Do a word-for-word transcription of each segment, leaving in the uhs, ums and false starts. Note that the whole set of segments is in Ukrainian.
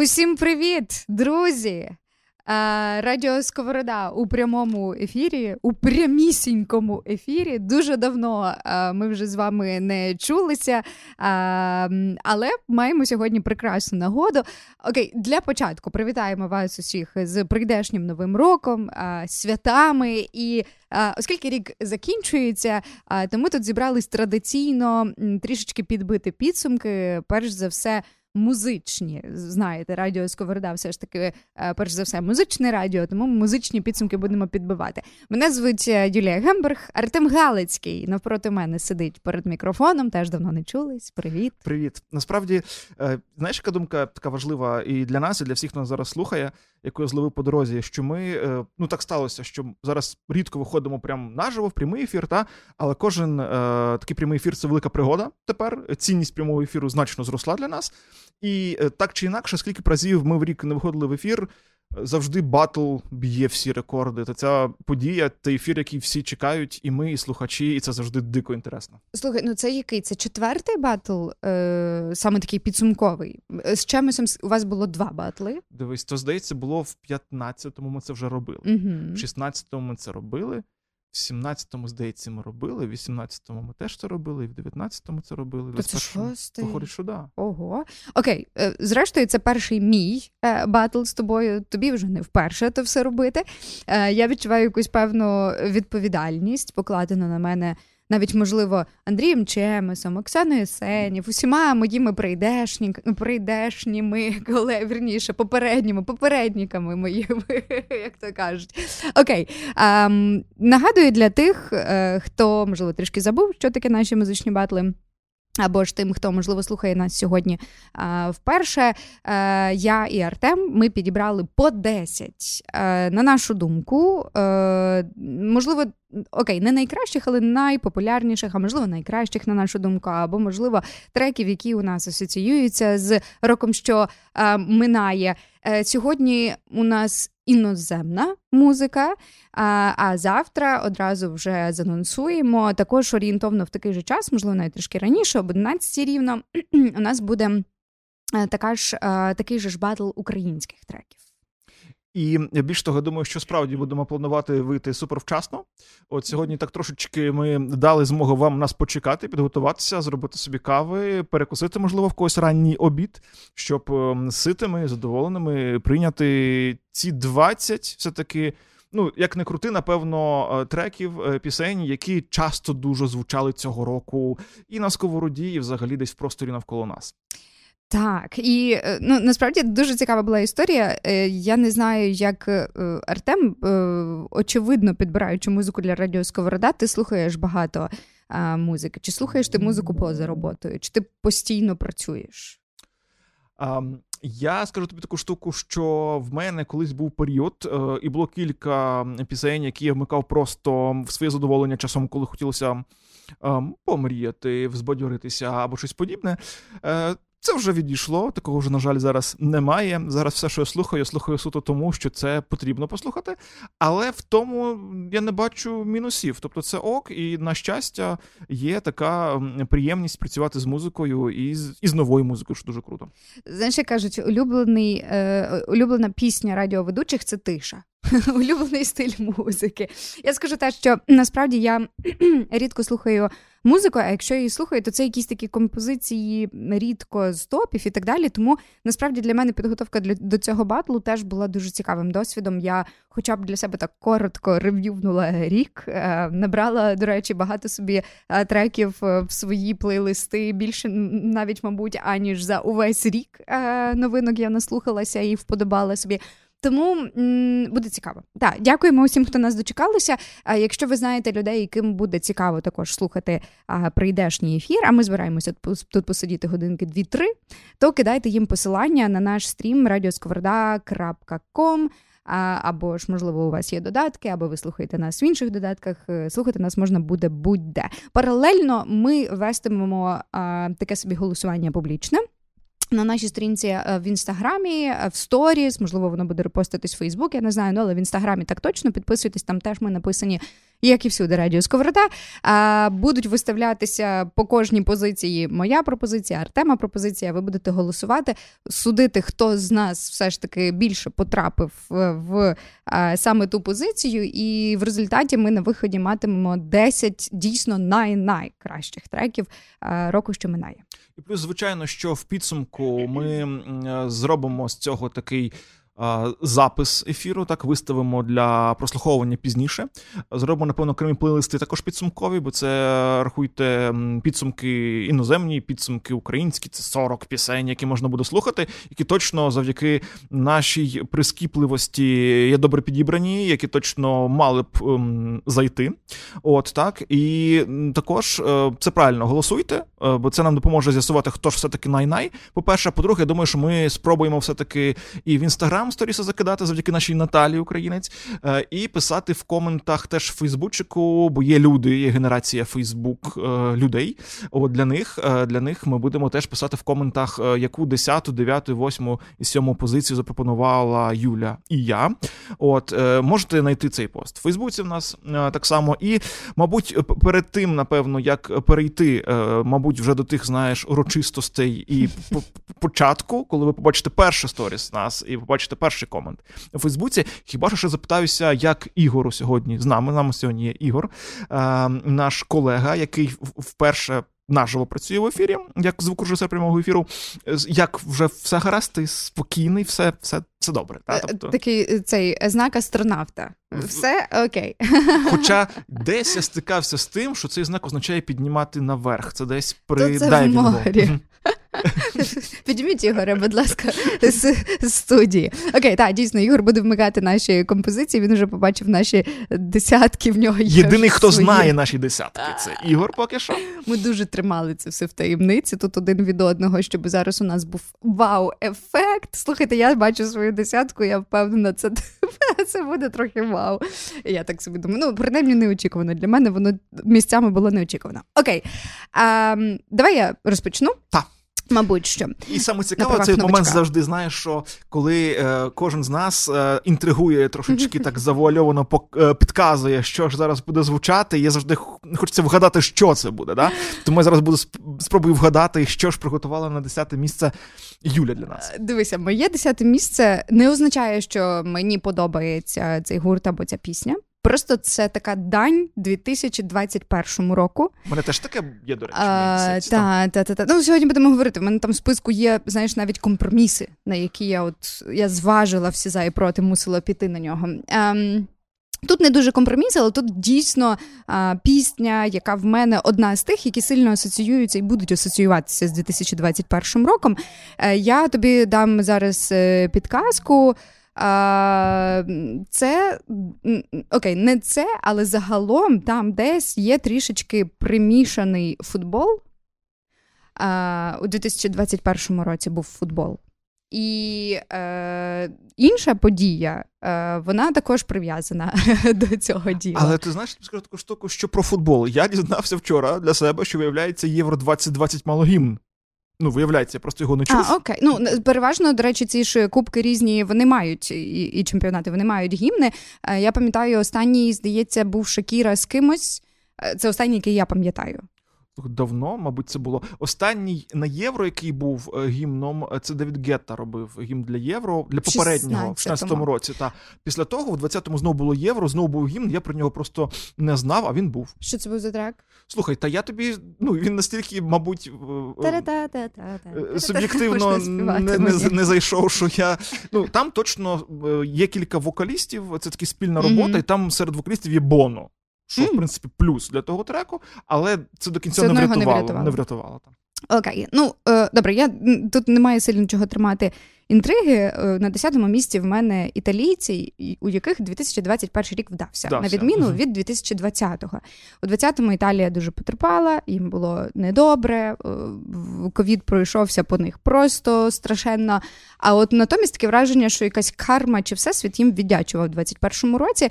Усім привіт, друзі! Радіо Сковорода у прямому ефірі, у прямісінькому ефірі. Дуже давно ми вже з вами не чулися, але маємо сьогодні прекрасну нагоду. Окей, для початку привітаємо вас усіх з прийдешнім Новим роком, святами. І оскільки рік закінчується, то ми тут зібрались традиційно трішечки підбити підсумки, перш за все, музичні, знаєте, Радіо Сковорода все ж таки, перш за все, музичне радіо, тому музичні підсумки будемо підбивати. Мене звуть Юлія Гемберг, Артем Галицький навпроти мене сидить перед мікрофоном, теж давно не чулись. Привіт. Привіт. Насправді, знаєш, яка думка така важлива і для нас, і для всіх, хто нас зараз слухає, яку я зловив по дорозі, що ми, ну так сталося, що зараз рідко виходимо прямо наживо в прямий ефір, та? Але кожен е, такий прямий ефір – це велика пригода тепер. Цінність прямого ефіру значно зросла для нас. І е, так чи інакше, скільки б разів ми в рік не виходили в ефір, завжди батл б'є всі рекорди. Та ця подія, той ефір, який всі чекають, і ми, і слухачі, і це завжди дико інтересно. Слухай, ну це який? Це четвертий батл, е, саме такий підсумковий. З чимось у вас було два батли? Дивись, то, здається, було в п'ятнадцятому ми це вже робили. Угу. В шістнадцятому ми це робили, в сімнадцятому, здається, ми робили, в вісімнадцятому ми теж це робили, і в дев'ятнадцятому це робили. То це шостий. Виходить, що да. Ого. Окей, зрештою, це перший мій батл з тобою. Тобі вже не вперше то все робити. Я відчуваю якусь певну відповідальність, покладену на мене навіть, можливо, Андрієм Чемесом, Оксаною Сенів, усіма моїми прийдешні, прийдешніми, коли, вірніше, попередніми, попередніками моїми, як то кажуть. Окей. Ем, нагадую для тих, е, хто, можливо, трішки забув, що таке наші музичні батли, або ж тим, хто, можливо, слухає нас сьогодні а, вперше, а, я і Артем, ми підібрали по десять, а, на нашу думку, а, можливо, окей, не найкращих, але найпопулярніших, а можливо, найкращих, на нашу думку, або, можливо, треків, які у нас асоціюються з роком, що а, минає. А, сьогодні у нас іноземна музика, а, а завтра одразу вже занонсуємо. Також орієнтовно в такий же час, можливо, навіть трішки раніше, об одинадцятій рівно, у нас буде така ж, а, такий же ж батл українських треків. І більш того, я думаю, що справді будемо планувати вийти супервчасно. От сьогодні так трошечки ми дали змогу вам нас почекати, підготуватися, зробити собі кави, перекусити, можливо, в когось ранній обід, щоб ситими, задоволеними прийняти ці двадцять все-таки, ну, як не крути, напевно, треків, пісень, які часто дуже звучали цього року і на Сковороді, і взагалі десь в просторі навколо нас. Так, і ну насправді дуже цікава була історія. Я не знаю, як Артем, очевидно, підбираючи музику для Радіо Сковорода, ти слухаєш багато музики. Чи слухаєш ти музику поза роботою? Чи ти постійно працюєш? Я скажу тобі таку штуку, що в мене колись був період, і було кілька пісень, які я вмикав просто в своє задоволення часом, коли хотілося помріяти, взбадьоритися або щось подібне. Це вже відійшло, такого вже, на жаль, зараз немає. Зараз все, що я слухаю, я слухаю суто тому, що це потрібно послухати. Але в тому я не бачу мінусів. Тобто це ок, і, на щастя, є така приємність працювати з музикою і з, і з новою музикою, що дуже круто. Знаєш, як кажуть, улюблений, е, улюблена пісня радіоведучих – це тиша. Улюблений стиль музики. Я скажу те, що насправді я рідко слухаю музику, а якщо її слухаю, то це якісь такі композиції рідко з топів і так далі. Тому насправді для мене підготовка для, до цього батлу теж була дуже цікавим досвідом. Я хоча б для себе так коротко рев'ювнула рік, набрала, до речі, багато собі треків в свої плейлисти, більше навіть, мабуть, аніж за увесь рік новинок я наслухалася і вподобала собі. Тому м, буде цікаво. Так, дякуємо усім, хто нас дочекалися. А якщо ви знаєте людей, яким буде цікаво також слухати а, прийдешній ефір, а ми збираємося тут посидіти годинки дві-три, то кидайте їм посилання на наш стрім радіо сковорода крапка ком, або ж, можливо, у вас є додатки, або ви слухаєте нас в інших додатках. Слухати нас можна буде будь-де. Паралельно ми вестимемо а, таке собі голосування публічне. пост на нашій сторінці в Інстаграмі, в сторіс, можливо, воно буде репоститись в Фейсбук, я не знаю, але в Інстаграмі так точно, підписуйтесь, там теж ми написані, як і всюди, Радіо Сковорода. Будуть виставлятися по кожній позиції моя пропозиція, Артема пропозиція, ви будете голосувати, судити, хто з нас все ж таки більше потрапив в саме ту позицію, і в результаті ми на виході матимемо десять дійсно най-найкращих треків року, що минає. І плюс, звичайно, що в підсумку ми зробимо з цього такий запис ефіру, так, виставимо для прослуховування пізніше. Зробимо, напевно, окремі плейлисти також підсумкові, бо це, рахуйте, підсумки іноземні, підсумки українські, це сорок пісень, які можна буде слухати, які точно завдяки нашій прискіпливості є добре підібрані, які точно мали б ем, зайти. От, так, і також, е, це правильно, голосуйте, е, бо це нам допоможе з'ясувати, хто ж все-таки най-най. По-перше, по-друге, я думаю, що ми спробуємо все-таки і в Інстаграм сторіси закидати завдяки нашій Наталі Українець, і писати в коментах теж в Фейсбучику, бо є люди, є генерація Фейсбук людей. От для них, для них ми будемо теж писати в коментах, яку десяту, дев'яту, восьму і сьому позицію запропонувала Юля і я. От, можете знайти цей пост в Фейсбуці в нас так само. І, мабуть, перед тим, напевно, як перейти, мабуть, вже до тих, знаєш, урочистостей і початку, коли ви побачите перший сторіс нас і побачите перший комент у Фейсбуці. Хіба що ще запитаюся, як Ігору сьогодні з нами. З нами сьогодні є Ігор, е, наш колега, який вперше наживо працює в ефірі, як звукорежисер прямого ефіру. Як вже все гаразд, ти спокійний, все, все, все добре. Та? Тобто... Такий цей знак астронавта. Все окей. Хоча десь я стикався з тим, що цей знак означає піднімати наверх. Це десь при дайвінгу. Підніміть Ігоря, будь ласка, з студії. Окей, так, дійсно, Ігор буде вмикати наші композиції, він вже побачив наші десятки, в нього є. Єдиний, хто свої. Знає наші десятки, це Ігор поки що. Ми дуже тримали це все в таємниці, тут один від одного, щоб зараз у нас був вау-ефект. Слухайте, я бачу свою десятку, я впевнена, це, це буде трохи вау. Я так собі думаю, ну, принаймні, неочікувано. Для мене воно місцями було неочікувано. Окей, а, давай я розпочну. Так. Мабуть, що. І саме цікаво, цей новичка. Момент завжди, знаєш, що коли е, кожен з нас е, інтригує трошечки, так завуальовано пок- е, підказує, що ж зараз буде звучати, я завжди хочеться вгадати, що це буде, да? Тому я зараз буду сп- спробую вгадати, що ж приготувала на десяте місце Юля для нас. Дивися, моє десяте місце не означає, що мені подобається цей гурт або ця пісня. Просто це така дань дві тисячі двадцять першому року. У мене теж таке є, до речі. А, та, та, та, та. Ну, сьогодні будемо говорити. У мене там в списку є, знаєш, навіть компроміси, на які я от, я зважила всі за і проти, мусила піти на нього. Ем... Тут не дуже компроміс, але тут дійсно а, пісня, яка в мене одна з тих, які сильно асоціюються і будуть асоціюватися з дві тисячі двадцять першим роком. Е, я тобі дам зараз підказку. А, це, окей, не це, але загалом там десь є трішечки примішаний футбол. А, у дві тисячі двадцять першому році був футбол. І е, інша подія, е, вона також прив'язана до цього діла. Але ти знаєш, скажу таку штуку, що про футбол. Я дізнався вчора для себе, що виявляється Євро двадцять двадцять мало гімн. Ну, виявляється, я просто його не чув. А, окей. Ну, переважно, до речі, ці ж кубки різні, вони мають, і, і чемпіонати, вони мають гімни. Я пам'ятаю, останній, здається, був Шакіра з кимось. Це останній, який я пам'ятаю. Давно, мабуть, це було. Останній на Євро, який був гімном, це Девід Гетта робив гімн для Євро, для попереднього, в шістнадцятому році. Та. Після того, в двадцятому знову було Євро, знову був гімн, я про нього просто не знав, а він був. Що це був за трек? Слухай, та я тобі, ну, він настільки, мабуть, суб'єктивно не, не, не зайшов, що я... Ну, там точно є кілька вокалістів, це така спільна робота, mm-hmm. і там серед вокалістів є Боно. Що, в принципі, плюс для того треку, але це до кінця це не врятувало. Не врятувало. Не врятувало там. Окей. Ну, е, добре, я, тут немає сильно чого тримати інтриги. На десятому місці в мене італійці, у яких дві тисячі двадцять перший рік вдався. Дався. На відміну uh-huh. від дві тисячі двадцятого. У двадцятому Італія дуже потерпала, їм було недобре, ковід пройшовся по них просто страшенно. А от натомість таке враження, що якась карма чи всесвіт їм віддячував у двадцять першому році.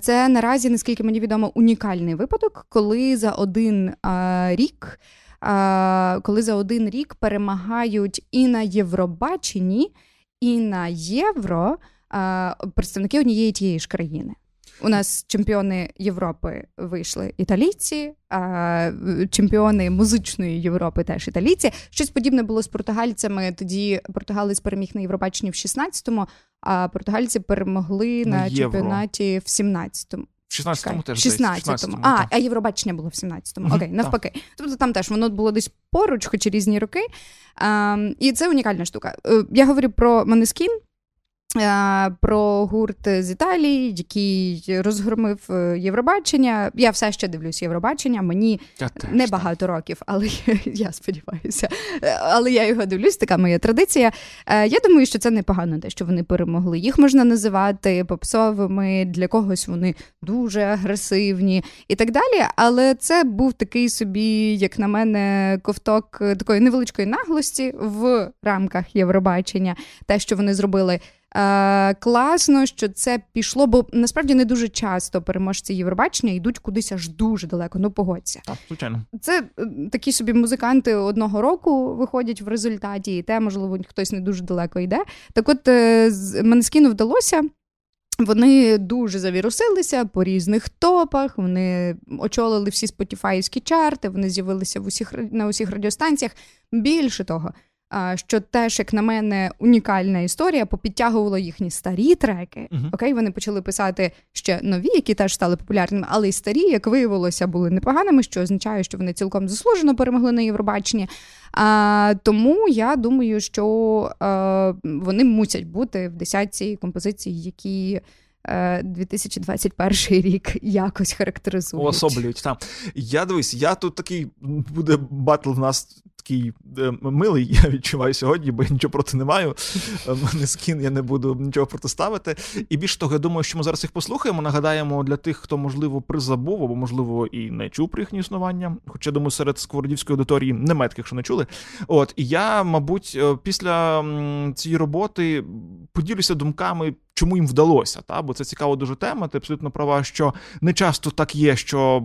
Це наразі, наскільки мені відомо, унікальний випадок, коли за один рік коли за один рік перемагають і на Євробаченні, і на Євро представники однієї і тієї ж країни. У нас чемпіони Європи вийшли італійці, а чемпіони музичної Європи теж італійці. Щось подібне було з португальцями. Тоді португалець переміг на Євробаченні в шістнадцятому, а португальці перемогли на, на чемпіонаті в сімнадцятому. В шістнадцятому теж. шістнадцятому. А, а Євробачення було в сімнадцятому. Угу, окей, навпаки. Так. Тобто там теж воно було десь поруч, хоч і різні роки. А, і це унікальна штука. Я говорю про Манескін, про гурт з Італії, який розгромив Євробачення. Я все ще дивлюсь Євробачення, мені не багато років, але я, я сподіваюся. Але я його дивлюсь, така моя традиція. Я думаю, що це непогано те, що вони перемогли. Їх можна називати попсовими, для когось вони дуже агресивні і так далі, але це був такий собі, як на мене, ковток такої невеличкої наглості в рамках Євробачення. Те, що вони зробили класно, що це пішло, бо насправді не дуже часто переможці Євробачення йдуть кудись аж дуже далеко, ну погодься. Так, звичайно. Це такі собі музиканти одного року виходять в результаті, і те, можливо, хтось не дуже далеко йде. Так от, Манескіну вдалося, вони дуже завірусилися по різних топах, вони очолили всі спотіфаївські чарти, вони з'явилися в усіх, на усіх радіостанціях. Більше того, що теж, як на мене, унікальна історія, попідтягувала їхні старі треки. Uh-huh. Окей, вони почали писати ще нові, які теж стали популярними, але й старі, як виявилося, були непоганими, що означає, що вони цілком заслужено перемогли на Євробаченні. А, тому я думаю, що а, вони мусять бути в десятці композицій, які дві тисячі двадцять перший рік якось характеризують. Уособлюють, так. Я, дивись, я тут такий, буде батл в нас такий е, милий, я відчуваю сьогодні, бо я нічого проти не маю. Манескін, я не буду нічого протиставити. І більш того, я думаю, що ми зараз їх послухаємо, нагадаємо для тих, хто, можливо, призабув, або, можливо, і не чув про їхнє існування. Хоча, думаю, серед сковородівської аудиторії немає таких, що не чули. От, і я, мабуть, після цієї роботи поділюся думками, чому їм вдалося, та? Бо це цікава дуже тема, ти абсолютно права, що не часто так є, що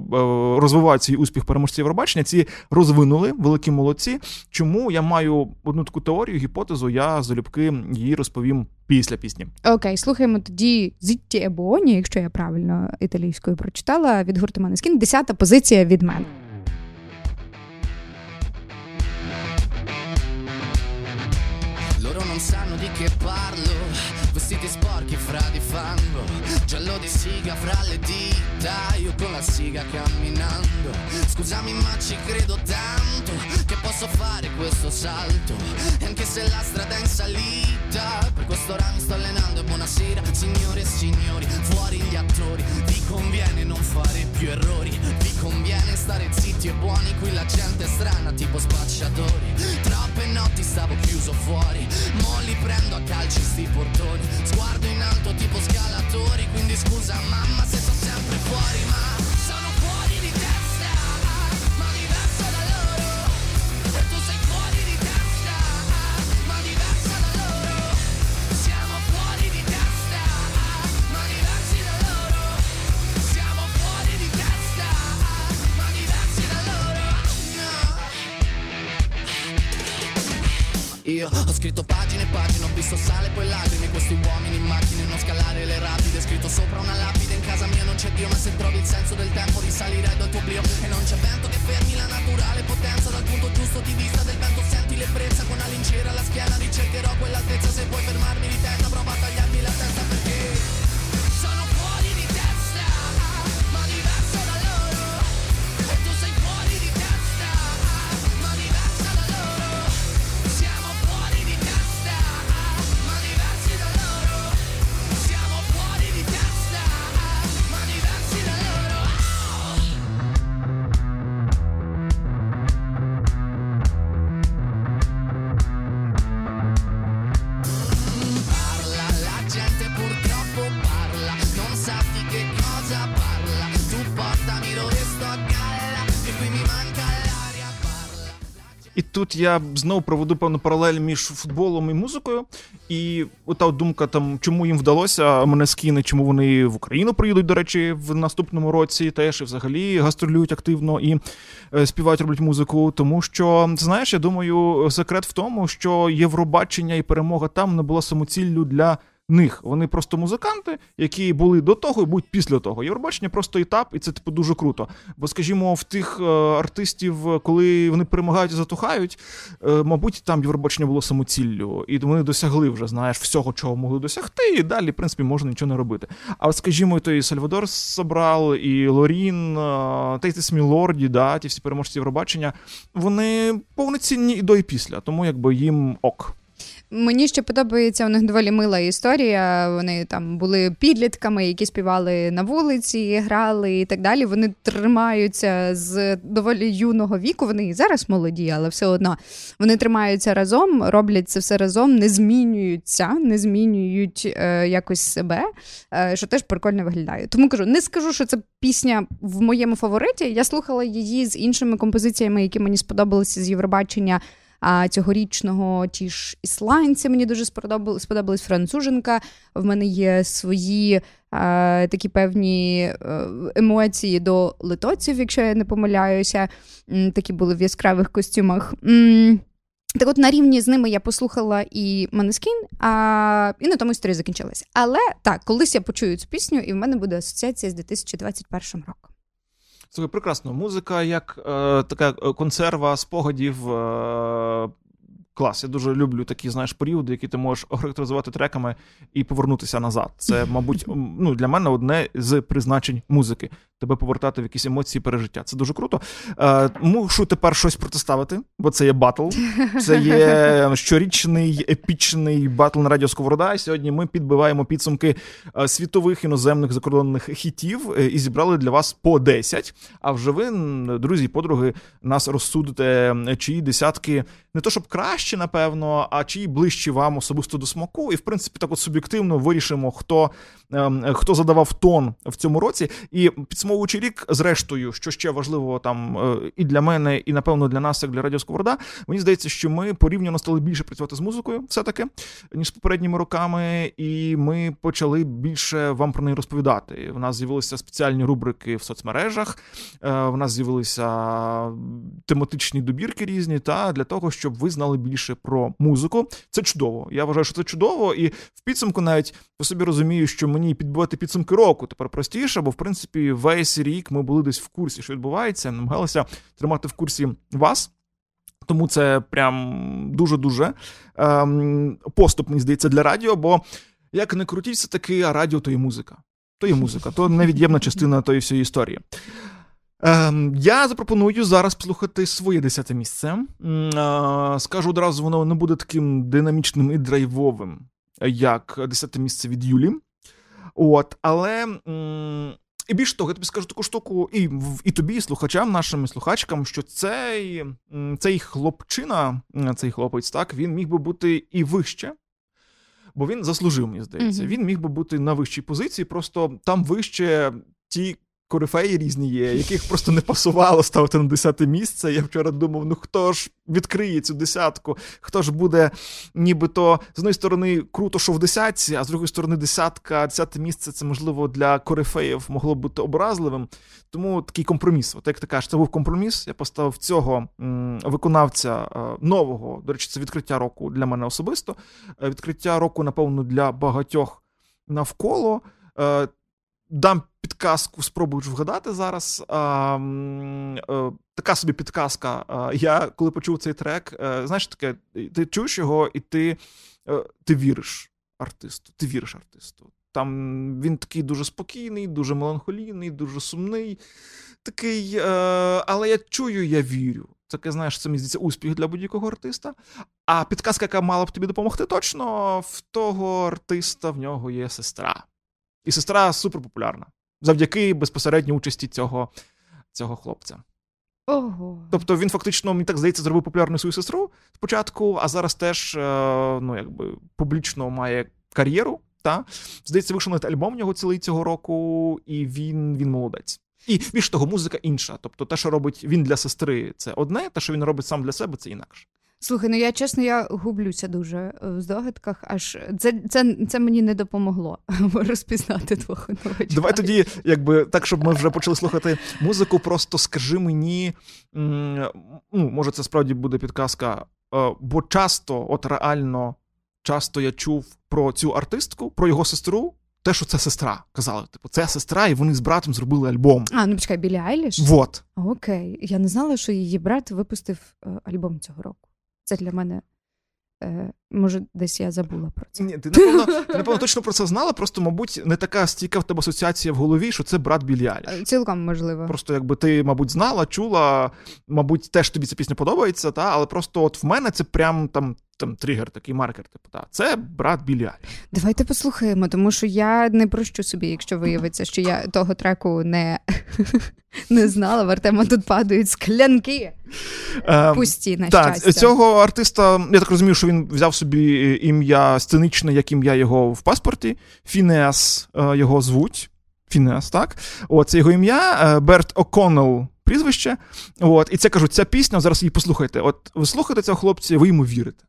розвивають свій успіх переможців Євробачення, ці розвинули, великі молодці. Чому? Я маю одну таку теорію, гіпотезу, я залюбки її розповім після пісні. Окей, слухаємо тоді «Зітті е Буоні», якщо я правильно італійською прочитала, від гурту Манескін, десята позиція від мене. Loro non sanno di che parlo. Vestiti sporchi fra di fango, giallo di siga fra le dita, io con la siga camminando. Scusami ma ci credo tanto, che posso fare questo salto, e anche se la strada è in salita, per questo ora mi sto allenando e buonasera. Signore e signori, fuori gli attori, vi conviene non fare più errori, vi conviene stare zitti e buoni, qui la gente è strana tipo spacciatori. Troppe notti stavo chiuso fuori, mo li prendo a calci sti portoni. Sguardo in alto tipo scalatori, quindi scusa mamma se sono sempre fuori, ma sono fuori di testa, ma diverso da loro. E tu sei fuori di testa, ma diverso da loro. Siamo fuori di testa, ma diversi da loro. Siamo fuori di testa, ma diversi da loro. Io ho scritto pagine e pagine, ho visto sale poi lacrime. Questi uomini in macchine, non scalare le rapide. Scritto sopra una lapide, in casa mia non c'è Dio. Ma se trovi il senso del tempo risalirai dal tuo oblio. E non c'è vento che fermi la naturale potenza. Dal punto giusto di vista del vento senti l'ebbrezza. Con una lincera alla schiena ricercherò quell'altezza. Se vuoi fermarmi di testa prova a tagliarmi la testa perché... тут я знову проведу певну паралель між футболом і музикою. І ота думка, там, чому їм вдалося, Манескіни, чому вони в Україну приїдуть, до речі, в наступному році теж, і взагалі гастролюють активно і співають, роблять музику. Тому що, знаєш, я думаю, секрет в тому, що Євробачення і перемога там не була самоціллю для них. Вони просто музиканти, які були до того і будуть після того. Євробачення просто етап, і це типу дуже круто. Бо, скажімо, в тих е, артистів, коли вони перемагають і затухають, е, мабуть, там Євробачення було самоціллю. І вони досягли вже, знаєш, всього, чого могли досягти, і далі, в принципі, можна нічого не робити. А, скажімо, то і Сальвадор Собрал, і Лорін, е, Тейтес Мілорді, да, ті всі переможці Євробачення, вони повноцінні і до, і після. Тому, якби, їм ок. Мені ще подобається, у них доволі мила історія, вони там були підлітками, які співали на вулиці, грали і так далі, вони тримаються з доволі юного віку, вони і зараз молоді, але все одно, вони тримаються разом, роблять це все разом, не змінюються, не змінюють е, якось себе, е, що теж прикольно виглядає. Тому кажу, не скажу, що це пісня в моєму фавориті, я слухала її з іншими композиціями, які мені сподобалися з Євробачення, а цьогорічного, ті ж ісландці мені дуже сподобали, сподобалась француженка. В мене є свої е, такі певні емоції до литовців, якщо я не помиляюся. Такі були в яскравих костюмах. Так от на рівні з ними я послухала і Манескін, а і на тому історія закінчилась. Але так, колись я почую цю пісню, і в мене буде асоціація з дві тисячі двадцять першим роком. Це прекрасно. Музика як е, така консерва спогадів. Е, клас. Я дуже люблю такі, знаєш, періоди, які ти можеш охарактеризувати треками і повернутися назад. Це, мабуть, ну, для мене одне з призначень музики. Тебе повертати в якісь емоції, пережиття. Це дуже круто. Е, мушу тепер щось протиставити, бо це є батл. Це є щорічний епічний батл на Радіо Сковорода. І сьогодні ми підбиваємо підсумки світових іноземних закордонних хітів і зібрали для вас по десять. А вже ви, друзі і подруги, нас розсудите, чиї десятки не то щоб краще, напевно, а чиї ближчі вам особисто до смаку. І, в принципі, так от суб'єктивно вирішимо, хто, е, хто задавав тон в цьому році. І мовучий рік, зрештою, що ще важливо там і для мене, і, напевно, для нас, як для Радіо Сковорода, мені здається, що ми порівняно стали більше працювати з музикою, все-таки, ніж з попередніми роками, і ми почали більше вам про неї розповідати. У нас з'явилися спеціальні рубрики в соцмережах, у нас з'явилися тематичні добірки різні, та для того, щоб ви знали більше про музику. Це чудово. Я вважаю, що це чудово, і в підсумку навіть по собі розумію, що мені підбивати підсумки року тепер простіше, бо, в принципі, весь Весь рік ми були десь в курсі, що відбувається, намагалися тримати в курсі вас, тому це прям дуже-дуже ем, поступ, мені здається, для радіо, бо як не крутіть, все таки, а радіо то і музика, то і музика, то невід'ємна частина тої всієї історії. Ем, я запропоную зараз послухати своє десяте місце. Ем, е, скажу одразу, воно не буде таким динамічним і драйвовим, як десяте місце від Юлі. От, але... Ем, І більш того, я тобі скажу таку штуку і, і тобі, і слухачам, нашим і слухачкам, що цей, цей хлопчина, цей хлопець, так, він міг би бути і вище, бо він заслужив, мені здається. Mm-hmm. Він міг би бути на вищій позиції, просто там вище ті корифеї різні є, яких просто не пасувало ставити на десяте місце. Я вчора думав, ну хто ж відкриє цю десятку, хто ж буде нібито, з однієї сторони, круто, що в десятці, а з другої сторони, десятка, десяте місце, це, можливо, для корифеїв могло бути образливим. Тому такий компроміс. От як ти кажеш, це був компроміс. Я поставив цього м, виконавця нового, до речі, це відкриття року для мене особисто, відкриття року, напевно, для багатьох навколо. Дам підказку, спробую вгадати зараз. А, а, така собі підказка. А, я, коли почув цей трек, а, знаєш, таке, ти чуєш його, і ти, а, ти віриш артисту, ти віриш артисту. Там він такий дуже спокійний, дуже меланхолійний, дуже сумний. Такий, а, але я чую, я вірю. Таке, знаєш, це, мені здається, успіх для будь-якого артиста. А підказка, яка мала б тобі допомогти точно, в того артиста, в нього є сестра. І сестра суперпопулярна. Завдяки безпосередній участі цього, цього хлопця. Ого. Тобто він фактично, мені так здається, зробив популярну свою сестру спочатку, а зараз теж, ну, якби, публічно має кар'єру. Та? Здається, вийшов навіть альбом в нього цілий цього року, і він, він молодець. І більш того, музика інша. Тобто те, що робить він для сестри, це одне, те, що він робить сам для себе, це інакше. Слухай, ну я чесно, я гублюся дуже в здогадках, аж це, це, це мені не допомогло розпізнати твого новачка. Давай тоді, якби так, щоб ми вже почали слухати музику, просто скажи мені, ну, може це справді буде підказка, бо часто, от реально, часто я чув про цю артистку, про його сестру, те, що це сестра. Казали, типу, це сестра, і вони з братом зробили альбом. А, ну почекай, Біллі Айліш? Вот. Окей, я не знала, що її брат випустив альбом цього року. Це для мене, е, може, десь я забула про це. Ні, ти, напевно, ти, напевно, точно про це знала, просто, мабуть, не така стійка в тебе асоціація в голові, що це брат Біллі Айліш. Цілком можливо. Просто, якби ти, мабуть, знала, чула, мабуть, теж тобі ця пісня подобається, та? Але просто от в мене це прям там, там тригер, такий маркер, типу, та, це брат Біллі Айліш. Давайте послухаємо, тому що я не прощу собі, якщо виявиться, що я того треку не, не знала. В Артема тут падають склянки. Пусті, на щастя. Так, цього артиста, я так розумію, що він взяв собі ім'я сценичне, як ім'я його в паспорті. Фінеас його звуть. Фінеас, так? О, це його ім'я. Берт О'Коннелл прізвище. От, і це, кажуть, ця пісня, зараз її послухайте. От ви слухаєте цього хлопця, ви йому вірите.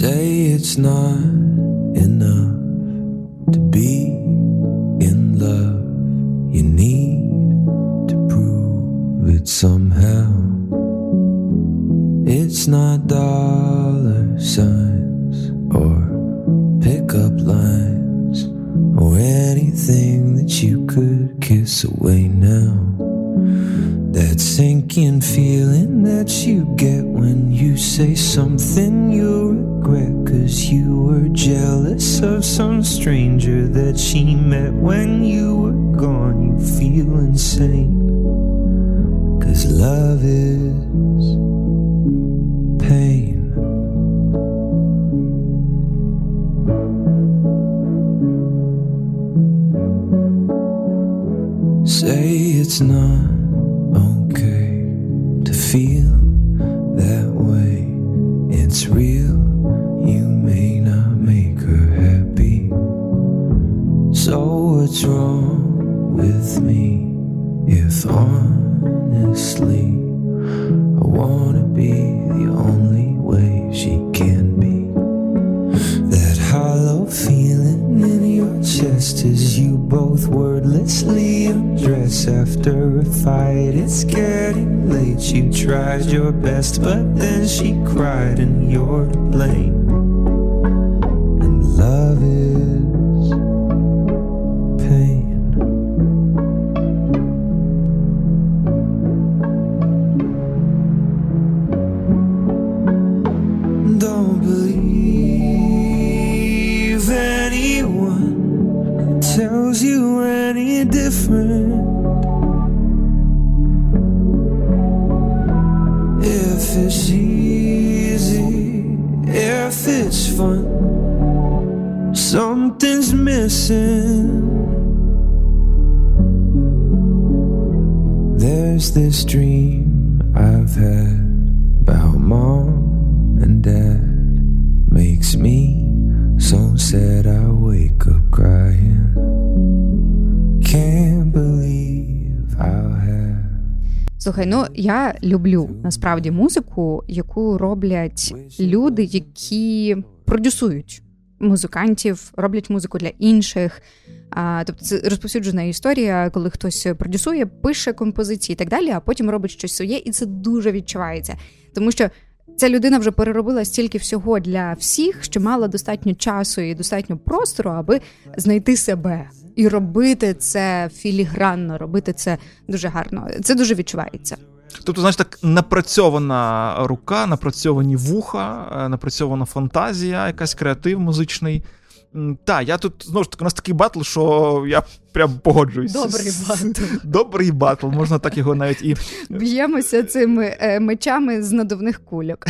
Say it's not enough to be in love. You need to prove it somehow. It's not dollar signs or pickup lines or anything that you could kiss away now. That sinking feeling that you get when you say something you regret, 'cause you were jealous of some stranger that she met when you were gone. You feel insane, 'cause love is pain. Say it's not okay to feel that way. It's real, you may not make her happy. So what's wrong with me if honestly I wanna be the only way she can be. That hollow feeling in your chest as you both wordlessly undress after a fight. It's getting late, you tried your best, but then she cried and you're to blame. And love is pain. Tells you any different. If it's easy, if it's fun, something's missing. There's this dream I've had about mom and dad, makes me so sad I wake up crying. Can't believe I'll have. Слухай, ну я люблю насправді музику, яку роблять люди, які продюсують музикантів, роблять музику для інших. А, тобто це розповсюджена історія, коли хтось продюсує, пише композиції і так далі, а потім робить щось своє, і це дуже відчувається. Тому що ця людина вже переробила стільки всього для всіх, що мала достатньо часу і достатньо простору, аби знайти себе. І робити це філігранно, робити це дуже гарно. Це дуже відчувається. Тобто, знаєш, так напрацьована рука, напрацьовані вуха, напрацьована фантазія, якась креатив музичний. Та, я тут, знову ж таки, у нас такий батл, що я прям погоджуюсь. Добрий батл. Добрий батл, можна так його навіть і... Б'ємося цими е, мечами з надувних кульок.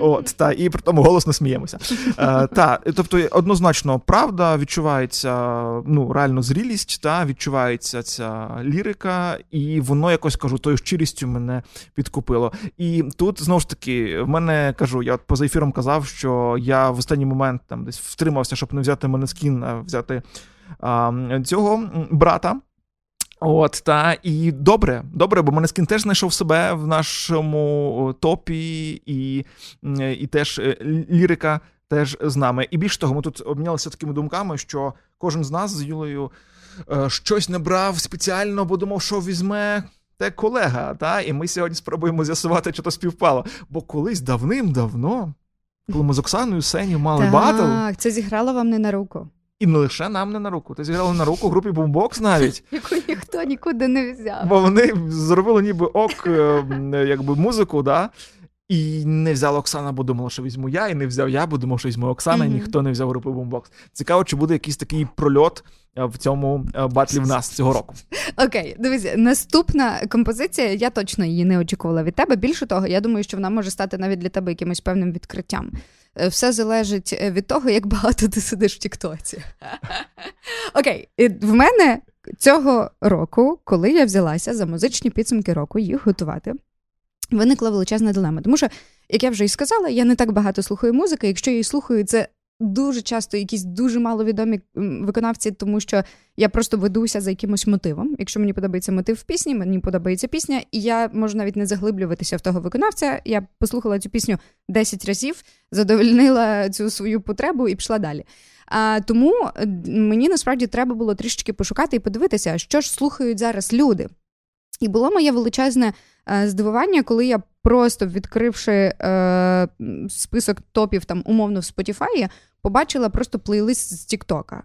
От, та, і при тому голосно сміємося. Е, та, тобто, однозначно, правда, відчувається, ну, реально зрілість, та, відчувається ця лірика, і воно якось, кажу, тою щирістю мене підкупило. І тут, знову ж таки, в мене, кажу, я от поза ефіром казав, що я в останній момент там десь втримався, щоб не взяти Манескін, а взяти а, цього брата. От, та, і добре, добре, бо Манескін теж знайшов себе в нашому топі, і, і теж лірика теж з нами. І більш того, ми тут обмінялися такими думками, що кожен з нас з Юлею щось не брав спеціально, бо думав, що візьме... Це колега, та? І ми сьогодні спробуємо з'ясувати, чи то співпало. Бо колись давним-давно, коли ми з Оксаною Сеню мали так, батл... Так, це зіграло вам не на руку. І не лише нам не на руку. Це зіграло на руку групі Boombox навіть. Яку ніхто нікуди не взяв. Бо вони зробили ніби ок, якби музику, да? І не взяла Оксана, бо думала, що візьму я, і не взяв я, бо думав, що візьму Оксана, mm-hmm. і ніхто не взяв групи Boombox. Цікаво, чи буде якийсь такий прольот в цьому батлі в нас цього року. Окей, okay, дивіться, наступна композиція, я точно її не очікувала від тебе. Більше того, я думаю, що вона може стати навіть для тебе якимось певним відкриттям. Все залежить від того, як багато ти сидиш в тіктоці. Окей, okay, в мене цього року, коли я взялася за музичні підсумки року їх готувати, виникла величезна дилема. Тому що, як я вже і сказала, я не так багато слухаю музики. Якщо я її слухаю, це дуже часто якісь дуже маловідомі виконавці, тому що я просто ведуся за якимось мотивом. Якщо мені подобається мотив в пісні, мені подобається пісня, і я можу навіть не заглиблюватися в того виконавця. Я послухала цю пісню десять разів, задовольнила цю свою потребу і пішла далі. А, тому мені насправді треба було трішечки пошукати і подивитися, що ж слухають зараз люди. І було моє величезне здивування, коли я просто, відкривши е, список топів там умовно в Spotify, побачила просто плейлист з TikTok.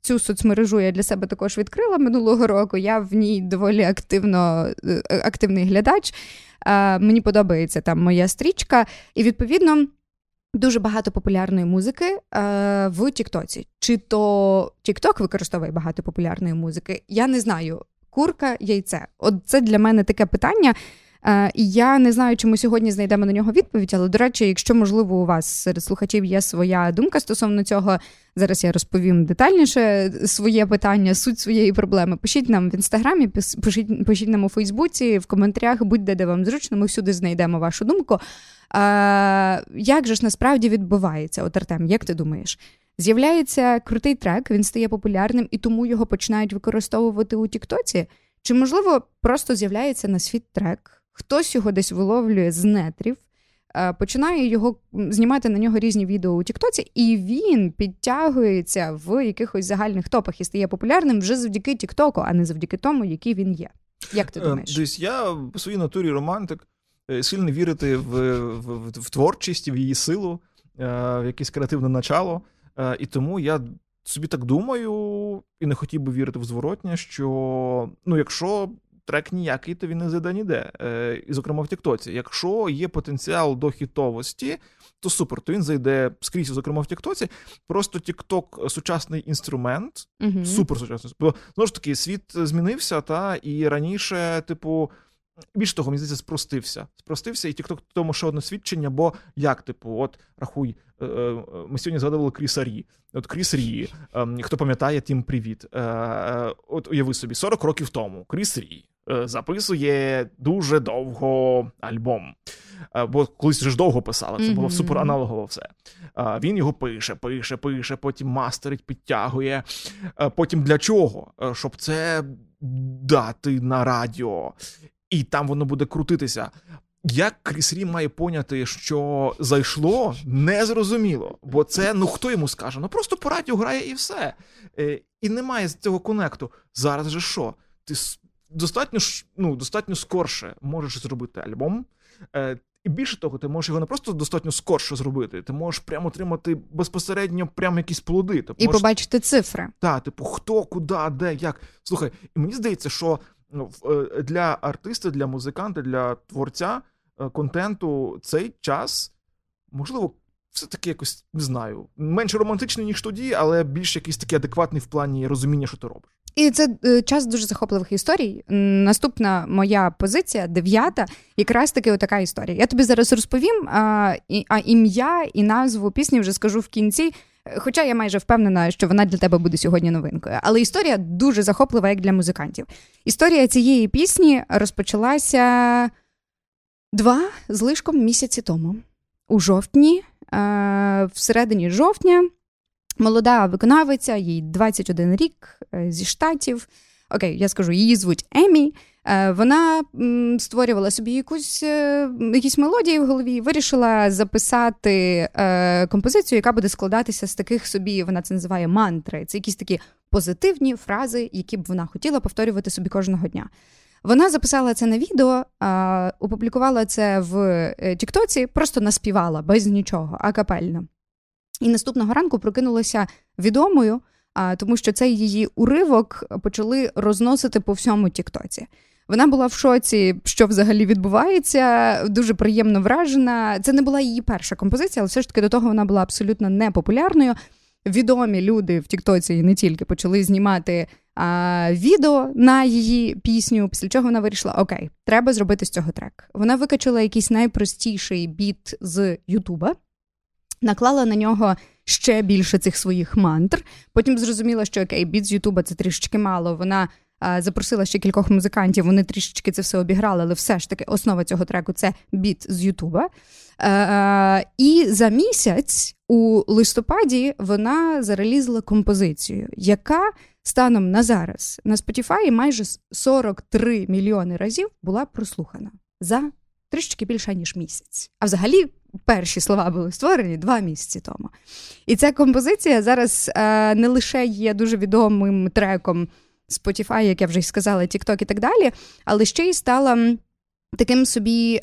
Цю соцмережу я для себе також відкрила минулого року. Я в ній доволі активно, активний глядач. Е, мені подобається там моя стрічка. І, відповідно, дуже багато популярної музики е, в TikTok. Чи то TikTok використовує багато популярної музики? Я не знаю. Курка, яйце. От це для мене таке питання. І я не знаю, чи ми сьогодні знайдемо на нього відповідь, але, до речі, якщо, можливо, у вас серед слухачів є своя думка стосовно цього, зараз я розповім детальніше своє питання, суть своєї проблеми. Пишіть нам в Інстаграмі, пишіть, пишіть нам у Фейсбуці, в коментарях, будь-де, де вам зручно, ми всюди знайдемо вашу думку. А, як же ж насправді відбувається? От, Артем, як ти думаєш? З'являється крутий трек, він стає популярним, і тому його починають використовувати у тіктоці? Чи, можливо, просто з'являється на світ трек, хтось його десь виловлює з нетрів, починає його знімати на нього різні відео у тіктоці, і він підтягується в якихось загальних топах і стає популярним вже завдяки тіктоку, а не завдяки тому, який він є. Як ти думаєш? Десь я по своїй натурі романтик, сильно вірити в, в, в творчість, в її силу, в якесь креативне начало. І тому я собі так думаю, і не хотів би вірити в зворотнє, що, ну, якщо трек ніякий, то він не зайде ніде, і, зокрема, в тіктоці. Якщо є потенціал до хітовості, то супер, то він зайде скрізь, зокрема, в тіктоці. Просто тікток – сучасний інструмент, угу. супер сучасний. Бо, знову ж таки, світ змінився, та, і раніше, типу, більш того, мені здається, спростився. Спростився, і тікток тому ще одне свідчення, бо як, типу, от, рахуй, ми сьогодні згадували Кріса Рі. От Кріс Рі, хто пам'ятає, тим привіт. От уяви собі, сорок років тому Кріс Рі записує дуже довго альбом. Бо колись вже ж довго писали, це було супераналогово все. Він його пише, пише, пише, потім мастерить, підтягує. Потім для чого? Щоб це дати на радіо. І там воно буде крутитися. Як Кріс Рі має поняти, що зайшло, незрозуміло. Бо це, ну хто йому скаже? Ну просто по радіо грає і все. І немає цього конекту. Зараз же що? Ти достатньо, ну, достатньо скорше можеш зробити альбом. І більше того, ти можеш його не просто достатньо скорше зробити, ти можеш прямо отримати безпосередньо прямо якісь плоди. Ти і можеш... побачити цифри. Так, типу, хто, куди, де, як. Слухай, і мені здається, що для артиста, для музиканта, для творця контенту цей час, можливо, все таки якось, не знаю, менш романтичний, ніж тоді, але більш якийсь такий адекватний в плані розуміння, що ти робиш. І це час дуже захопливих історій. Наступна моя позиція, дев'ята, якраз таки отака історія. Я тобі зараз розповім, а, і, а ім'я і назву пісні вже скажу в кінці, хоча я майже впевнена, що вона для тебе буде сьогодні новинкою. Але історія дуже захоплива, як для музикантів. Історія цієї пісні розпочалася два з лишком місяці тому. У жовтні, в середині жовтня, молода виконавиця, їй двадцять один рік, зі Штатів, окей, я скажу, її звуть Еммі, вона створювала собі якусь, якісь мелодії в голові і вирішила записати композицію, яка буде складатися з таких собі, вона це називає мантри, це якісь такі позитивні фрази, які б вона хотіла повторювати собі кожного дня. Вона записала це на відео, а, опублікувала це в тіктоці, просто наспівала, без нічого, акапельно. І наступного ранку прокинулася відомою, а, тому що цей її уривок почали розносити по всьому тіктоці. Вона була в шоці, що взагалі відбувається, дуже приємно вражена. Це не була її перша композиція, але все ж таки до того вона була абсолютно непопулярною. Відомі люди в тіктоці і не тільки почали знімати а, відео на її пісню, після чого вона вирішила, окей, треба зробити з цього трек. Вона викачала якийсь найпростіший біт з Ютуба, наклала на нього ще більше цих своїх мантр, потім зрозуміла, що окей, біт з Ютуба це трішечки мало, вона а, запросила ще кількох музикантів, вони трішечки це все обіграли, але все ж таки основа цього треку – це біт з Ютуба. А, і за місяць у листопаді вона зарелізла композицію, яка станом на зараз на Spotify майже сорок три мільйони разів була прослухана за трішечки більше, ніж місяць. А взагалі перші слова були створені два місяці тому. І ця композиція зараз е, не лише є дуже відомим треком Spotify, як я вже й сказала, TikTok і так далі, але ще й стала таким собі е,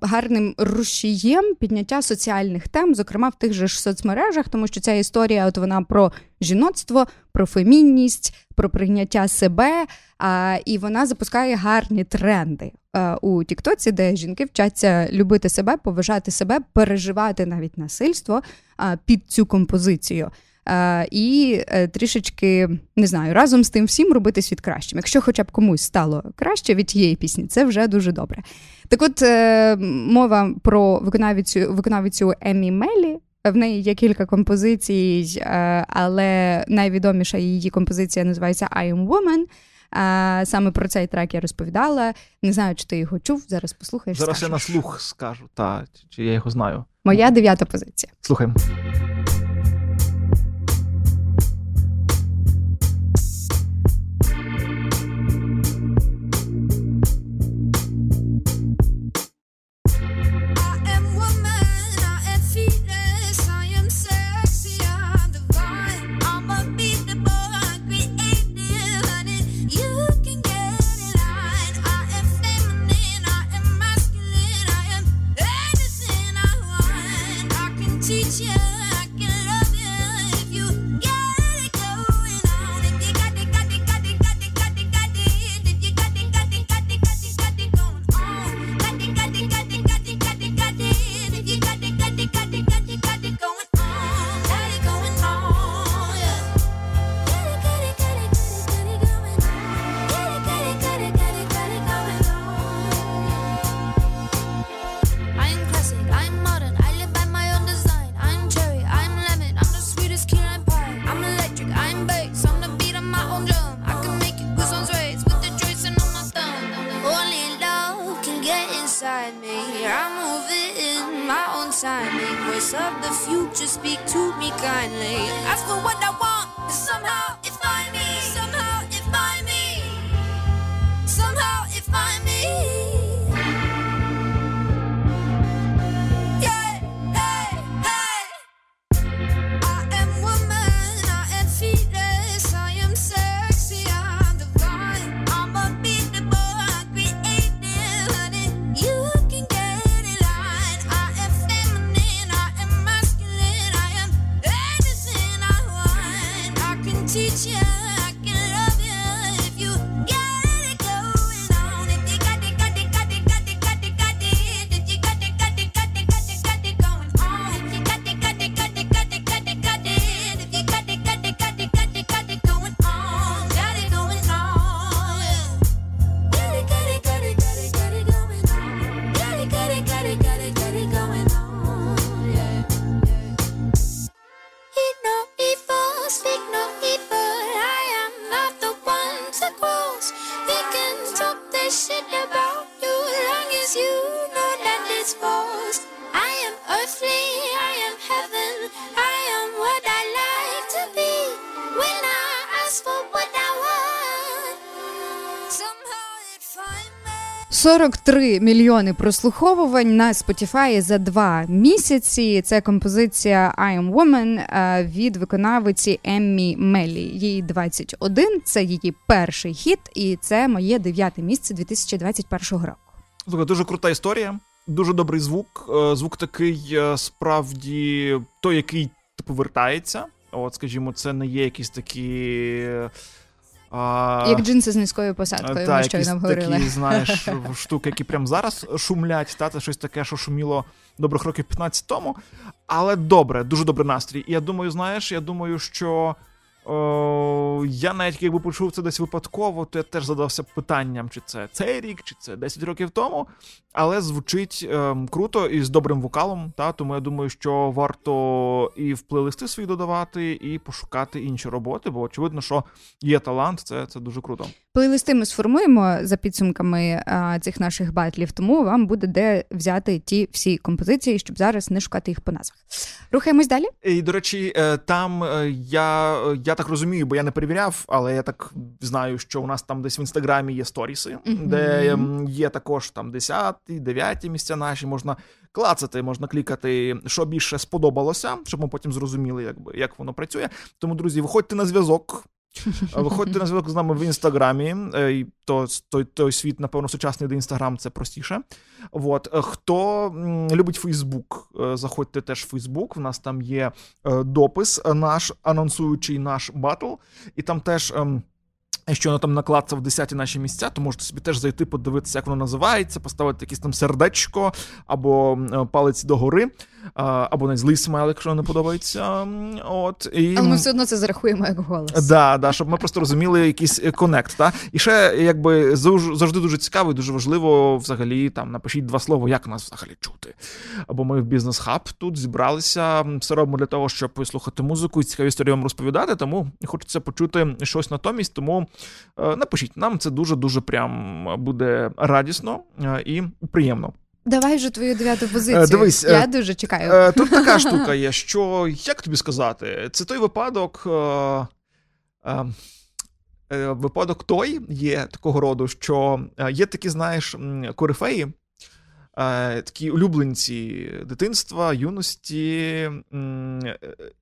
гарним рушієм підняття соціальних тем, зокрема в тих же ж соцмережах, тому що ця історія, от вона про жіноцтво, про фемінність, про прийняття себе, е, і вона запускає гарні тренди е, у тіктоці, де жінки вчаться любити себе, поважати себе, переживати навіть насильство е, під цю композицію. Uh, і uh, трішечки, не знаю, разом з тим всім робити світ кращим. Якщо хоча б комусь стало краще від тієї пісні, це вже дуже добре. Так от, uh, мова про виконавицю, виконавицю Еммі Мелі. В неї є кілька композицій, uh, але найвідоміша її композиція називається «I Am Woman». Uh, саме про цей трек я розповідала. Не знаю, чи ти його чув, зараз послухаєш. Зараз скажеш. Я на слух скажу, та, чи я його знаю. Моя дев'ята позиція. Слухаємо. сорок три мільйони прослуховувань на Spotify за два місяці. Це композиція I Am Woman від виконавиці Emmi Melly. Їй двадцять один, це її перший хіт, і це моє дев'яте місце дві тисячі двадцять першого року. Слухай, дуже крута історія, дуже добрий звук. Звук такий, справді, той, який повертається. От, скажімо, це не є якісь такі... А, як джинси з низькою посадкою, та, ми щойно говорили. Такі, знаєш, штуки, які прямо зараз шумлять, та, це щось таке, що шуміло добрих років п'ятнадцять тому. Але добре, дуже добрий настрій. І я думаю, знаєш, я думаю, що о, я навіть якби почув це десь випадково, то я теж задався питанням, чи це цей рік, чи це десять років тому. Але звучить ем, круто і з добрим вокалом, та, тому я думаю, що варто і в плейлисти свої додавати, і пошукати інші роботи, бо очевидно, що є талант, це, це дуже круто. Плейлисти ми сформуємо за підсумками а, цих наших батлів, тому вам буде де взяти ті всі композиції, щоб зараз не шукати їх по назвах. Рухаємось далі? І, до речі, там я, я так розумію, бо я не перевіряв, але я так знаю, що у нас там десь в Інстаграмі є сторіси, mm-hmm. де є також там десят, і дев'яті місця наші, можна клацати, можна клікати, що більше сподобалося, щоб ми потім зрозуміли, якби, як воно працює. Тому, друзі, виходьте на зв'язок, виходьте на зв'язок з нами в Інстаграмі, то, той, той світ, напевно, сучасний, де Інстаграм, це простіше. От. Хто любить Фейсбук, заходьте теж в Фейсбук, в нас там є допис наш, анонсуючий наш батл, і там теж... Якщо воно там накладеться в десяті наші місця, то можете собі теж зайти, подивитися, як воно називається, поставити якесь там сердечко, або палець догори, або навіть злий смайл, якщо не подобається. От, і... Але ми все одно це зарахуємо як голос. Так, да, да, щоб ми просто розуміли якийсь коннект. Та? І ще, якби, завжди дуже цікаво і дуже важливо, взагалі, там, напишіть два слова, як нас взагалі чути. Або ми в бізнес-хаб тут зібралися, все робимо для того, щоб слухати музику і цікаві історії вам розповідати, тому хочеться почути щось натомість, тому напишіть, нам це дуже-дуже прям буде радісно і приємно. Давай вже твою дев'яту позицію. Дивись, я дуже чекаю. Тут така штука є, що, як тобі сказати, це той випадок, випадок той є такого роду, що є такі, знаєш, корифеї, такі улюбленці дитинства, юності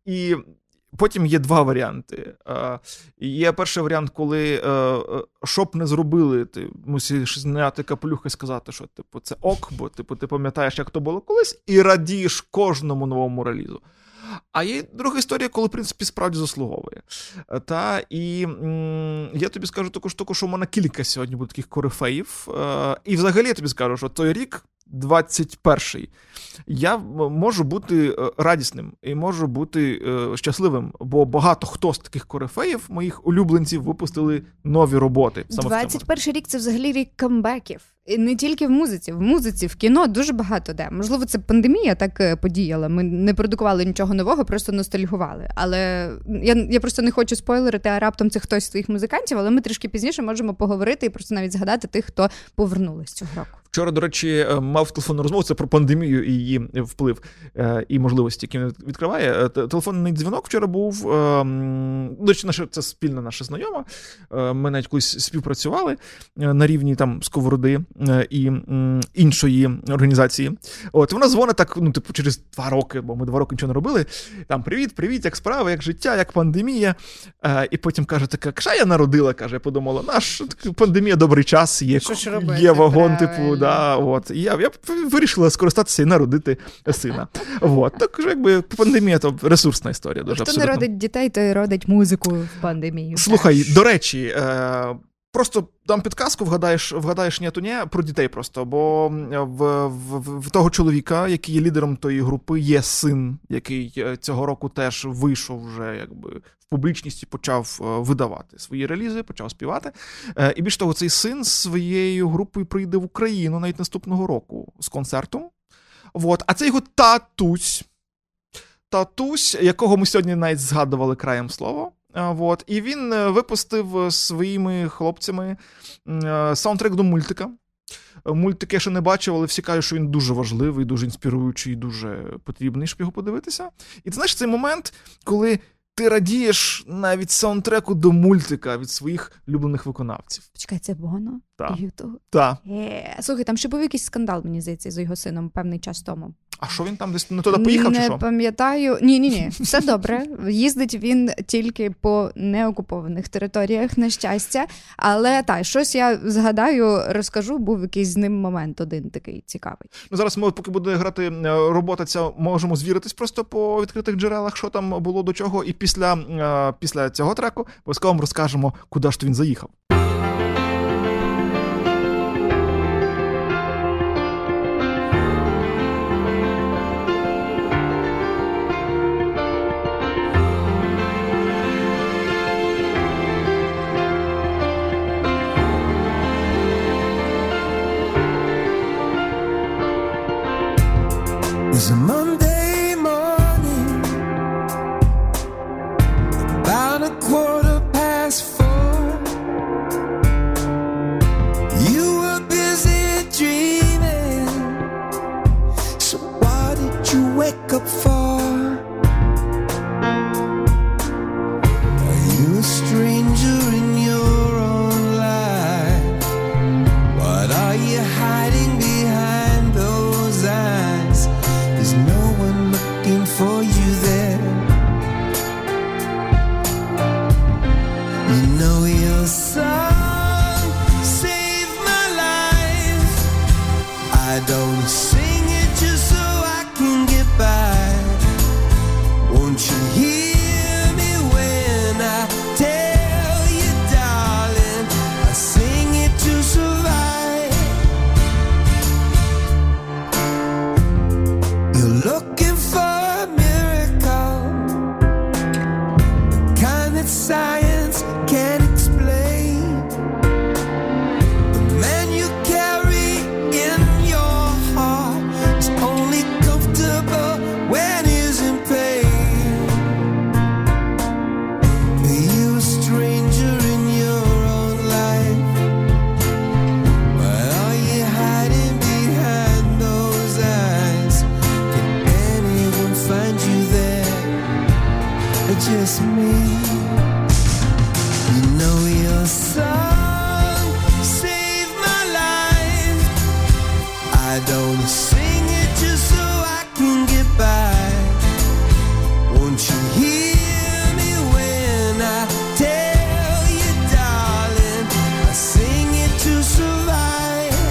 і... Потім є два варіанти. Є перший варіант, коли щоб не зробили, ти мусиш зняти капелюх і сказати, що типу це ок, бо типу ти пам'ятаєш, як то було колись, і радієш кожному новому релізу. А є друга історія, коли, в принципі, справді заслуговує. Та, і м- я тобі скажу таку штуку, що в мене кілька сьогодні буде таких корифеїв. Е- і взагалі я тобі скажу, що той рік, двадцять перший, я можу бути радісним і можу бути е- щасливим, бо багато хто з таких корифеїв, моїх улюбленців, випустили нові роботи. двадцять перший рік – це взагалі рік камбеків. І не тільки в музиці. В музиці, в кіно дуже багато де. Можливо, це пандемія так подіяла. Ми не продукували нічого нового, просто ностальгували. Але я, я просто не хочу спойлерити, а раптом це хтось з твоїх музикантів, але ми трішки пізніше можемо поговорити і просто навіть згадати тих, хто повернулись цього року. Вчора, до речі, мав телефонну розмову, це про пандемію і її вплив і можливості, які він відкриває. Телефонний дзвінок вчора був, до речі, це спільна наша знайома, ми навіть колись співпрацювали на рівні там Сковороди і іншої організації. От, вона дзвонить так, ну, типу, через два роки, бо ми два роки нічого не робили, там, привіт, привіт, як справи, як життя, як пандемія. І потім каже, така, кша я народила, каже, я подумала, наш пандемія, добрий час, є, є вагон, типу, да, от. І я, я вирішила скористатися і народити сина. От, так, якби, пандемія, то ресурсна історія. Дуже, хто абсолютно не родить дітей, той родить музику в пандемію. Слухай, так, до речі, е- просто дам підказку, вгадаєш, вгадаєш ні, то ні, про дітей просто, бо в, в, в того чоловіка, який є лідером тої групи, є син, який цього року теж вийшов вже якби в публічність і почав видавати свої релізи, почав співати. І більш того, цей син з своєю групою прийде в Україну навіть наступного року з концертом. От. А це його татусь, татусь, якого ми сьогодні навіть згадували краєм слова. От. І він випустив своїми хлопцями саундтрек до мультика. Мультик я ще не бачив, але всі кажуть, що він дуже важливий, дуже інспіруючий, дуже потрібний, щоб його подивитися. І ти знаєш цей момент, коли ти радієш навіть саундтреку до мультика від своїх улюблених виконавців. Почекай, це Боно? Так. Та. Yeah. Слухай, там ще був якийсь скандал, мені здається, з його сином певний час тому. А що він там десь не туди поїхав, не чи що? Не пам'ятаю. Ні-ні-ні, все добре. Їздить він тільки по неокупованих територіях, на щастя. Але, так, щось я згадаю, розкажу, був якийсь з ним момент один такий цікавий. Ну, зараз ми, поки буде грати робота ця, можемо звіритись просто по відкритих джерелах, що там було, до чого. І після, після цього треку обов'язково вам розкажемо, куди ж то він заїхав. It's a Monday morning, about a quarter past four. You were busy dreaming, so why did you wake up for? Are you a stranger in your own life? What are you hiding behind? For you there, you know your song saved my life. I don't sing it just so I can get by. Won't you hear me when I tell you, darling, I sing it to survive. You're looking for science can't explain. The man you carry in your heart is only comfortable when he's in pain. Are you a stranger in your own life? Why are you hiding behind those eyes? Can anyone find you there? Or just me? Don't sing it just so I can get by. Won't you hear me when I tell you, darling, I sing it to survive.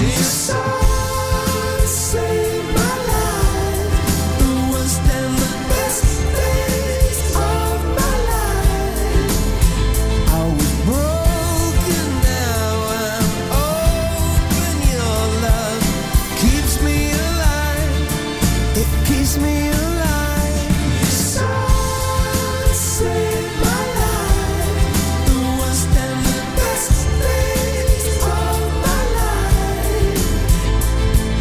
This song saved my life. The worst and the best days of my life. I was broken, now I'm me alive. Your song saved my life. The worst and the best days of my life.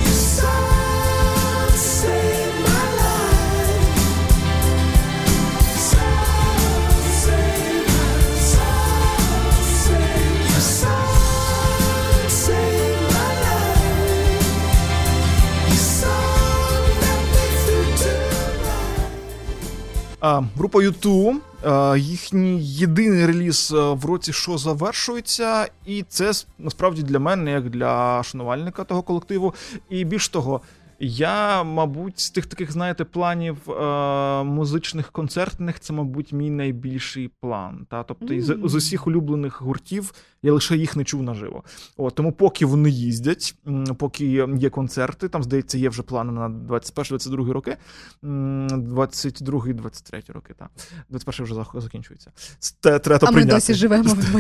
Your song saved my life. Song saved my song saved. Your song saved my life. Your song. Група ю ту, їхній єдиний реліз в році, що завершується, і це насправді для мене, як для шанувальника того колективу. І більш того, я, мабуть, з тих таких, знаєте, планів музичних, концертних, це, мабуть, мій найбільший план. Та? Тобто mm-hmm. з усіх улюблених гуртів я лише їх не чув наживо. О, тому поки вони їздять, поки є концерти, там, здається, є вже плани на двадцять перший двадцять другий роки, двадцять другий двадцять третій роки, так. двадцять перший вже закінчується. Це треба а прийняти. Ми досі живемо в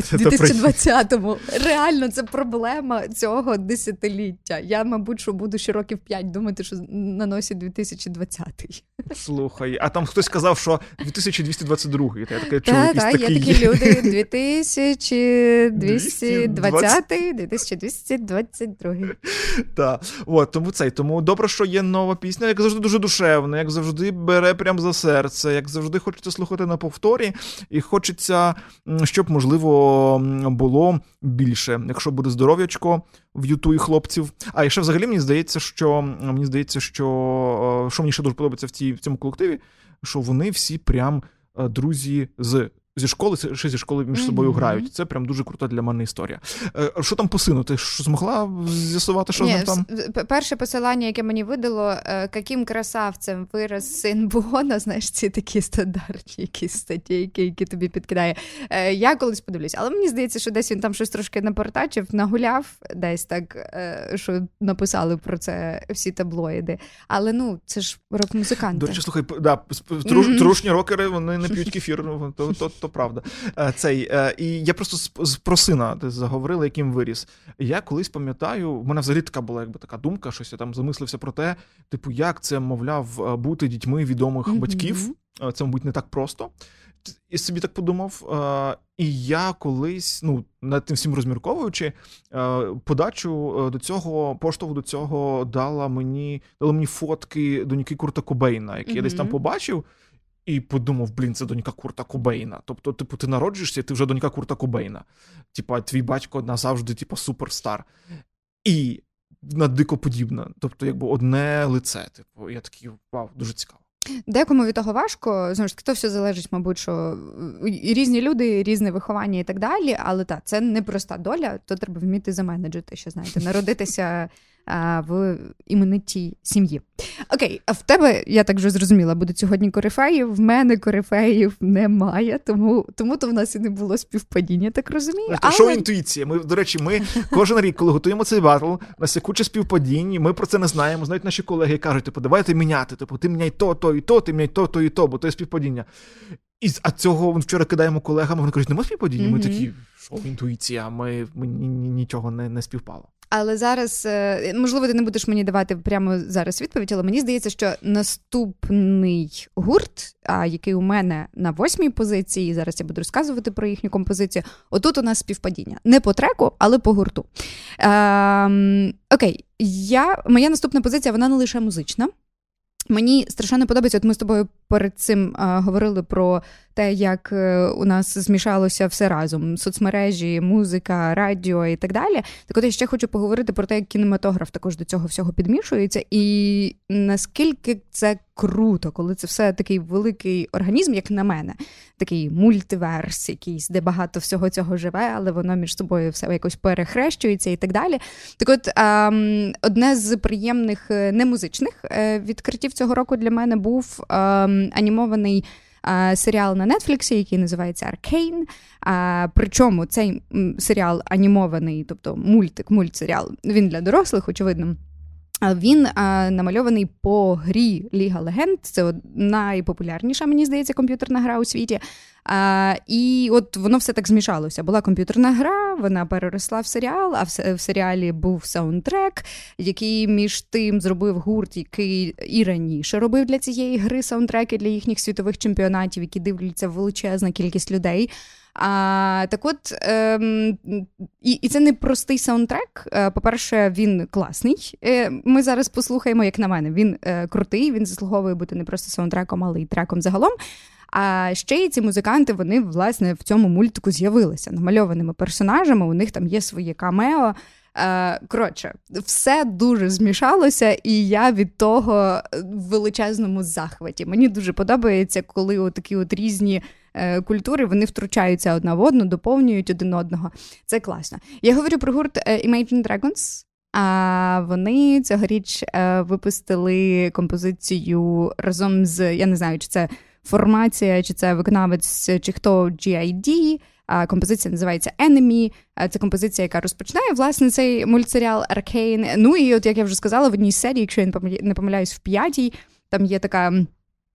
двадцятому. Реально, це проблема цього десятиліття. Я, мабуть, що буду ще років п'ять думати, що на носі дві тисячі двадцятий. Слухай, а там хтось казав, що дві тисячі двісті двадцять другий. Та я таке чую, якісь такі. Так, є такі люди, дві тисячі двадцятий, дві тисячі двісті двадцятий. Так, от, тому цей, тому добре, що є нова пісня, як завжди дуже душевна, як завжди бере прям за серце, як завжди хочеться слухати на повторі, і хочеться, щоб, можливо, було більше, якщо буде здоров'ячко в ютубі хлопців. А і ще взагалі мені здається, що, мені здається, що, що мені ще дуже подобається в, цій, в цьому колективі, що вони всі прям друзі з... зі школи, ще зі школи між собою mm-hmm. грають. Це прям дуже крута для мене історія. Е, що там по сину? Ти ж змогла з'ясувати, що Ні, там? Перше посилання, яке мені видало, «Каким красавцем вираз син Бона», знаєш, ці такі стандартні якісь статейки, які тобі підкидає. Е, я колись подивлюсь, але мені здається, що десь він там щось трошки напортачив, нагуляв десь так, е, що написали про це всі таблоїди. Але, ну, це ж рок-музиканти. До речі, слухай, да, труш, mm-hmm. трушні рокери, вони не п'ють кефір, то, то то правда. Цей, і я просто про сина заговорила, яким виріс. Я колись пам'ятаю, в мене взагалі така була якби така думка, щось я там замислився про те, типу, як це, мовляв, бути дітьми відомих mm-hmm. батьків. Це, мабуть, не так просто. І собі так подумав. І я колись, ну, над тим всім розмірковуючи, подачу до цього, поштовх до цього дала мені, дали мені фотки доньки Курта Кобейна, які mm-hmm. я десь там побачив. І подумав, блін, це донька Курта Кобейна. Тобто, типу, ти народжуєшся, і ти вже донька Курта Кобейна. Типа, твій батько назавжди, типа, суперстар. І на дико подібна. Тобто, якби одне лице. Типу, я такий, вау, дуже цікаво. Декому від того важко. Знову ж таки, то все залежить, мабуть, що і різні люди, і різне виховання і так далі. Але так, це непроста доля, то треба вміти заменеджити, що, знаєте, народитися... в іменитій сім'ї. Окей, а в тебе, я так вже зрозуміла, будуть сьогодні корифеї, в мене корифеїв немає, тому, тому то в нас і не було співпадіння, так розумію. Але... Шоу інтуїція. Ми, до речі, ми кожен рік, коли готуємо цей батл, на секуче співпадіння, ми про це не знаємо, знають наші колеги, кажуть, типу, давайте міняти, типу, ти міняй то, то і то, ти міняй то, то і то, бо то є співпадіння. І, а цього вчора кидаємо колегам, вони кажуть, нема співпадіння, ми такі, шоу інтуїція, ми, ми нічого не, не співпало. Але зараз, можливо, ти не будеш мені давати прямо зараз відповідь, але мені здається, що наступний гурт, який у мене на восьмій позиції, зараз я буду розказувати про їхню композицію, отут у нас співпадіння. Не по треку, але по гурту. Ем, окей, я, моя наступна позиція, вона не лише музична. Мені страшенно подобається, от ми з тобою перед цим а, говорили про те, як у нас змішалося все разом. Соцмережі, музика, радіо і так далі. Так от я ще хочу поговорити про те, як кінематограф також до цього всього підмішується. І наскільки це круто, коли це все такий великий організм, як на мене. Такий мультиверс якийсь, де багато всього цього живе, але воно між собою все якось перехрещується і так далі. Так от, а, одне з приємних немузичних відкриттів цього року для мене був а, анімований серіал на Нетфліксі, який називається «Arcane». А, причому цей серіал анімований, тобто мультик, мультсеріал, він для дорослих, очевидно. Він а, намальований по грі «Ліга легенд». Це найпопулярніша, мені здається, комп'ютерна гра у світі. А, і от воно все так змішалося. Була комп'ютерна гра, вона переросла в серіал, а в, в серіалі був саундтрек, який між тим зробив гурт, який і раніше робив для цієї гри саундтреки для їхніх світових чемпіонатів, які дивляться величезна кількість людей. А, так от, ем, і, і це не простий саундтрек. По-перше, він класний. Ми зараз послухаємо, як на мене. Він е, крутий, він заслуговує бути не просто саундтреком, але й треком загалом. А ще й ці музиканти, вони, власне, в цьому мультику з'явилися намальованими персонажами, у них там є своє камео. Коротше, все дуже змішалося, і я від того в величезному захваті. Мені дуже подобається, коли отакі от різні культури, вони втручаються одна в одну, доповнюють один одного. Це класно. Я говорю про гурт Imagine Dragons. А вони цьогоріч випустили композицію разом з, я не знаю, чи це формація, чи це виконавець, чи хто джі ай ді. Композиція називається «Enemy». Це композиція, яка розпочинає, власне, цей мультсеріал «Arcane». Ну і от, як я вже сказала, в одній серії, якщо я не помиляюсь, в п'ятій, там є така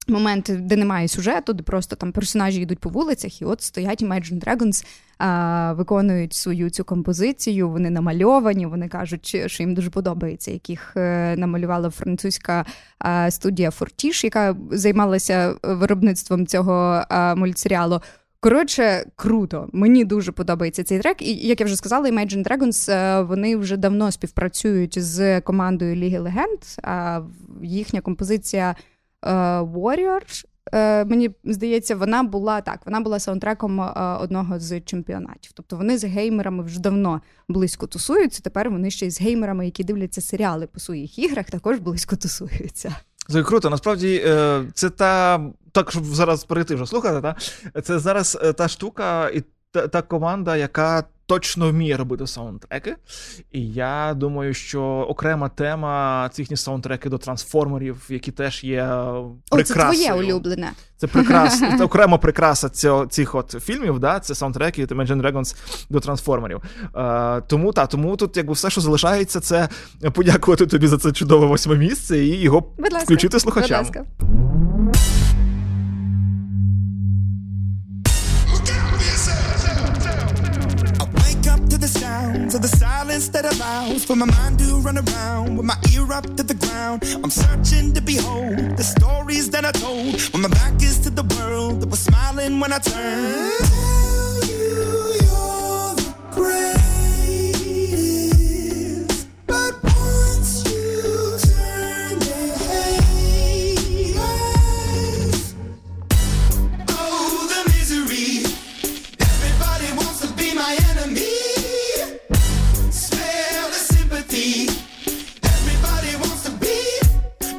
момент, де немає сюжету, де просто там персонажі йдуть по вулицях, і от стоять Imagine Dragons, а, виконують свою цю композицію, вони намальовані, вони кажуть, що їм дуже подобається, яких намалювала французька а, студія «Фортіш», яка займалася виробництвом цього а, мультсеріалу. Коротше, круто. Мені дуже подобається цей трек. І, як я вже сказала, Imagine Dragons, вони вже давно співпрацюють з командою Ліги Легенд. Їхня композиція Warrior, мені здається, вона була так, вона була саундтреком одного з чемпіонатів. Тобто вони з геймерами вже давно близько тусуються, тепер вони ще й з геймерами, які дивляться серіали по своїх іграх, також близько тусуються. Це круто. Насправді, це та, так, щоб зараз перейти вже слухати, та? Це зараз та штука і та, та команда, яка точно вміє робити саундтреки. І я думаю, що окрема тема — це їхні саундтреки до трансформерів, які теж є прекрасною. О, це твоє улюблене. Це прекрасно. Це окрема прикраса цього, цих от фільмів, да? Це саундтреки від Imagine Dragons до трансформерів. Е, тому, та, тому тут якби все, що залишається, це подякувати тобі за це чудове восьме місце і його ласка, включити слухачам. Будь ласка. To the silence that allows for my mind to run around with my ear up to the ground. I'm searching to behold the stories that I told when my back is to the world that was smiling when I turned. Tell you you're the greatest, but once you turn and hate us, oh the misery. Everybody wants to be my enemy.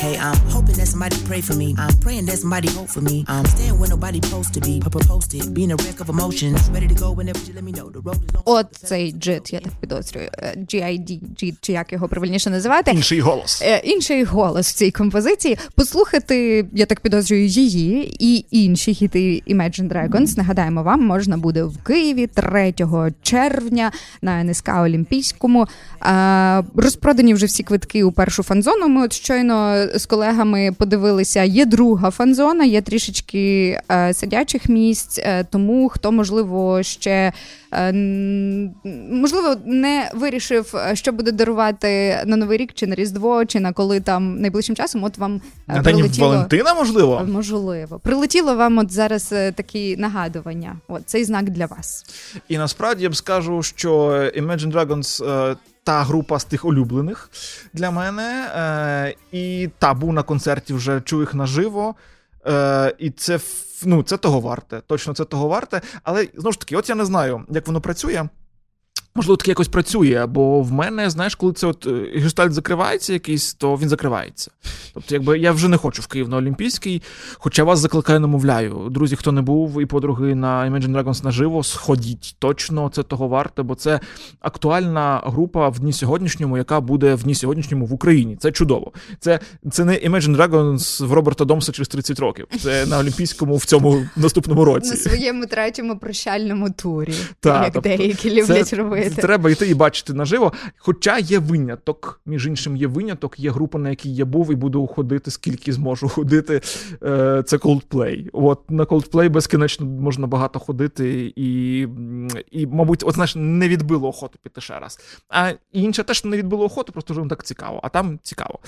Okay, I'm hoping that somebody pray for me. I'm praying that somebody hope for me. I'm staying where nobody supposed to be. Papa posted, being a wreck of emotions. Ready to go whenever you let me know. The road is long. От цей джит, я так підозрюю. джі ай ді, джит, чи як його правильніше називати. Інший голос. Інший голос в цій композиції. Послухати, я так підозрюю, її і інші хіти Imagine Dragons, нагадаємо вам, можна буде в Києві третього червня на НСК Олімпійському. Розпродані вже всі квитки у першу фан-зону. Ми от щойно з колегами подивилися, є друга фан-зона, є трішечки е, сидячих місць, е, тому хто, можливо, ще е, можливо, не вирішив, що буде дарувати на Новий рік, чи на Різдво, чи на коли там найближчим часом, от вам е, прилетіло... Валентина, можливо? Можливо. Прилетіло вам от зараз е, такі нагадування. От, цей знак для вас. І насправді я б скажу, що Imagine Dragons... Е... та група з тих улюблених для мене. Е, і та, був на концерті вже, чув їх наживо. Е, і це, ну, це того варте. Точно це того варте. Але, знову ж таки, от я не знаю, як воно працює. Можливо, таке якось працює, бо в мене, знаєш, коли це от гештальт закривається якийсь, то він закривається. Тобто, якби я вже не хочу в Київ на Олімпійський, хоча вас закликаю, намовляю. Друзі, хто не був і подруги на Imagine Dragons наживо, сходіть. Точно це того варте, бо це актуальна група в дні сьогоднішньому, яка буде в дні сьогоднішньому в Україні. Це чудово. Це, це не Imagine Dragons в Роберта Домса через тридцять років. Це на Олімпійському в цьому наступному році. На своєму третьому прощальному турі, та, як тобто, деякі люблять це... робити. Треба йти і бачити наживо, хоча є виняток, між іншим є виняток, є група, на якій я був і буду ходити, скільки зможу ходити, це Coldplay. От на Coldplay безкінечно можна багато ходити і, і мабуть, от знаєш, не відбило охоту піти ще раз. А інше теж не відбило охоту, просто вже так цікаво, а там цікаво.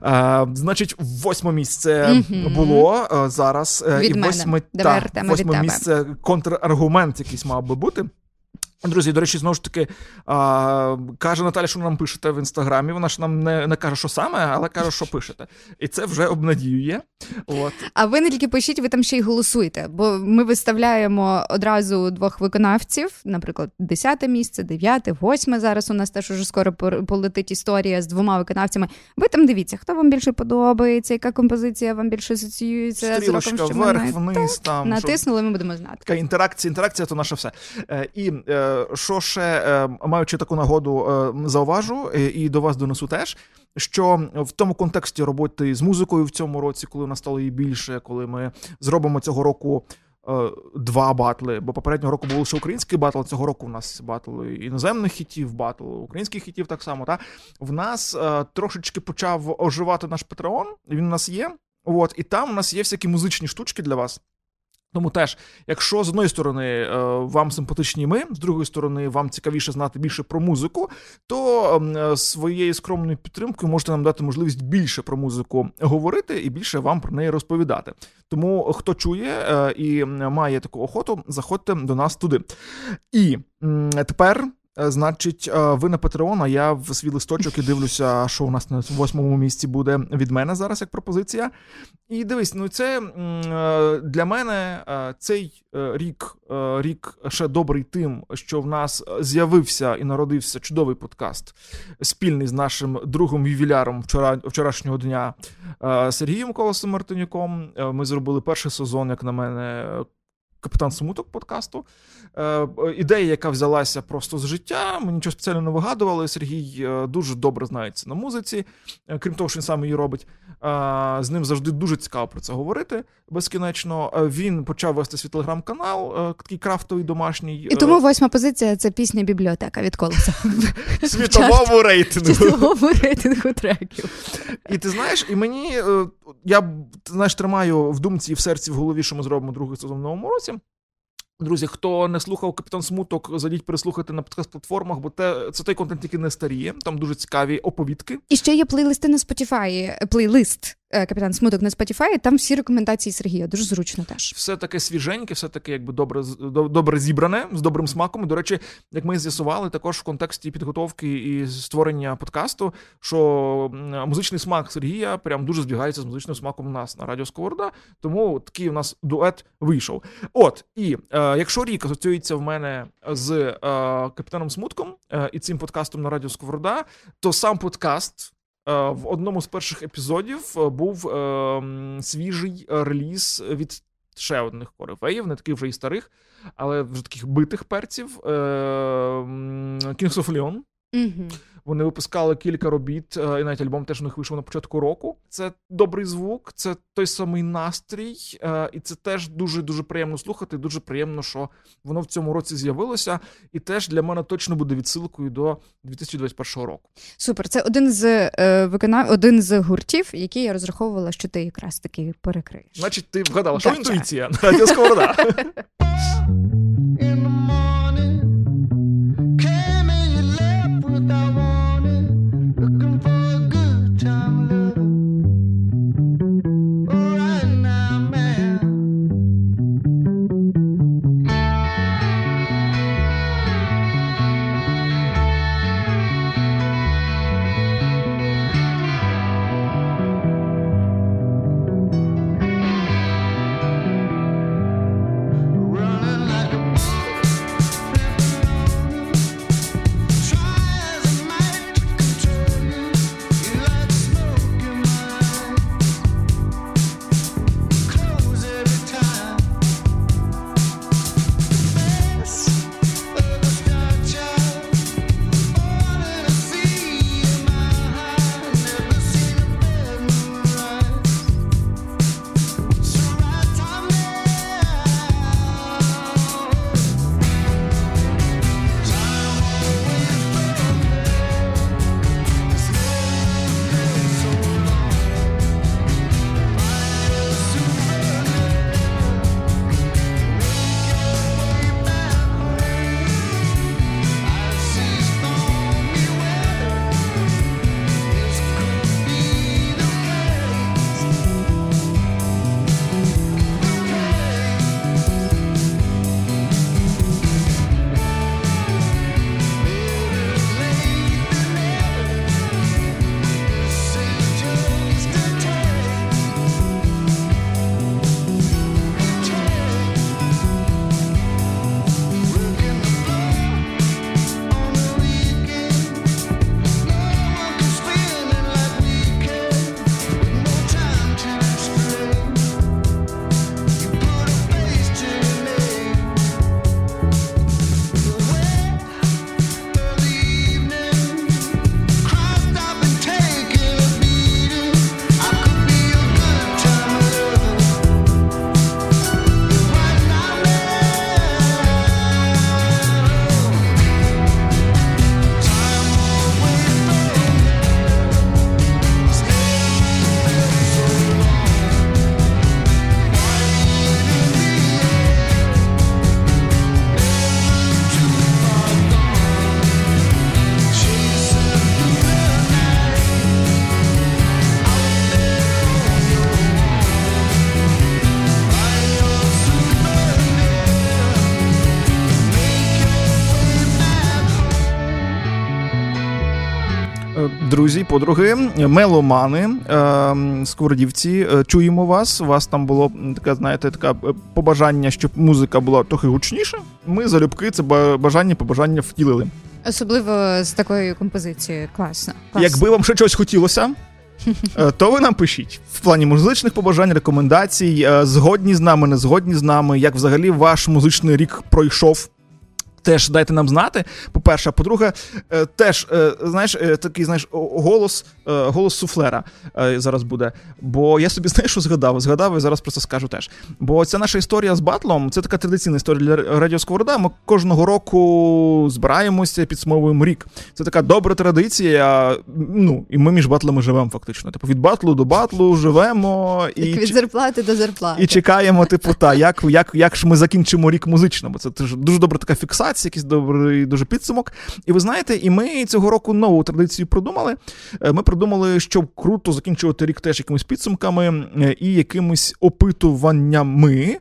А, значить, восьме місце mm-hmm. було зараз. Від і восьме, та, восьме місце контраргумент якийсь мав би бути. Друзі, до речі, знову ж таки, а, каже Наталя, що нам пишете в Інстаграмі. Вона ж нам не, не каже, що саме, але каже, що пишете. І це вже обнадіює. От. А ви не тільки пишіть, ви там ще й голосуйте. Бо ми виставляємо одразу двох виконавців, наприклад, десяте місце, дев'яте, восьме. Зараз у нас теж уже скоро полетить історія з двома виконавцями. Ви там дивіться, хто вам більше подобається, яка композиція вам більше асоціюється. Стрілочка з роком, що вверх, вниз. Так, там, натиснули, щоб... ми будемо знати. Така інтеракція, інтеракція, то наше все. І... що ще, маючи таку нагоду, зауважу, і до вас донесу теж, що в тому контексті роботи з музикою в цьому році, коли нас стало її більше, коли ми зробимо цього року два батли, бо попереднього року був лише український батл, цього року в нас батли іноземних хітів, батл українських хітів так само, та в нас е, трошечки почав оживати наш Патреон, він у нас є, от, і там у нас є всякі музичні штучки для вас. Тому теж, якщо з одної сторони вам симпатичні ми, з другої сторони вам цікавіше знати більше про музику, то своєю скромною підтримкою можете нам дати можливість більше про музику говорити і більше вам про неї розповідати. Тому хто чує і має таку охоту, заходьте до нас туди. І тепер, значить, ви на Патреон, а я в свій листочок і дивлюся, що у нас на восьмому місці буде від мене зараз як пропозиція. І дивись, ну це для мене цей рік, рік ще добрий тим, що в нас з'явився і народився чудовий подкаст, спільний з нашим другим ювіляром вчора, вчорашнього дня Сергієм Колосом Мартинюком. Ми зробили перший сезон, як на мене, «Капітан Смуток» подкасту. Е, ідея, яка взялася просто з життя, ми нічого спеціально не вигадували. Сергій дуже добре знається на музиці, крім того, що він сам її робить. Е, з ним завжди дуже цікаво про це говорити, безкінечно. Він почав вести свій телеграм-канал, е, такий крафтовий, домашній. І тому восьма позиція – це пісня «Бібліотека» від Колоса. Світовому рейтингу. Світовому рейтингу треків. І ти знаєш, і мені, я, ти знаєш, тримаю в думці і в серці, в голові, що ми зробимо другий сезон в новому році. Друзі, хто не слухав «Капітан Смуток», зайдіть переслухати на подкаст-платформах, бо те, це той контент, який не старіє, там дуже цікаві оповідки. І ще є плейлисти на Spotify, плейлист «Капітан Смуток» на Spotify, там всі рекомендації Сергія, дуже зручно теж. Все таке свіженьке, все таке якби добре, добре зібране, з добрим смаком. До речі, як ми з'ясували також в контексті підготовки і створення подкасту, що музичний смак Сергія прям дуже збігається з музичним смаком нас на Радіо Сковорода, тому такий у нас дует вийшов. От, і якщо рік асоціюється в мене з «Капітаном Смутком» і цим подкастом на Радіо Сковорода, то сам подкаст в одному з перших епізодів був свіжий реліз від ще одних корифеїв, не таких вже і старих, але вже таких битих перців, «Kings of Leon». Mm-hmm. Вони випускали кілька робіт, і навіть альбом теж у них вийшов на початку року. Це добрий звук, це той самий настрій, і це теж дуже-дуже приємно слухати, дуже приємно, що воно в цьому році з'явилося, і теж для мене точно буде відсилкою до дві тисячі двадцять першого року. Супер, це один з е, виконав, один з гуртів, який я розраховувала, що ти якраз таки перекриєш. Значить, ти вгадала, що інтуїція на Радіо Сковорода. Run друзі, подруги, меломани, сковородівці, чуємо вас. У вас там було таке, знаєте, таке побажання, щоб музика була трохи гучніша. Ми, залюбки, це бажання, побажання втілили. Особливо з такою композицією. Класно. Класно. Якби вам ще чогось хотілося, то ви нам пишіть. В плані музичних побажань, рекомендацій, згодні з нами, не згодні з нами, як взагалі ваш музичний рік пройшов. Теж дайте нам знати, по-перше. А по-друге, теж, знаєш, такий, знаєш, голос, голос суфлера зараз буде. Бо я собі, знаєш, що згадав, згадав і зараз просто скажу теж. Бо ця наша історія з батлом, це така традиційна історія для Радіо Сковорода. Ми кожного року збираємося, підсумовуємо рік. Це така добра традиція, ну, і ми між батлами живемо фактично. Типу, від батлу до батлу живемо. І від ч... зарплати до зарплати. І чекаємо, типу, та, як, як, як ж ми закінчимо рік музично, бо це дуже добра така фіксація. Якийсь добрий дуже підсумок. І ви знаєте, і ми цього року нову традицію придумали. Ми придумали, що круто закінчувати рік теж якимись підсумками і якимись опитуваннями.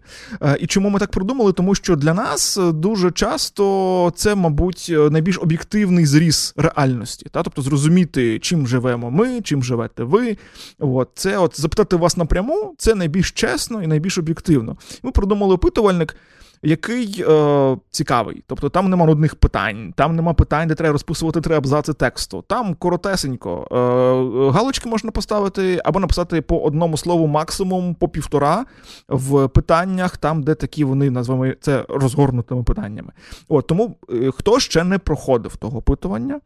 І чому ми так придумали? Тому що для нас дуже часто це, мабуть, найбільш об'єктивний зріз реальності. Та? Тобто зрозуміти, чим живемо ми, чим живете ви. От. Це от запитати вас напряму, це найбільш чесно і найбільш об'єктивно. Ми придумали опитувальник, який е, цікавий. Тобто там нема нудних питань, там нема питань, де треба розписувати три абзаци тексту. Там коротесенько. Е, галочки можна поставити або написати по одному слову максимум, по півтора в питаннях, там, де такі вони, називаємо це розгорнутими питаннями. От, тому е, хто ще не проходив того опитування,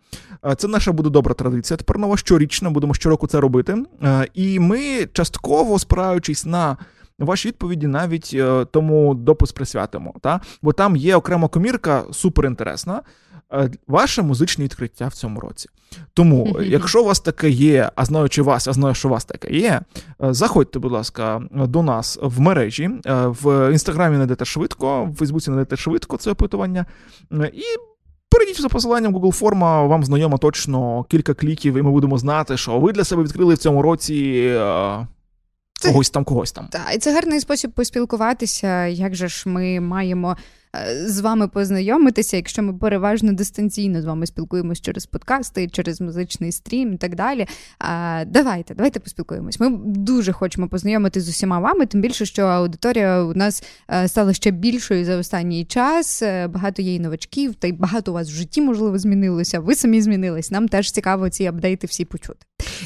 е, це наша буде добра традиція. Тепер нова щорічна, будемо щороку це робити. Е, і ми частково, спираючись на ваші відповіді, навіть е, тому допис присвятимо, та? Бо там є окрема комірка, суперінтересна, е, ваше музичне відкриття в цьому році. Тому, якщо у вас таке є, а знаючи вас, а знаю, що у вас таке є, е, заходьте, будь ласка, до нас в мережі, е, в Інстаграмі знайдете швидко, в Фейсбуці знайдете швидко це опитування, е, і перейдіть за посиланням Google форма, вам знайомо точно кілька кліків, і ми будемо знати, що ви для себе відкрили в цьому році... Е, Це... Когось там, когось там. Так, і це гарний спосіб поспілкуватися, як же ж ми маємо з вами познайомитися, якщо ми переважно дистанційно з вами спілкуємось через подкасти, через музичний стрім і так далі. А, давайте, давайте поспілкуємось. Ми дуже хочемо познайомитись з усіма вами, тим більше, що аудиторія у нас стала ще більшою за останній час, багато є і новачків, та й багато у вас в житті, можливо, змінилося, ви самі змінились, нам теж цікаво ці апдейти всі почути.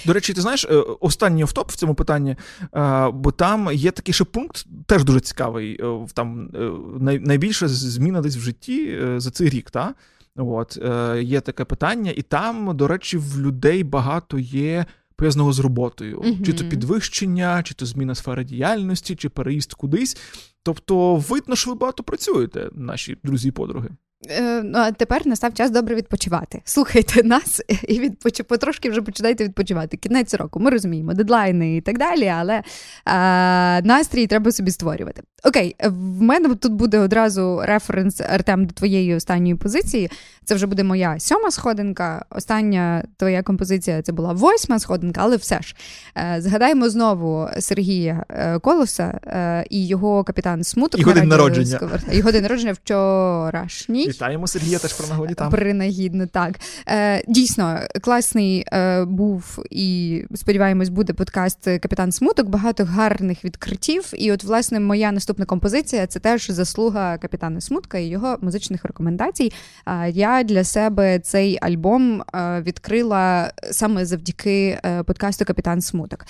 До речі, ти знаєш, останній офтоп в цьому питанні, бо там є такий ще пункт, теж дуже цікавий, там найбільше зміна десь в житті за цей рік, та? От, є таке питання, і там, до речі, в людей багато є пов'язаного з роботою. Mm-hmm. Чи то підвищення, чи то зміна сфери діяльності, чи переїзд кудись. Тобто, видно, що ви багато працюєте, наші друзі і подруги. Ну, а тепер настав час добре відпочивати. Слухайте нас і відпоч... потрошки вже починайте відпочивати. Кінець року, ми розуміємо, дедлайни і так далі, але а, настрій треба собі створювати. Окей, в мене тут буде одразу референс, Артем, до твоєї останньої позиції. Це вже буде моя сьома сходинка, остання твоя композиція, це була восьма сходинка, але все ж. Згадаємо знову Сергія Колоса і його капітан Смуток. І годин народження. І годин народження вчорашній. Вітаємо Сергія, теж про нагоді там. Принагідно, так. Е, дійсно, класний е, був і, сподіваємось, буде подкаст «Капітан Смуток». Багато гарних відкриттів. І от, власне, моя наступна композиція – це теж заслуга «Капітана Смутка» і його музичних рекомендацій. Е, я для себе цей альбом е, відкрила саме завдяки е, подкасту «Капітан Смуток».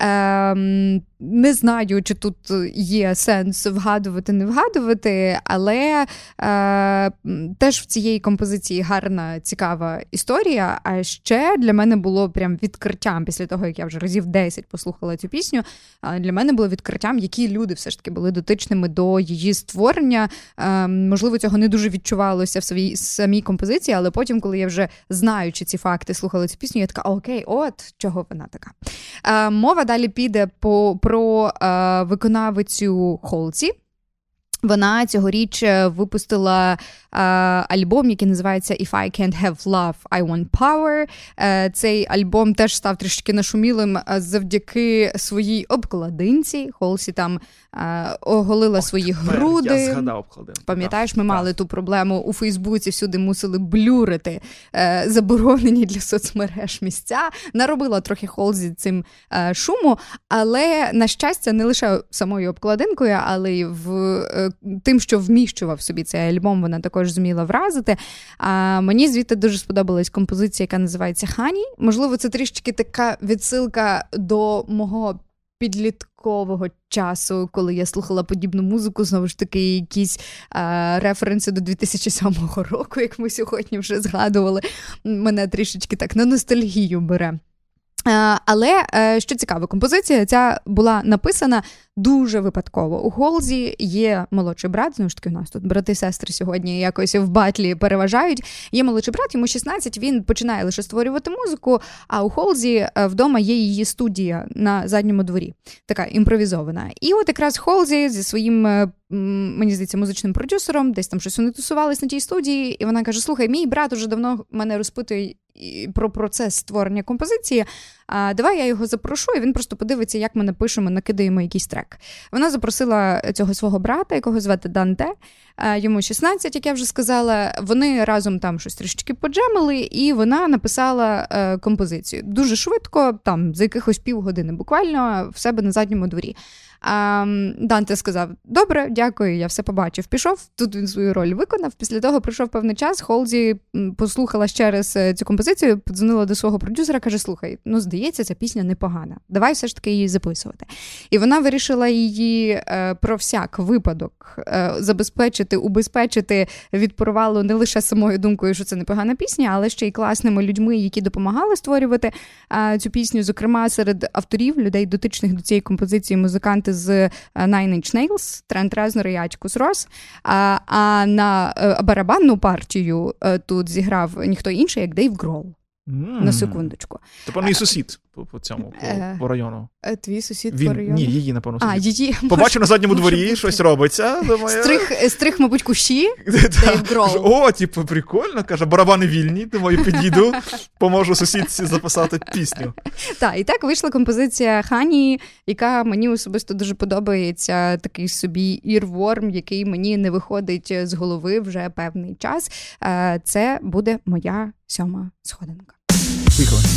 Е, не знаю, чи тут є сенс вгадувати, не вгадувати, але... Е, Теж в цієї композиції гарна, цікава історія, а ще для мене було прям відкриттям, після того, як я вже разів десять послухала цю пісню, для мене було відкриттям, які люди все ж таки були дотичними до її створення. Можливо, цього не дуже відчувалося в своїй самій композиції, але потім, коли я вже, знаючи ці факти, слухала цю пісню, я така, окей, от чого вона така. Мова далі піде по, про виконавицю Холсі. Вона цьогоріч випустила е, альбом, який називається «If I can't have love, I want power». Е, цей альбом теж став трішки нашумілим завдяки своїй обкладинці. Холсі там е, оголила Ох, свої груди. Я згадав обкладинку. Пам'ятаєш, ми так. мали ту проблему у Фейсбуці, всюди мусили блюрити е, заборонені для соцмереж місця. Наробила трохи Холсі цим е, шуму, але, на щастя, не лише самою обкладинкою, але й в е, тим, що вміщував собі цей альбом, вона також зуміла вразити. А мені звідти дуже сподобалась композиція, яка називається «Honey». Можливо, це трішечки така відсилка до мого підліткового часу, коли я слухала подібну музику, знову ж таки, якісь е, референси до дві тисячі сьомого року, як ми сьогодні вже згадували. Мене трішечки так на ностальгію бере. Але, що цікаво, композиція ця була написана дуже випадково. У Холзі є молодший брат, знову ж таки, у нас тут брати-сестри сьогодні якось в батлі переважають. Є молодший брат, йому шістнадцять, він починає лише створювати музику, а у Холзі вдома є її студія на задньому дворі, така імпровізована. І от якраз Холзі зі своїм, мені здається, музичним продюсером, десь там щось вони тусувались на тій студії, і вона каже, слухай, мій брат уже давно мене розпитує про процес створення композиції, а давай я його запрошу, і він просто подивиться, як ми напишемо, накидаємо якийсь трек. Вона запросила цього свого брата, якого звати Данте, йому шістнадцять, як я вже сказала, вони разом там щось трішечки поджемили, і вона написала композицію. Дуже швидко, там, за якихось півгодини буквально, в себе на задньому дворі. Данте сказав, добре, дякую, я все побачив, пішов, тут він свою роль виконав, після того пройшов певний час, Холзі послухала ще раз цю композицію, подзвонила до свого продюсера, каже, слухай, ну здається, ця пісня непогана, давай все ж таки її записувати. І вона вирішила її про всяк випадок забезпечити, убезпечити від провалу не лише самою думкою, що це непогана пісня, але ще й класними людьми, які допомагали створювати цю пісню, зокрема серед авторів, людей дотичних до цієї композиції, музикант з Nine Inch Nails, Трент Резнер і Атікус Росс, а, а на барабанну партію тут зіграв ніхто інший, як Дейв Грол. Mm. На секундочку. Тобто мій сусід по, по цьому, по, по району. Твій сусід Він, по району? Ні, її, напевно, сусід. А, її... Побачив на задньому дворі, щось робиться. Думаю... Стрих, стрих, мабуть, кущі, Дейв Грол. О, типу, прикольно, каже, барабани вільні, думаю, підійду, поможу сусідці записати пісню. Так, і так вийшла композиція Хані, яка мені особисто дуже подобається, такий собі ірворм, який мені не виходить з голови вже певний час. Це буде моя сьома сходинка. Поїхали. I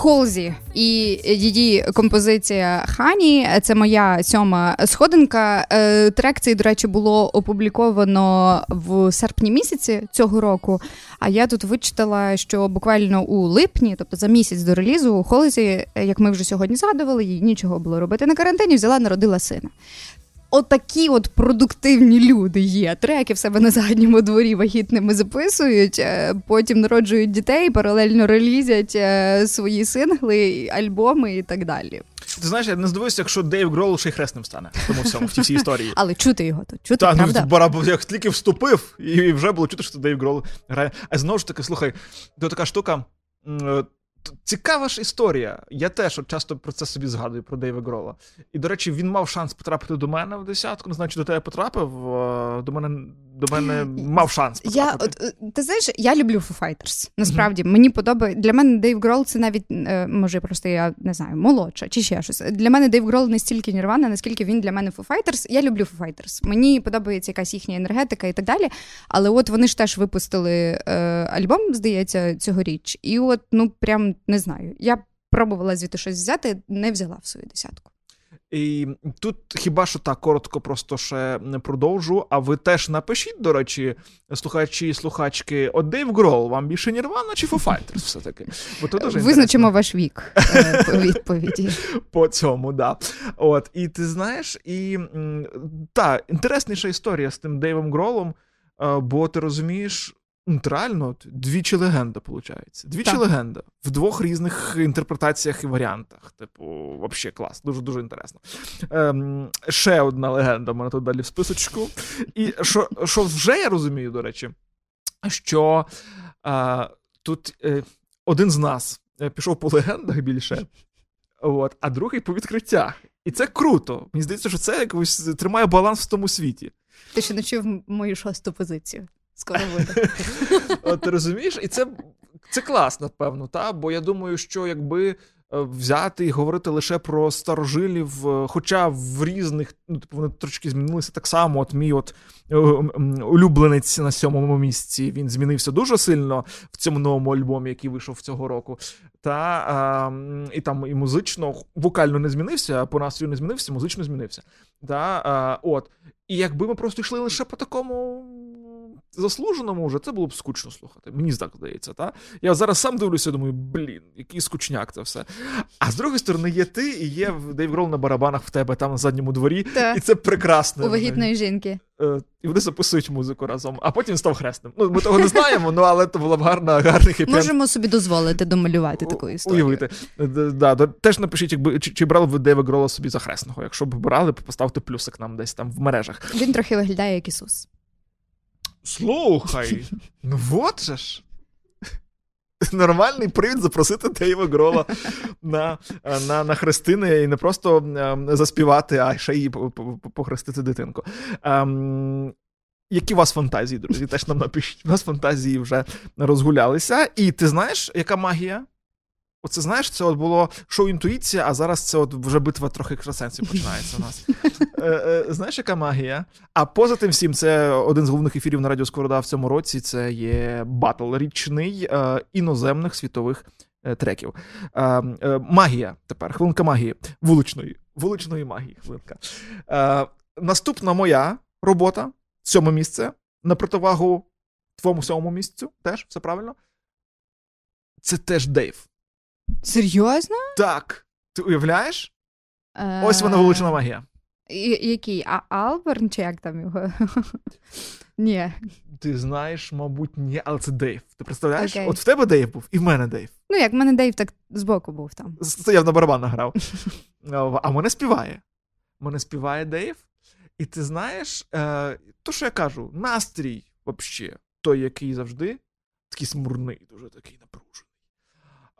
Холсі і її композиція Honey. Це моя сьома сходинка. Трек цей, до речі, було опубліковано в серпні місяці цього року, а я тут вичитала, що буквально у липні, тобто за місяць до релізу, Холсі, як ми вже сьогодні згадували, їй нічого було робити на карантині, взяла, народила сина. Отакі от продуктивні люди є. Треки в себе на задньому дворі вагітними записують, потім народжують дітей, паралельно релізять свої сингли, альбоми і так далі. Ти знаєш, я не здивуюся, якщо Дейв Грол ще й хресним стане тому всьому, в тій всій історії. Але чути його тут, чути, та, правда? Так, ну, як тільки вступив, і вже було чути, що Дейв Грол грає. А знову ж таки, слухай, то така штука... Цікава ж історія. Я теж от часто про це собі згадую, про Дейва Грола. І, до речі, він мав шанс потрапити до мене в десятку, не знаю, чи до тебе потрапив, до мене, до мене мав шанс потрапити. Я, от, ти знаєш, я люблю Foo Fighters, насправді. Mm-hmm. Мені подобається, для мене Дейв Грол це навіть, може, просто я не знаю, молодша чи ще щось. Для мене Дейв Грол не стільки Нірвана, наскільки він для мене Foo Fighters. Я люблю Foo Fighters. Мені подобається якась їхня енергетика і так далі. Але от вони ж теж випустили е, альбом, здається, цьогоріч. І от, ну, прям не знаю. Я пробувала звідти щось взяти, не взяла в свою десятку. І тут хіба що так, коротко просто ще продовжу, а ви теж напишіть, до речі, слухачі і слухачки, от Дейв Грол, вам більше Нірвана чи Foo Fighters все-таки? Бо то дуже визначимо ваш вік по відповіді. По цьому, да. От, і ти знаєш, і та, інтересніша історія з тим Дейвом Гролом, бо ти розумієш, реально, двічі легенда, виходить. Двічі так. Легенда. В двох різних інтерпретаціях і варіантах. Типу, взагалі клас. Дуже-дуже інтересно. Ем, ще одна легенда в мене тут далі в списочку. І що, що вже я розумію, до речі, що е, тут е, один з нас пішов по легендах більше, от, а другий по відкриттях. І це круто. Мені здається, що це якось тримає баланс в тому світі. Ти ще не чув мою шосту позицію. Скоро буде. От, ти розумієш? І це, це класно, певно, та? Бо я думаю, що якби взяти і говорити лише про старожилів, хоча в різних, ну, типу, вони трошки змінилися так само. От мій от улюбленець на сьомому місці, він змінився дуже сильно в цьому новому альбомі, який вийшов цього року. Та, а, і там і музично, вокально не змінився, по настрою не змінився, музично змінився. Та, а, от. І якби ми просто йшли лише по такому... заслуженому вже, це було б скучно слухати. Мені так здається, та? Я зараз сам дивлюся, думаю, блін, який скучняк це все. А з другої сторони, є ти і є Дейв Грол на барабанах в тебе, там на задньому дворі. Та. І це прекрасно. У вагітної жінки. І вони записують музику разом, а потім став хресним. Ну, ми того не знаємо, ну, але це була б гарна, гарний хеппі-енд. Можемо собі дозволити домалювати таку історію. Уявити. Да, да. Теж напишіть, якби, чи, чи брали ви Дейва Грола собі за хресного. Якщо б брали, поставте плюсик нам десь там в мережах. Він трохи виглядає як Ісус. Слухай, ну от же ж. Нормальний привід запросити Дейва Грола на, на, на хрестини і не просто заспівати, а ще й похрестити дитинку. Ем, які у вас фантазії, друзі? Теж нам напишіть. У нас фантазії вже розгулялися. І ти знаєш, яка магія? Оце, знаєш, це от було шоу-інтуїція, а зараз це от вже битва трохи екстрасенсів починається у нас. Е, е, знаєш, яка магія? А поза тим всім, це один з головних ефірів на Радіо Сковорода в цьому році, це є батл річний е, іноземних світових е, треків. Е, е, магія тепер, хвилинка магії, вуличної, вуличної магії хвилинка. Е, наступна моя робота, сьоме місце, на противагу твоєму сьомому місцю, теж, все правильно, це теж Дейв. Серйозно? Так. Ти уявляєш? Е... Ось вона вилучена магія. І- який? А Алберн? Чи як там його? Ні. Ти знаєш, мабуть, ні, але це Дейв. Ти представляєш? Okay. От в тебе Дейв був і в мене Дейв. Ну як, в мене Дейв так збоку був там. Це я на барабан награв. А мене співає. Мене співає Дейв. І ти знаєш, то, що я кажу, настрій взагалі той, який завжди, такий смурний, дуже такий напружений.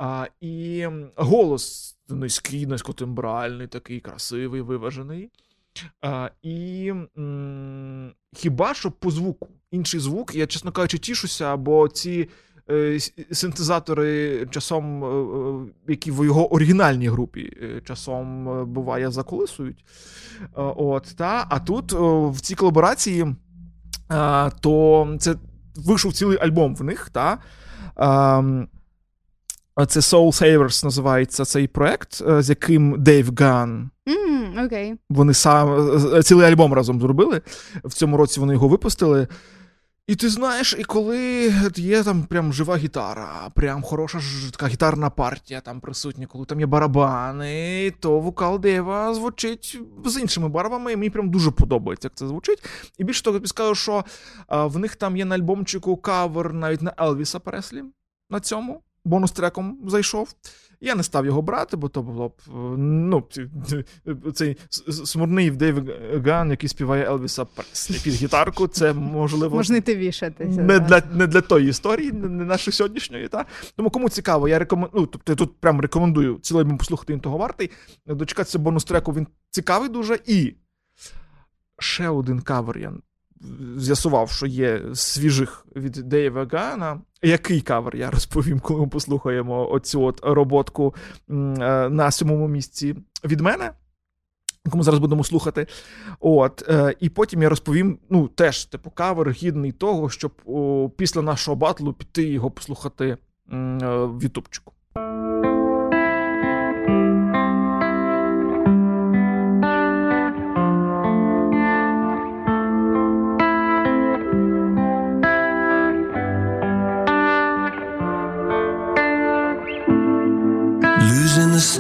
А, і голос низький, низькотимбральний, такий красивий, виважений. А, і м- хіба що по звуку. Інший звук, я, чесно кажучи, тішуся, бо ці е- синтезатори часом, е- які в його оригінальній групі, е- часом, е- буває, заколисують. Е- от, та? А тут е- в цій колаборації е- то це вийшов цілий альбом в них, та? Е- Це Soul Savers називається цей проект, з яким Дейв Ган. Mm, okay. Вони сам цілий альбом разом зробили. В цьому році вони його випустили. І ти знаєш, і коли є там прям жива гітара, прям хороша ж, така гітарна партія там присутня, коли там є барабани, то вокал Дейва звучить з іншими барвами, і мені прям дуже подобається, як це звучить. І більше того, я скажу, що а, в них там є на альбомчику кавер навіть на Елвіса Преслі на цьому. Бонус-треком зайшов. Я не став його брати, бо то було б, ну, цей смурний Дейв Ган, який співає Елвіса Преслі під гітарку, це, можливо, можете вішатися. Не для, не для тої історії, не нашої сьогоднішньої, та? Тому кому цікаво, я рекомендую, ну, тобто я тут прям рекомендую цілий альбом послухати, він того вартий. Дочекатися бонус-треку, він цікавий дуже. І ще один кавер я з'ясував, що є свіжих від Дейва Гана. Який кавер, я розповім, коли ми послухаємо оцю от роботку на сьомому місці від мене, яку ми зараз будемо слухати. От, і потім я розповім, ну, теж, типу, кавер гідний того, щоб о, після нашого батлу піти його послухати в ютубчику.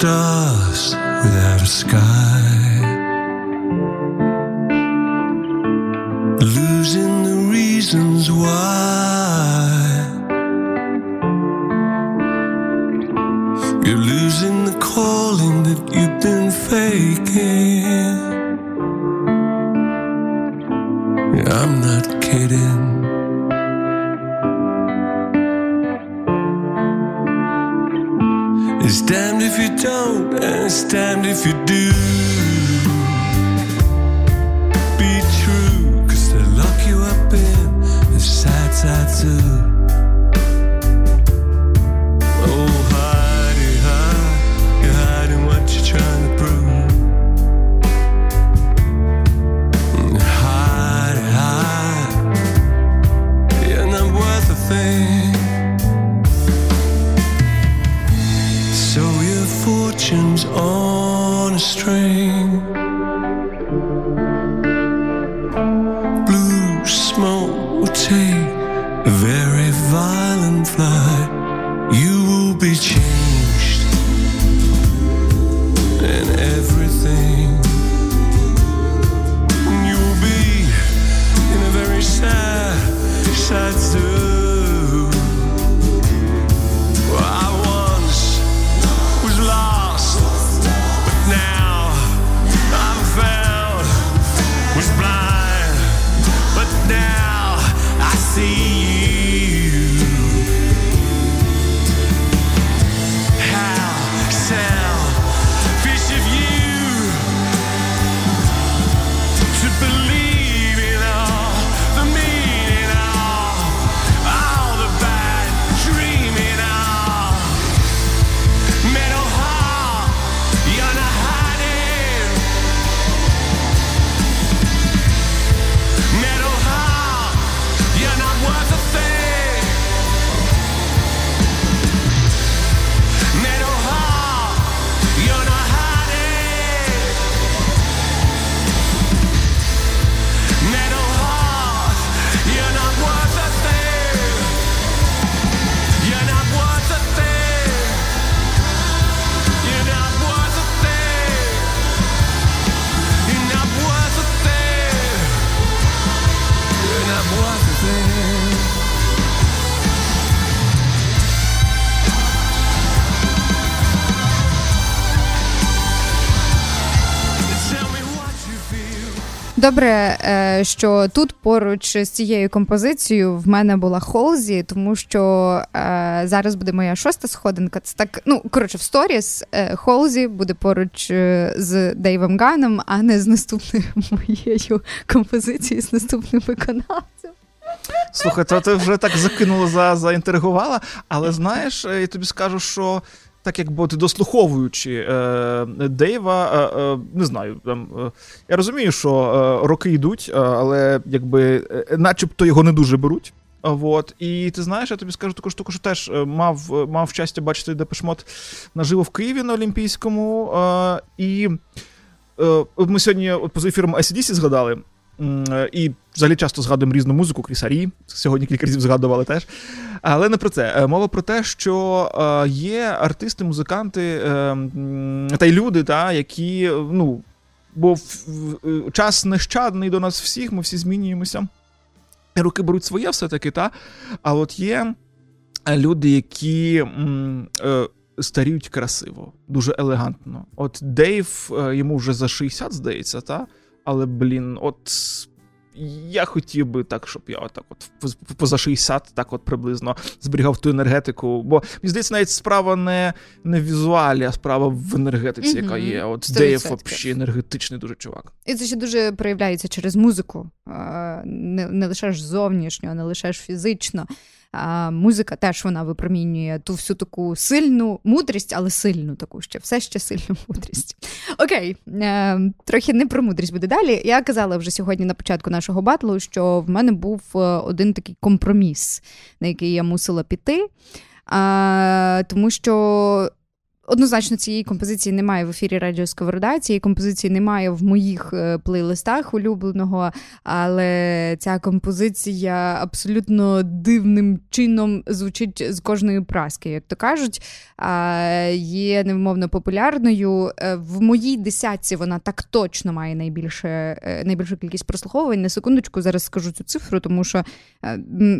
Stars without a sky, losing the reasons why, you're losing the calling that you've been faking. Yeah, I'm not kidding. It's damned if you don't, and it's damned if you do. Be true, cause they lock you up in the sad side too. Oh, hidey, hide, you're hiding what you're trying to prove. Hidey, hide, you're not worth a thing. Fortune's on a string. Blue smoke will take a very violent flight. You will be changed in everything. You will be in a very sad, sad state. Добре, що тут поруч з цією композицією в мене була Холзі, тому що зараз буде моя шоста сходинка. Це так, ну, коротше, в сторіс Холзі буде поруч з Дейвом Ганом, а не з наступною моєю композицією, з наступним виконавцем. Слухай, то ти вже так закинула, за, заінтригувала, але знаєш, я тобі скажу, що так якби ти дослуховуючи е, Дейва, е, е, не знаю, там, е, я розумію, що е, роки йдуть, е, але якби е, начебто його не дуже беруть Вот. І ти знаєш, я тобі скажу таку штуку, що теж мав, мав щастя бачити Депеш Мод наживо в Києві на Олімпійському. Е, і е, ми сьогодні поза ефіром ей сі ді сі згадали. І взагалі часто згадуємо різну музику, крісарі, сьогодні кілька разів згадували теж. Але не про це. Мова про те, що є артисти, музиканти та й люди, та, які, ну, бо час нещадний до нас всіх, ми всі змінюємося. Руки беруть своє все-таки, та? А от є люди, які старіють красиво, дуже елегантно. От Дейв, йому вже за шістдесят, здається, та? Але, блін, от я хотів би так, щоб я отак от поза шістдесят так от приблизно зберігав ту енергетику. Бо, мені здається, навіть справа не, не візуалі, а справа в енергетиці, mm-hmm. яка є. От Дейв взагалі енергетичний дуже чувак. І це ще дуже проявляється через музику. Не, не лише ж зовнішньо, не лише ж фізично. А музика теж вона випромінює ту всю таку сильну мудрість, але сильну таку ще, все ще сильну мудрість. Окей, е, трохи не про мудрість буде далі. Я казала вже сьогодні на початку нашого батлу, що в мене був один такий компроміс, на який я мусила піти, е, тому що однозначно цієї композиції немає в ефірі Радіо Сковорода, цієї композиції немає в моїх плейлистах улюбленого, але ця композиція абсолютно дивним чином звучить з кожної праски, як то кажуть. Є невимовно популярною. В моїй десятці вона так точно має найбільше, найбільшу кількість прослуховувань. На секундочку зараз скажу цю цифру, тому що,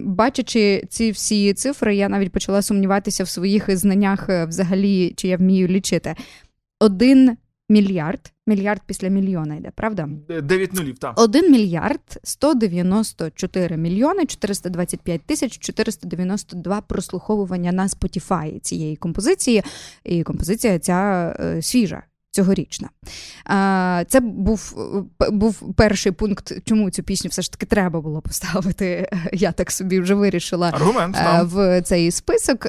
бачачи ці всі цифри, я навіть почала сумніватися в своїх знаннях взагалі, чи я вмію лічити. Один мільярд, мільярд після мільйона йде, правда? Дев'ять нулів, так. Один мільярд сто дев'яносто чотири мільйони чотириста двадцять п'ять тисяч чотириста дев'яносто два прослуховування на Spotify цієї композиції. І композиція ця свіжа, цьогорічна. Це був, був перший пункт, чому цю пісню все ж таки треба було поставити, я так собі вже вирішила, аргумент, в цей список.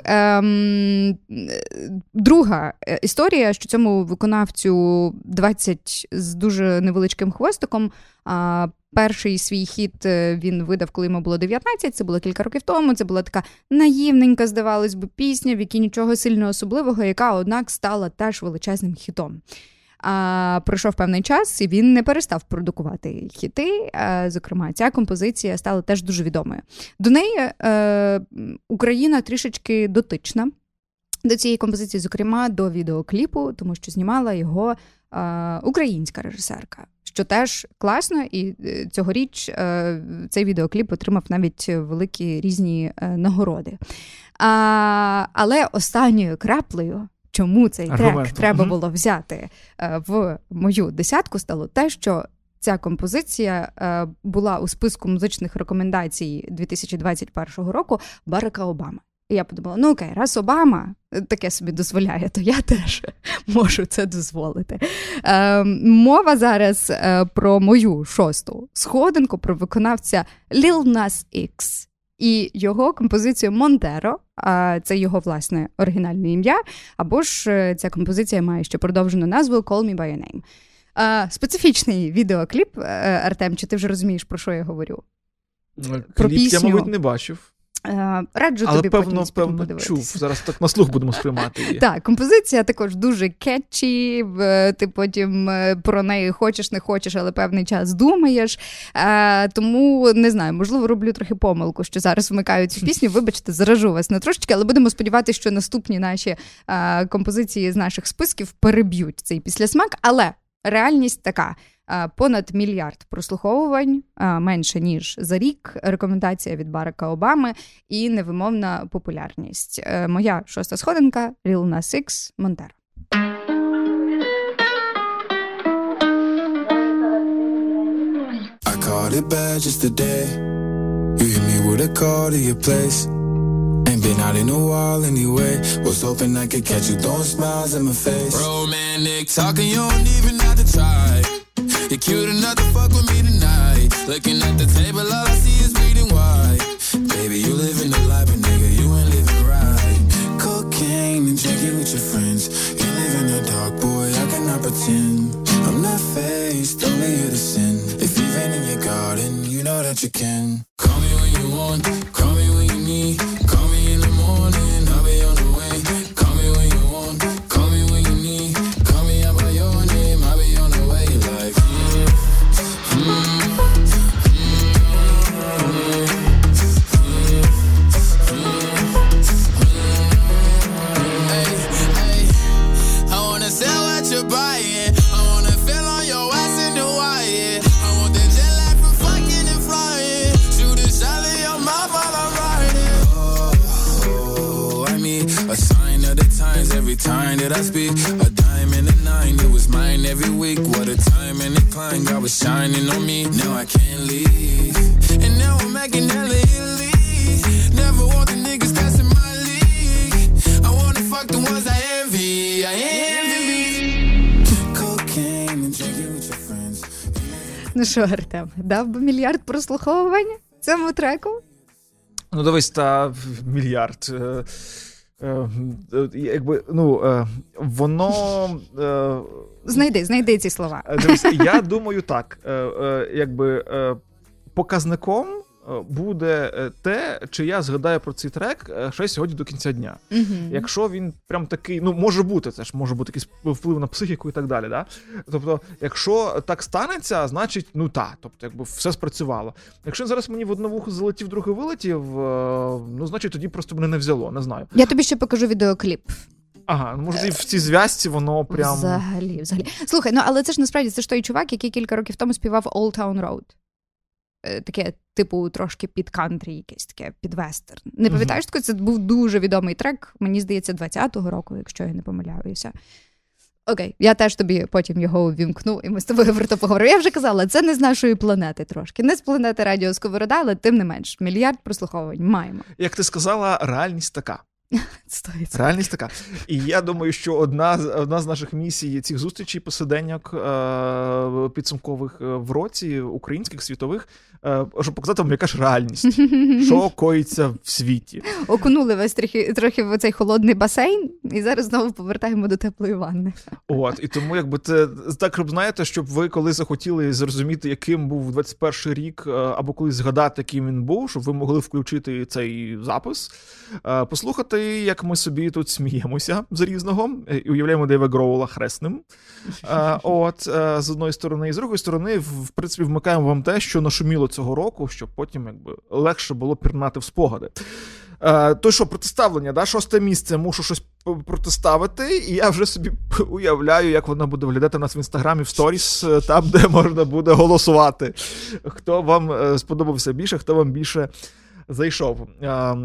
Друга історія, що цьому виконавцю двадцять з дуже невеличким хвостиком. Перший свій хіт він видав, коли йому було дев'ятнадцять, це було кілька років тому, це була така наївненька, здавалось би, пісня, в якій нічого сильно особливого, яка, однак, стала теж величезним хітом. А пройшов певний час, і він не перестав продукувати хіти, а, зокрема, ця композиція стала теж дуже відомою. До неї е, Україна трішечки дотична, до цієї композиції, зокрема, до відеокліпу, тому що знімала його е, українська режисерка. Що теж класно, і цьогоріч цей відеокліп отримав навіть великі різні нагороди. А, але останньою краплею, чому цей Аргумент. трек треба було взяти в мою десятку, стало те, що ця композиція була у списку музичних рекомендацій дві тисячі двадцять першого року Барака Обами. І я подумала, ну окей, раз Обама таке собі дозволяє, то я теж можу це дозволити. Е, мова зараз про мою шосту сходинку, про виконавця Lil Nas X і його композицію «Монтеро». Це його, власне, оригінальне ім'я, або ж ця композиція має ще продовжену назву «Call Me By Your Name». Е, специфічний відеокліп, Артем, чи ти вже розумієш, про що я говорю? Кліп про пісню. Я, мабуть, не бачив. Раджу Але тобі певно, потім подивитися. Чув. Зараз так на слух будемо сприймати її. Так, композиція також дуже кетчі, ти потім про неї хочеш, не хочеш, але певний час думаєш. Тому, не знаю, можливо, роблю трохи помилку, що зараз вмикають цю пісню. Вибачте, заражу вас на трошечки, але будемо сподіватися, що наступні наші композиції з наших списків переб'ють цей післясмак. Але реальність така. Понад мільярд прослуховувань, менше ніж за рік, рекомендація від Барака Обами і невимовна популярність. Моя шоста сходинка – Lil Nas X, Montero. I called it bad just today. You hit me with a call to your place. Ain't been out in a while anyway. Was hoping I could catch you throwing smiles in my face. Romantic talking, you don't even have to try. You're cute enough to fuck with me tonight. Looking at the table, all I see is bleeding white. Baby, you living the life, but nigga, you ain't living right. Cocaine and drinking with your friends. You live in the dark, boy, I cannot pretend. I'm not faced, only you to sin. If you've been in your garden, you know that you can. Call me when you want, call me when you want. every time that I speak. A dime and a nine, it was mine every week. What a time and a climb, God was shining on me. Now I can't leave, and now I'm making hella Italy. Never want the niggas that's in my league. I wanna fuck the ones I envy, I envy. Cocaine and drinking with your friends. Ну що, Артем, дав би мільярд прослуховувань цьому треку? Ну, дивись, та мільярд. Е, е, е, якби, ну, е, воно... Е, знайди, знайди ці слова. Дивись, я думаю так. Е, е, якби е, показником буде те, чи я згадаю про цей трек ще сьогодні до кінця дня. Mm-hmm. Якщо він прям такий, ну, може бути, це ж може бути якийсь вплив на психіку і так далі, да? Тобто, якщо так станеться, значить, ну, та, тобто, якби все спрацювало. Якщо зараз мені в одне вухо залетів, друге вилетів, ну, значить, тоді просто мене не взяло, не знаю. Я тобі ще покажу відеокліп. Ага, може, і в цій зв'язці воно прям... Взагалі, взагалі. Слухай, ну, але це ж насправді, це ж той чувак, який кілька років тому співав Old Town Road. Таке, типу, трошки під кантрі якесь, таке, під вестерн. Не пам'ятаєш, mm-hmm. це був дуже відомий трек, мені здається, двадцятого року, якщо я не помиляюся. Окей, я теж тобі потім його увімкну, і ми з тобою про то поговоримо. Я вже казала, це не з нашої планети трошки, не з планети Радіо Сковорода, але тим не менш, мільярд прослуховувань маємо. Як ти сказала, реальність така. сто відсотків. Реальність така. І я думаю, що одна, одна з наших місій цих зустрічей, посиденьок е- підсумкових в році, українських, світових, е- щоб показати вам, яка ж реальність, що коїться в світі. Окунули вас трохи, трохи в цей холодний басейн, і зараз знову повертаємо до теплої ванни. От, і тому, якби це так, щоб знаєте, щоб ви коли захотіли зрозуміти, яким був двадцять перший рік, або коли згадати, яким він був, щоб ви могли включити цей запис, послухати, як ми собі тут сміємося з різного, і уявляємо Дейва Гроула хресним. От, з одної сторони. І з другої сторони, в принципі, вмикаємо вам те, що нашуміло цього року, щоб потім якби легше було пірнати в спогади. То що, протиставлення, да? Шосте місце, мушу щось протиставити, і я вже собі уявляю, як вона буде виглядати в нас в Інстаграмі, в сторіс, там, де можна буде голосувати. Хто вам сподобався більше, хто вам більше зайшов.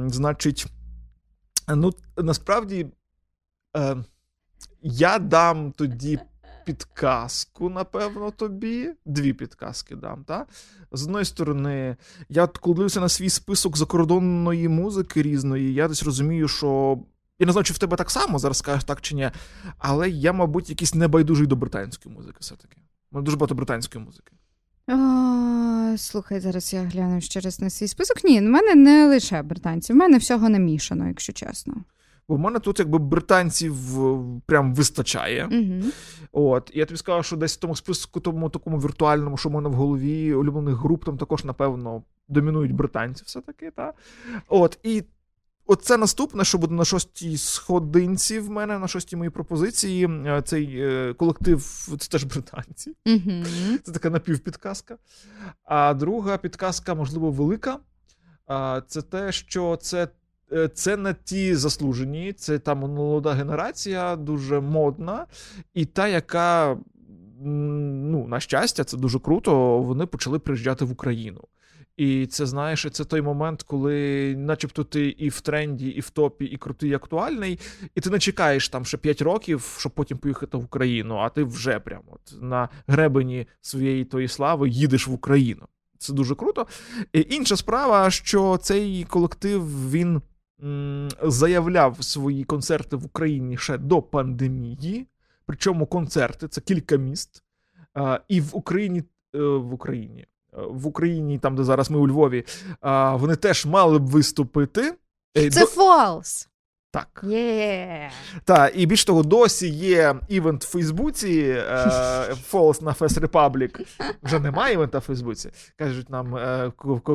Значить, ну, насправді, е, я дам тоді підказку, напевно, тобі. Дві підказки дам, так? З одної сторони, я коли дивлюся на свій список закордонної музики різної, я десь розумію, що... Я не знаю, чи в тебе так само, зараз скажеш так чи ні, але я, мабуть, якийсь небайдужий до британської музики все-таки. У мене дуже багато британської музики. О, слухай, зараз я гляну ще раз на свій список. Ні, в мене не лише британці, в мене всього намішано, якщо чесно. Бо в мене тут якби британців прям вистачає. Угу. От, і я тобі сказав, що десь в тому списку, тому такому віртуальному, що в мене в голові, улюблених груп, там також, напевно, домінують британці все-таки, так? От, і оце наступне, що буде на шостій сходинці в мене, на шостій моїй пропозиції. Цей колектив, це теж британці. Mm-hmm. Це така напівпідказка. А друга підказка, можливо, велика. Це те, що це, це не ті заслужені, це там молода генерація, дуже модна. І та, яка, ну, на щастя, це дуже круто, вони почали приїжджати в Україну. І це, знаєш, це той момент, коли начебто ти і в тренді, і в топі, і крутий, і актуальний, і ти не чекаєш там ще п'ять років, щоб потім поїхати в Україну, а ти вже прямо от на гребені своєї тої слави їдеш в Україну. Це дуже круто. І інша справа, що цей колектив, він м- заявляв свої концерти в Україні ще до пандемії, причому концерти, це кілька міст, а, і в Україні, е, в Україні. В Україні, там, де зараз ми у Львові, вони теж мали б виступити. Це Foals! Так. Yeah. Та, і більш того, досі є івент в Фейсбуці, Foals на Fest Republic. Вже немає івента в Фейсбуці. Кажуть нам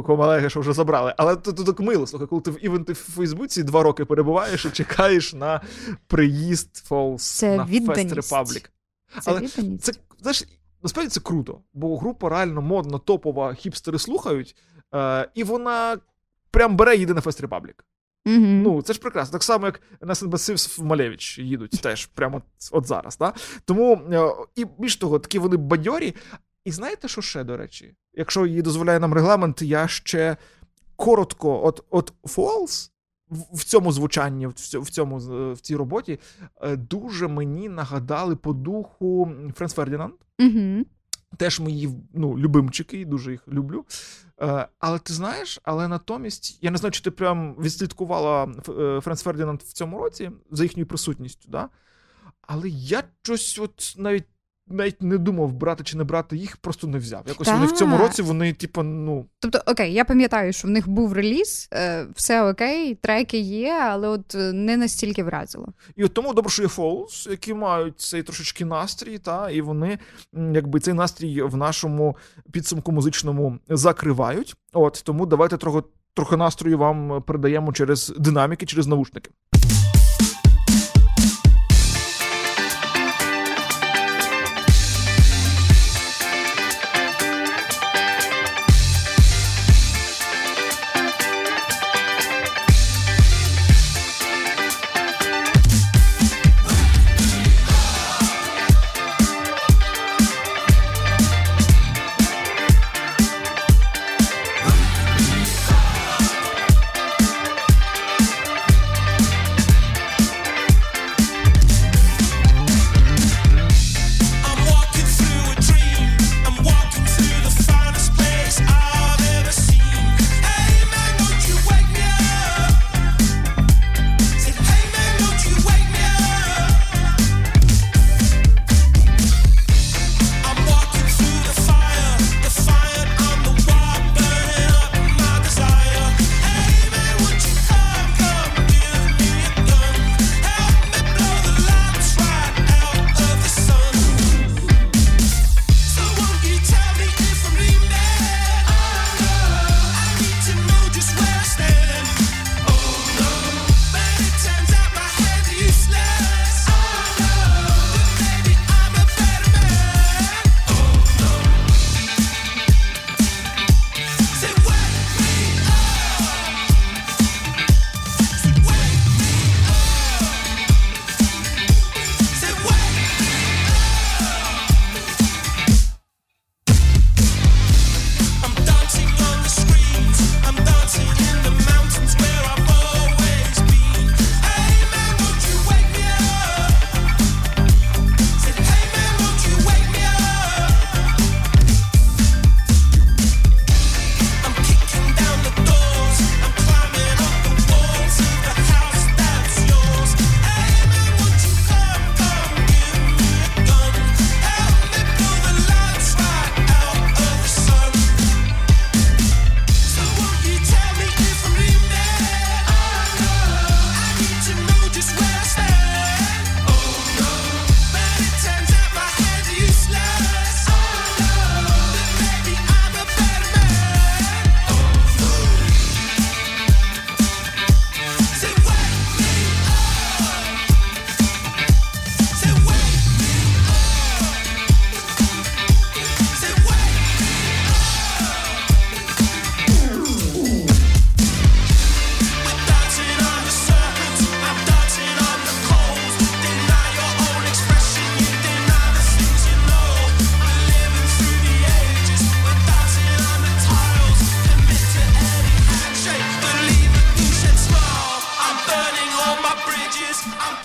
колеги, що вже забрали. Але тут так мило, слухай, коли ти в івенті в Фейсбуці два роки перебуваєш і чекаєш на приїзд Foals на Fest Republic. Це відданість. Це, знаєш, насправді це круто, бо група реально модна, топова, хіпстери слухають, е, і вона прям бере, їде на Fest Republic. Mm-hmm. Ну, це ж прекрасно. Так само, як на Сен-Басивс в Малевич їдуть теж, прямо от, от зараз. Да? Тому, е, і більш того, такі вони бадьорі. І знаєте, що ще, до речі? Якщо її дозволяє нам регламент, я ще коротко, от, от Foals в цьому звучанні, в цьому, в цій роботі, дуже мені нагадали по духу Френс Фердінанд. Угу. Теж мої, ну, любимчики, дуже їх люблю. Але ти знаєш, але натомість, я не знаю, чи ти прям відслідкувала Френс Фердінанд в цьому році за їхньою присутністю, да? Але я щось от навіть навіть не думав, брати чи не брати їх, просто не взяв. Якось Та. вони в цьому році, вони, типу, ну... Тобто, окей, я пам'ятаю, що в них був реліз, все окей, треки є, але от не настільки вразило. І от тому добре, що є Foals, які мають цей трошечки настрій, та, і вони, якби, цей настрій в нашому підсумку музичному закривають. От, тому давайте трохи, трохи настрою вам передаємо через динаміки, через навушники.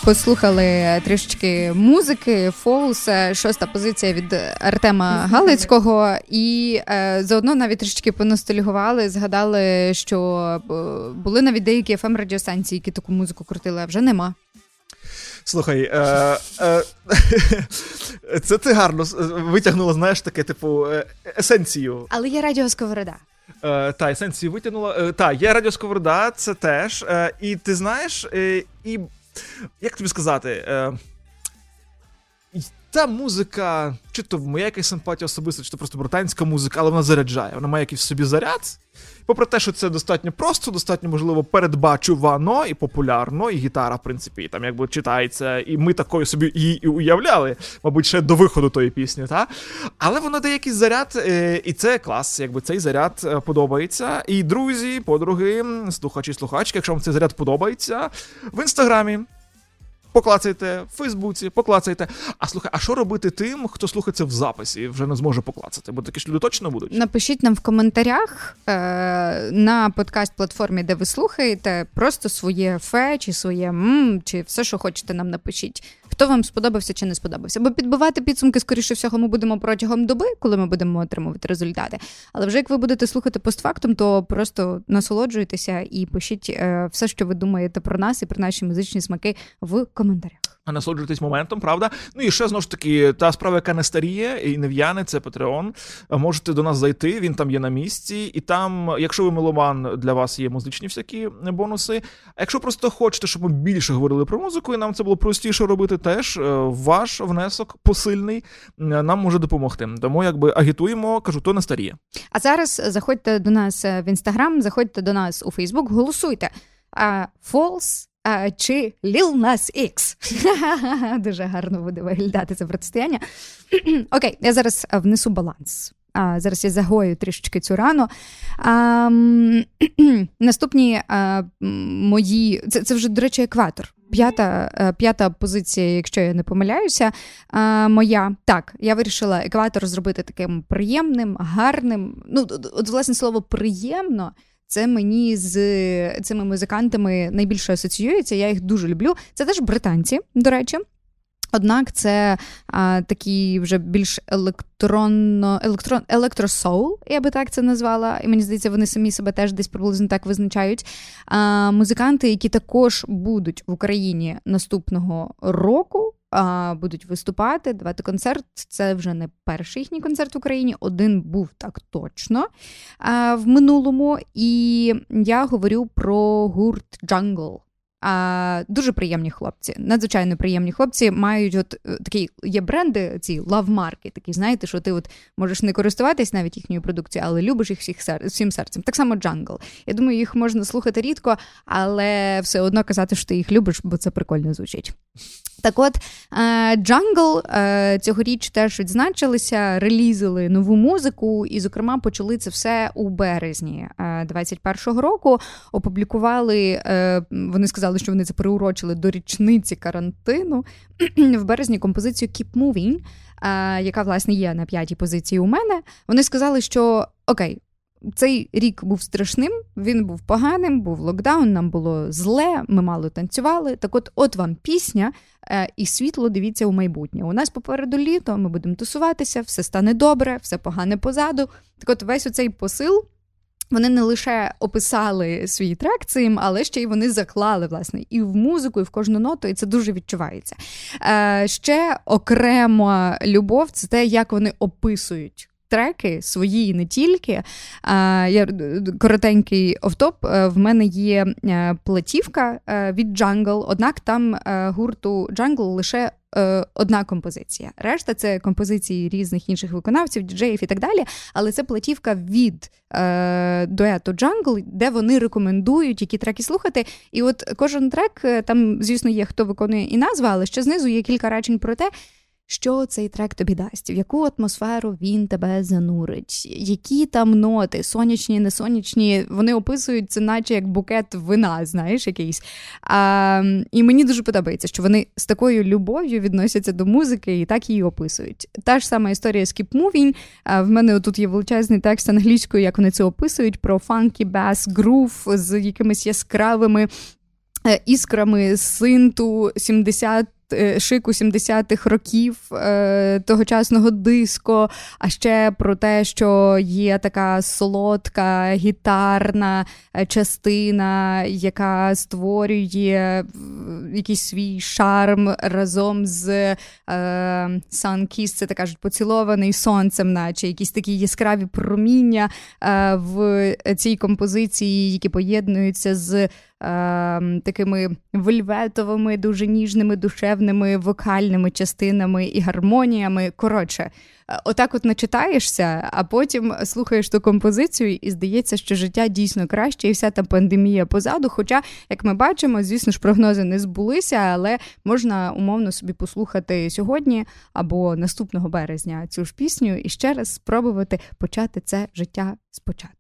Послухали трішечки музики, Foals, шоста позиція від Артема Галицького, і е, заодно навіть трішечки поностальгували, згадали, що е, були навіть деякі еф ем-радіостанції, які таку музику крутили, а вже нема. Слухай, е, е, це ти гарно витягнула, знаєш, таке, типу, есенцію. Але є Радіо Сковорода. Е, та, есенцію витягнула. Е, та, є Радіо Сковорода, це теж. Е, і ти знаєш, е, і... Як тобі сказати, е, та музика, чи то моя якась симпатія особиста, чи то просто британська музика, але вона заряджає, вона має якийсь в собі заряд. Попри те, що це достатньо просто, достатньо, можливо, передбачувано і популярно, і гітара, в принципі, і там якби читається, і ми такою собі її і уявляли, мабуть, ще до виходу тої пісні, та? Але воно дає якийсь заряд, і це клас, якби цей заряд подобається. І друзі, подруги, слухачі, слухачки, якщо вам цей заряд подобається, в Інстаграмі поклацайте в Фейсбуці, поклацайте. А слухай, а що робити тим, хто слухає це в записі і вже не зможе поклацати? Бо такі ж люди точно будуть. Напишіть нам в коментарях е- на подкаст-платформі, де ви слухаєте, просто своє фе чи своє мм, чи все, що хочете, нам напишіть. Хто вам сподобався чи не сподобався. Бо підбивати підсумки, скоріше всього, ми будемо протягом доби, коли ми будемо отримувати результати. Але вже як ви будете слухати постфактум, то просто насолоджуйтеся і пишіть е, все, що ви думаєте про нас і про наші музичні смаки в коментарях. А насолоджуйтесь моментом, правда? Ну і ще, знову ж таки, та справа, яка не старіє і не в'яне, це Patreon. Можете до нас зайти, він там є на місці. І там, якщо ви меломан, для вас є музичні всякі бонуси. А якщо просто хочете, щоб ми більше говорили про музику, і нам це було простіше робити, теж ваш внесок посильний нам може допомогти. Тому якби агітуємо, кажу, то не старіє. А зараз заходьте до нас в Інстаграм, заходьте до нас у Фейсбук, голосуйте. Foals чи Lil Nas X. Дуже гарно буде виглядати це протистояння. Окей, я зараз внесу баланс. А, зараз я загою трішечки цю рану. А, наступні а, мої... Це, це вже, до речі, екватор. П'ята, п'ята позиція, якщо я не помиляюся, а, моя. Так, я вирішила екватор зробити таким приємним, гарним. Ну, от, власне, слово «приємно» це мені з цими музикантами найбільше асоціюється, я їх дуже люблю. Це теж британці, до речі. Однак це а, такі вже більш електронно, електрон, електросоул, я би так це назвала. І мені здається, вони самі себе теж десь приблизно так визначають. А, музиканти, які також будуть в Україні наступного року, а, будуть виступати, давати концерт. Це вже не перший їхній концерт в Україні, один був так точно а, в минулому. І я говорю про гурт Jungle. А, дуже приємні хлопці, надзвичайно приємні хлопці, мають от такі, є бренди, ці лавмарки, такі, знаєте, що ти от можеш не користуватись навіть їхньою продукцією, але любиш їх всіх сер... всім серцем. Так само Jungle. Я думаю, їх можна слухати рідко, але все одно казати, що ти їх любиш, бо це прикольно звучить. Так от, Jungle цьогоріч теж відзначилися, релізили нову музику і, зокрема, почали це все у березні двадцять першого року. Опублікували, вони сказали, що вони це приурочили до річниці карантину, в березні композицію «Keep Moving», яка, власне, є на п'ятій позиції у мене. Вони сказали, що окей, цей рік був страшним, він був поганим, був локдаун, нам було зле, ми мало танцювали. Так от, от вам пісня і світло, дивіться у майбутнє. У нас попереду літо, ми будемо тусуватися, все стане добре, все погане позаду. Так от весь оцей посил, вони не лише описали свій трек цим, але ще й вони заклали, власне, і в музику, і в кожну ноту, і це дуже відчувається. Е, ще окрема любов – це те, як вони описують треки свої, не тільки. Я коротенький офтоп. В мене є платівка від Jungle, однак там гурту Jungle лише одна композиція. Решта – це композиції різних інших виконавців, діджеїв і так далі, але це платівка від е, дуету Jungle, де вони рекомендують, які треки слухати. І от кожен трек, там, звісно, є хто виконує і назва, але ще знизу є кілька речень про те, що цей трек тобі дасть, в яку атмосферу він тебе занурить, які там ноти, сонячні, несонячні, вони описують це наче як букет вина, знаєш, якийсь. А, і мені дуже подобається, що вони з такою любов'ю відносяться до музики і так її описують. Та ж сама історія з Keep Moving. А, в мене отут є величезний текст англійською, як вони це описують, про funky bass groove з якимись яскравими іскрами синту сімдесят шику сімдесятих років е, тогочасного диско, а ще про те, що є така солодка гітарна частина, яка створює якийсь свій шарм разом з е, Sun Kiss, це, так кажуть, поцілований сонцем, наче якісь такі яскраві проміння е, в цій композиції, які поєднуються з такими вельветовими, дуже ніжними, душевними, вокальними частинами і гармоніями. Коротше, отак от начитаєшся, а потім слухаєш ту композицію і здається, що життя дійсно краще і вся та пандемія позаду. Хоча, як ми бачимо, звісно ж, прогнози не збулися, але можна умовно собі послухати сьогодні або наступного березня цю ж пісню і ще раз спробувати почати це життя спочатку.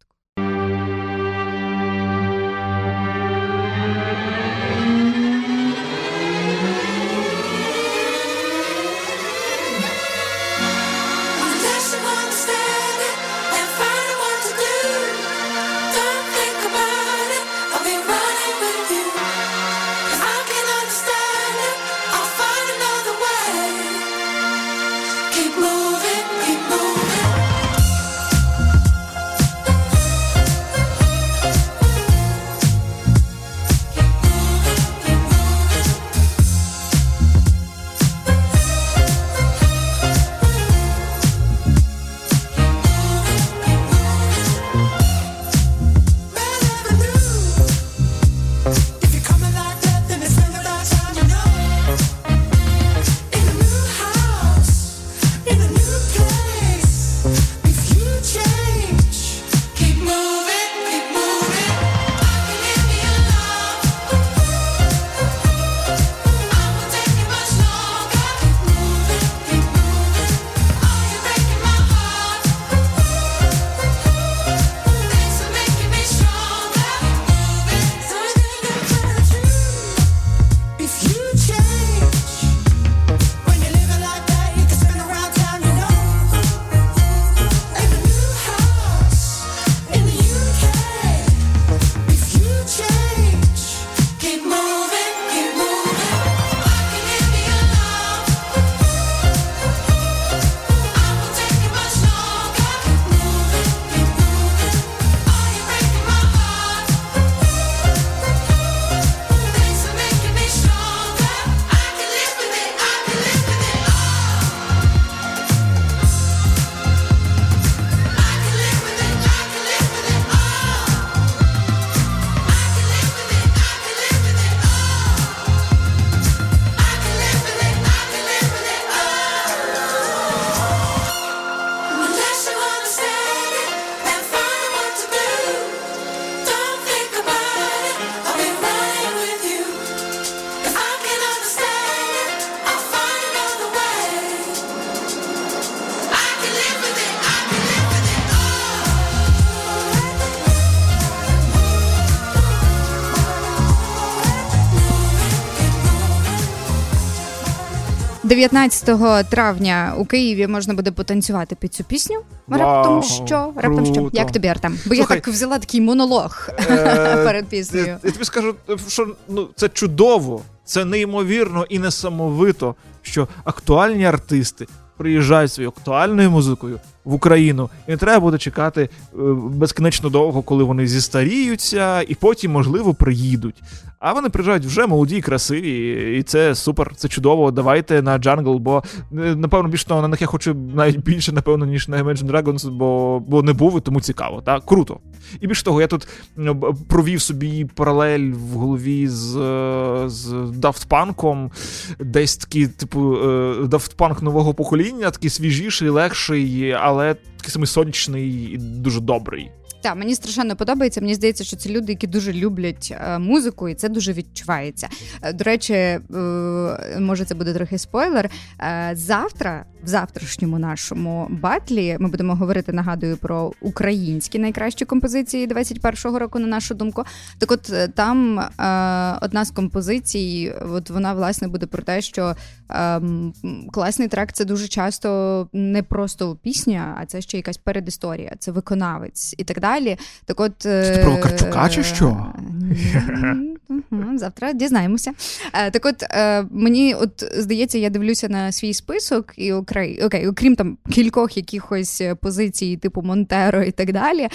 дев'ятнадцятого травня у Києві можна буде потанцювати під цю пісню. Вау, раптом що? Раптом що? Як тобі, Артем? Бо Слухай, я так взяла такий монолог е- перед піснею. Я, я тобі скажу, що ну, це чудово, це неймовірно і несамовито, що актуальні артисти приїжджають своєю актуальною музикою в Україну, і не треба буде чекати безкінечно довго, коли вони зістаріються, і потім, можливо, приїдуть. А вони приїжджають вже молоді і красиві, і це супер, це чудово, давайте на Jungle, бо, напевно, більше на них я хочу навіть більше, напевно, ніж на Imagine Dragons, бо, бо не був, і тому цікаво, так? Круто. І більше того, я тут провів собі паралель в голові з, з Daft Punk'ом, десь такий, типу, Daft Punk нового покоління, такий свіжіший, легший, але такий самий сонячний і дуже добрий. Так, мені страшенно подобається. Мені здається, що це люди, які дуже люблять е, музику, і це дуже відчувається. Е, до речі, е, може це буде трохи спойлер. Е, завтра, в завтрашньому нашому батлі, ми будемо говорити, нагадую, про українські найкращі композиції двадцять першого року, на нашу думку. Так от, там е, одна з композицій, от вона, власне, буде про те, що е, класний трек – це дуже часто не просто пісня, а це ще якась передісторія, це виконавець і так далі. Так от, це ти про Вакарчука чи що? Завтра дізнаємося. Так от, мені от здається, я дивлюся на свій список, і окрім, окей, окрім там кількох якихось позицій типу Монтеро і так далі,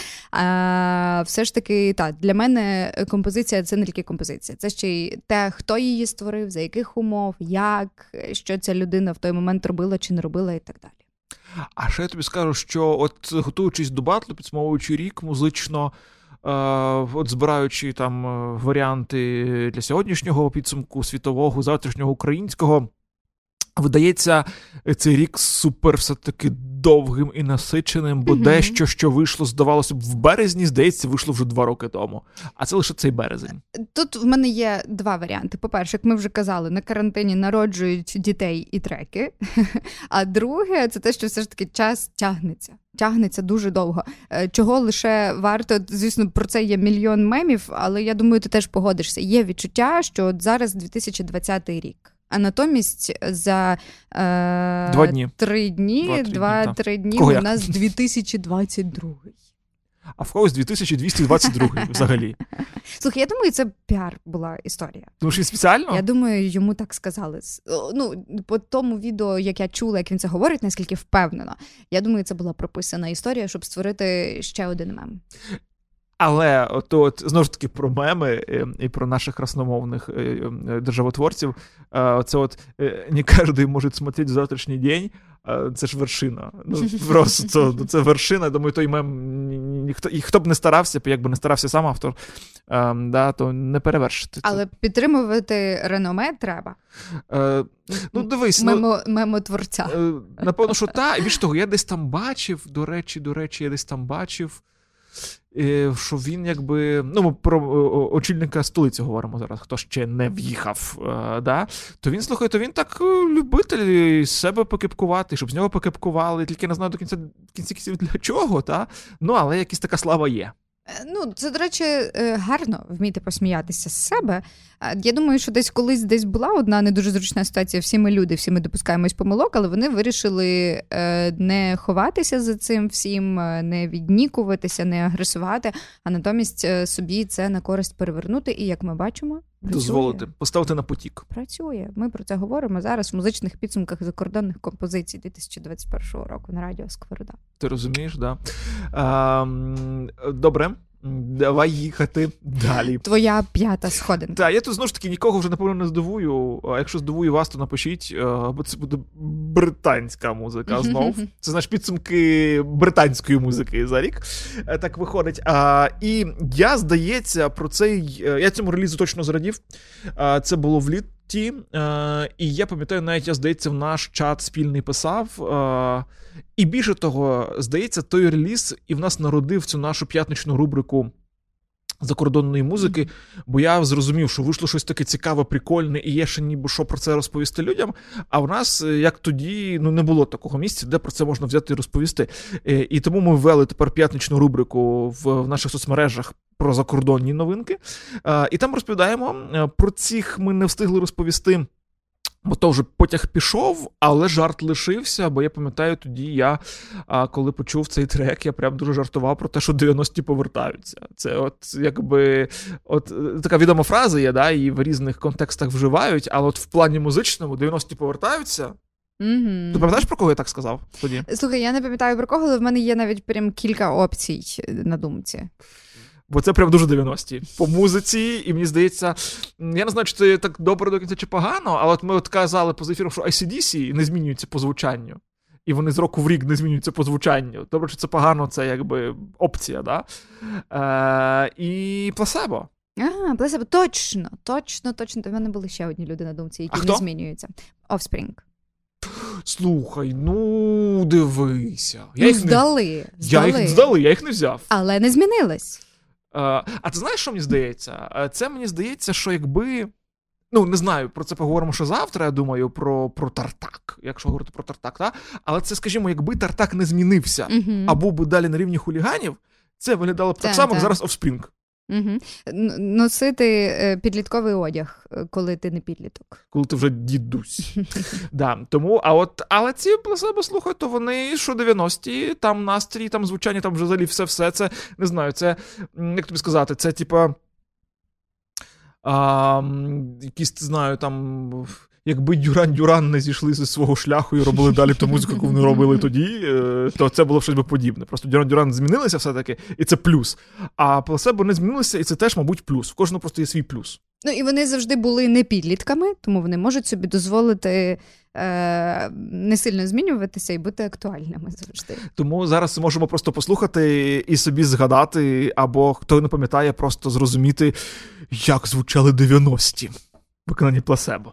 все ж таки, так, для мене композиція – це не тільки композиція. Це ще й те, хто її створив, за яких умов, як, що ця людина в той момент робила чи не робила і так далі. А ще я тобі скажу, що от готуючись до батлу, підсумовуючи рік музично, е, от збираючи там варіанти для сьогоднішнього підсумку, світового, завтрашнього, українського, видається цей рік супер все-таки довгим і насиченим, бо mm-hmm. дещо, що вийшло, здавалося б, в березні, здається, вийшло вже два роки тому. А це лише цей березень. Тут в мене є два варіанти. По-перше, як ми вже казали, на карантині народжують дітей і треки. А друге, це те, що все ж таки час тягнеться. Тягнеться дуже довго. Чого лише варто, звісно, про це є мільйон мемів, але я думаю, ти теж погодишся. Є відчуття, що от зараз двадцять двадцятий рік. А натомість за е, дні. три дні, два-три дні, дні у нас дві тисячі двадцять другий. А в когось дві тисячі двісті двадцять другий взагалі. Слухай, я думаю, це піар була історія. Тому що спеціально? Я думаю, йому так сказали. Ну, по тому відео, як я чула, як він це говорить, наскільки впевнено. Я думаю, це була прописана історія, щоб створити ще один мем. Але от, от, знову ж таки, про меми і, і про наших красномовних державотворців, це от «не кожен може смотреть завтрашній день», це ж вершина. Ну, просто це вершина. Думаю, той мем, ніхто, і хто б не старався, як би не старався сам автор, да, то не перевершити. Але підтримувати реноме треба. Ну, дивись. Мемо, ну, мемотворця. Напевно, що та. І більше того, я десь там бачив, до речі, до речі, я десь там бачив, що він якби, ну ми про очільника столиці говоримо зараз, хто ще не в'їхав, да? То він, слухай, то він так любитель себе покипкувати, щоб з нього покипкували, тільки не знаю до кінця кінців для чого, та? Ну, але якась така слава є. Ну, це, до речі, гарно вміти посміятися з себе. Я думаю, що десь колись десь була одна не дуже зручна ситуація. Всі ми люди, всі ми допускаємось помилок, але вони вирішили не ховатися за цим всім, не віднікуватися, не агресувати, а натомість собі це на користь перевернути. І, як ми бачимо, працює. Дозволити, поставити на потік. Працює. Ми про це говоримо зараз в музичних підсумках закордонних композицій дві тисячі двадцять першого року на Радіо Сковорода. Ти розумієш, да. А, добре, давай їхати далі. Твоя п'ята сходинка. Так, я тут знову ж таки нікого вже, напевно, не здивую. А якщо здивую вас, то напишіть, бо це буде британська музика знов. Це, знаєш, підсумки британської музики за рік. Так виходить. А, і я, здається, про цей... Я цьому релізу точно зрадів. А, це було влітті. А, і я пам'ятаю, навіть я, здається, в наш чат спільний писав. А, і більше того, здається, той реліз і в нас народив цю нашу п'ятничну рубрику закордонної музики, бо я зрозумів, що вийшло щось таке цікаве, прикольне, і є ще ніби що про це розповісти людям, а в нас, як тоді, ну не було такого місця, де про це можна взяти і розповісти. І тому ми ввели тепер п'ятничну рубрику в, в наших соцмережах про закордонні новинки, і там розповідаємо про цих ми не встигли розповісти Бо то вже потяг пішов, але жарт лишився, бо я пам'ятаю, тоді я, коли почув цей трек, я прям дуже жартував про те, що дев'яності повертаються. Це от якби, от така відома фраза є, да, її в різних контекстах вживають, але от в плані музичному дев'яності повертаються. Mm-hmm. Ти пам'ятаєш, про кого я так сказав тоді? Слухай, я не пам'ятаю про кого, але в мене є навіть прям кілька опцій на думці. Бо це прям дуже дев'яності. По музиці, і мені здається, я не знаю, чи це так добре до кінця, чи погано, але от ми от казали поза ефіром, що ай сі ді сі не змінюються по звучанню. І вони з року в рік не змінюються по звучанню. Добре, чи це погано, це якби опція, да? Е, і Placebo. Ага, Placebo, точно, точно, точно. У мене були ще одні люди на думці, які не змінюються. Offspring. Слухай, ну дивися. Я їх здали. Я їх здали, я їх не взяв. Але не змінились. А ти знаєш, що мені здається? Це мені здається, що якби... Ну, не знаю, про це поговоримо ще завтра, я думаю, про, про Тартак, якщо говорити про Тартак, так? Але це, скажімо, якби Тартак не змінився, uh-huh. а був би далі на рівні хуліганів, це виглядало б так, так само, так. як зараз Offspring. Угу. Носити підлітковий одяг, коли ти не підліток. Коли ти вже дідусь. да, тому, а от, але ці Placebo, слухай, то вони, що дев'яності, там настрій, там звучання, там взагалі все-все, це, не знаю, це, як тобі сказати, це, типа, а, якісь, знаю, там... Якби Дюран-Дюран не зійшли зі свого шляху і робили далі ту музику, яку вони робили тоді, то це було б щось би подібне. Просто Дюран-Дюран змінилися все-таки, і це плюс. А Placebo не змінилися, і це теж, мабуть, плюс. В кожного просто є свій плюс. Ну, і вони завжди були не підлітками, тому вони можуть собі дозволити е- не сильно змінюватися і бути актуальними завжди. Тому зараз можемо просто послухати і собі згадати, або, хто не пам'ятає, просто зрозуміти, як звучали дев'яності в виконанні Placebo.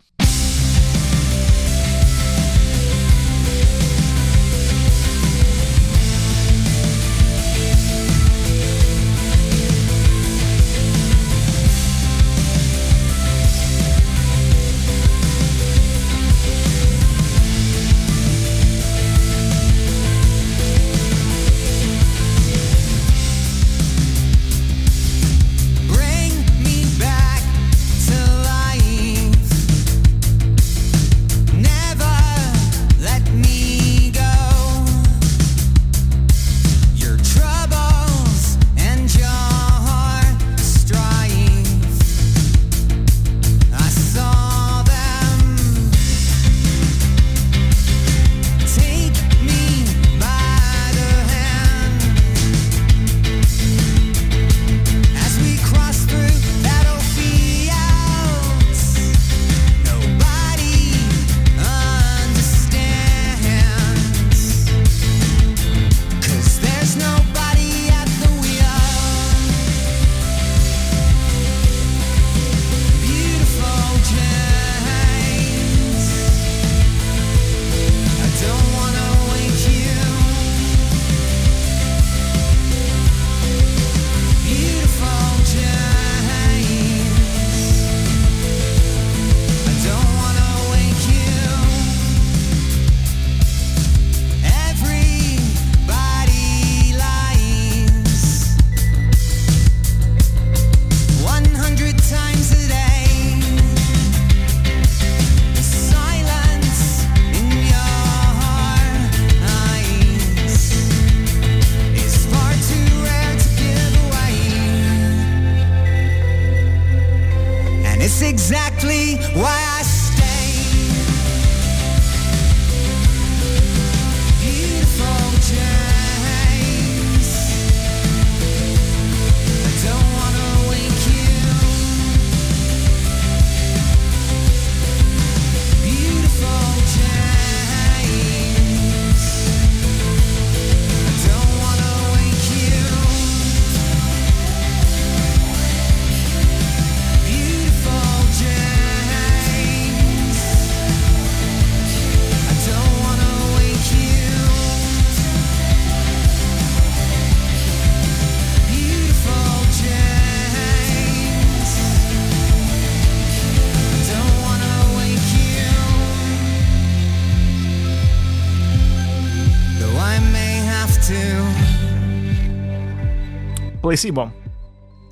Placebo,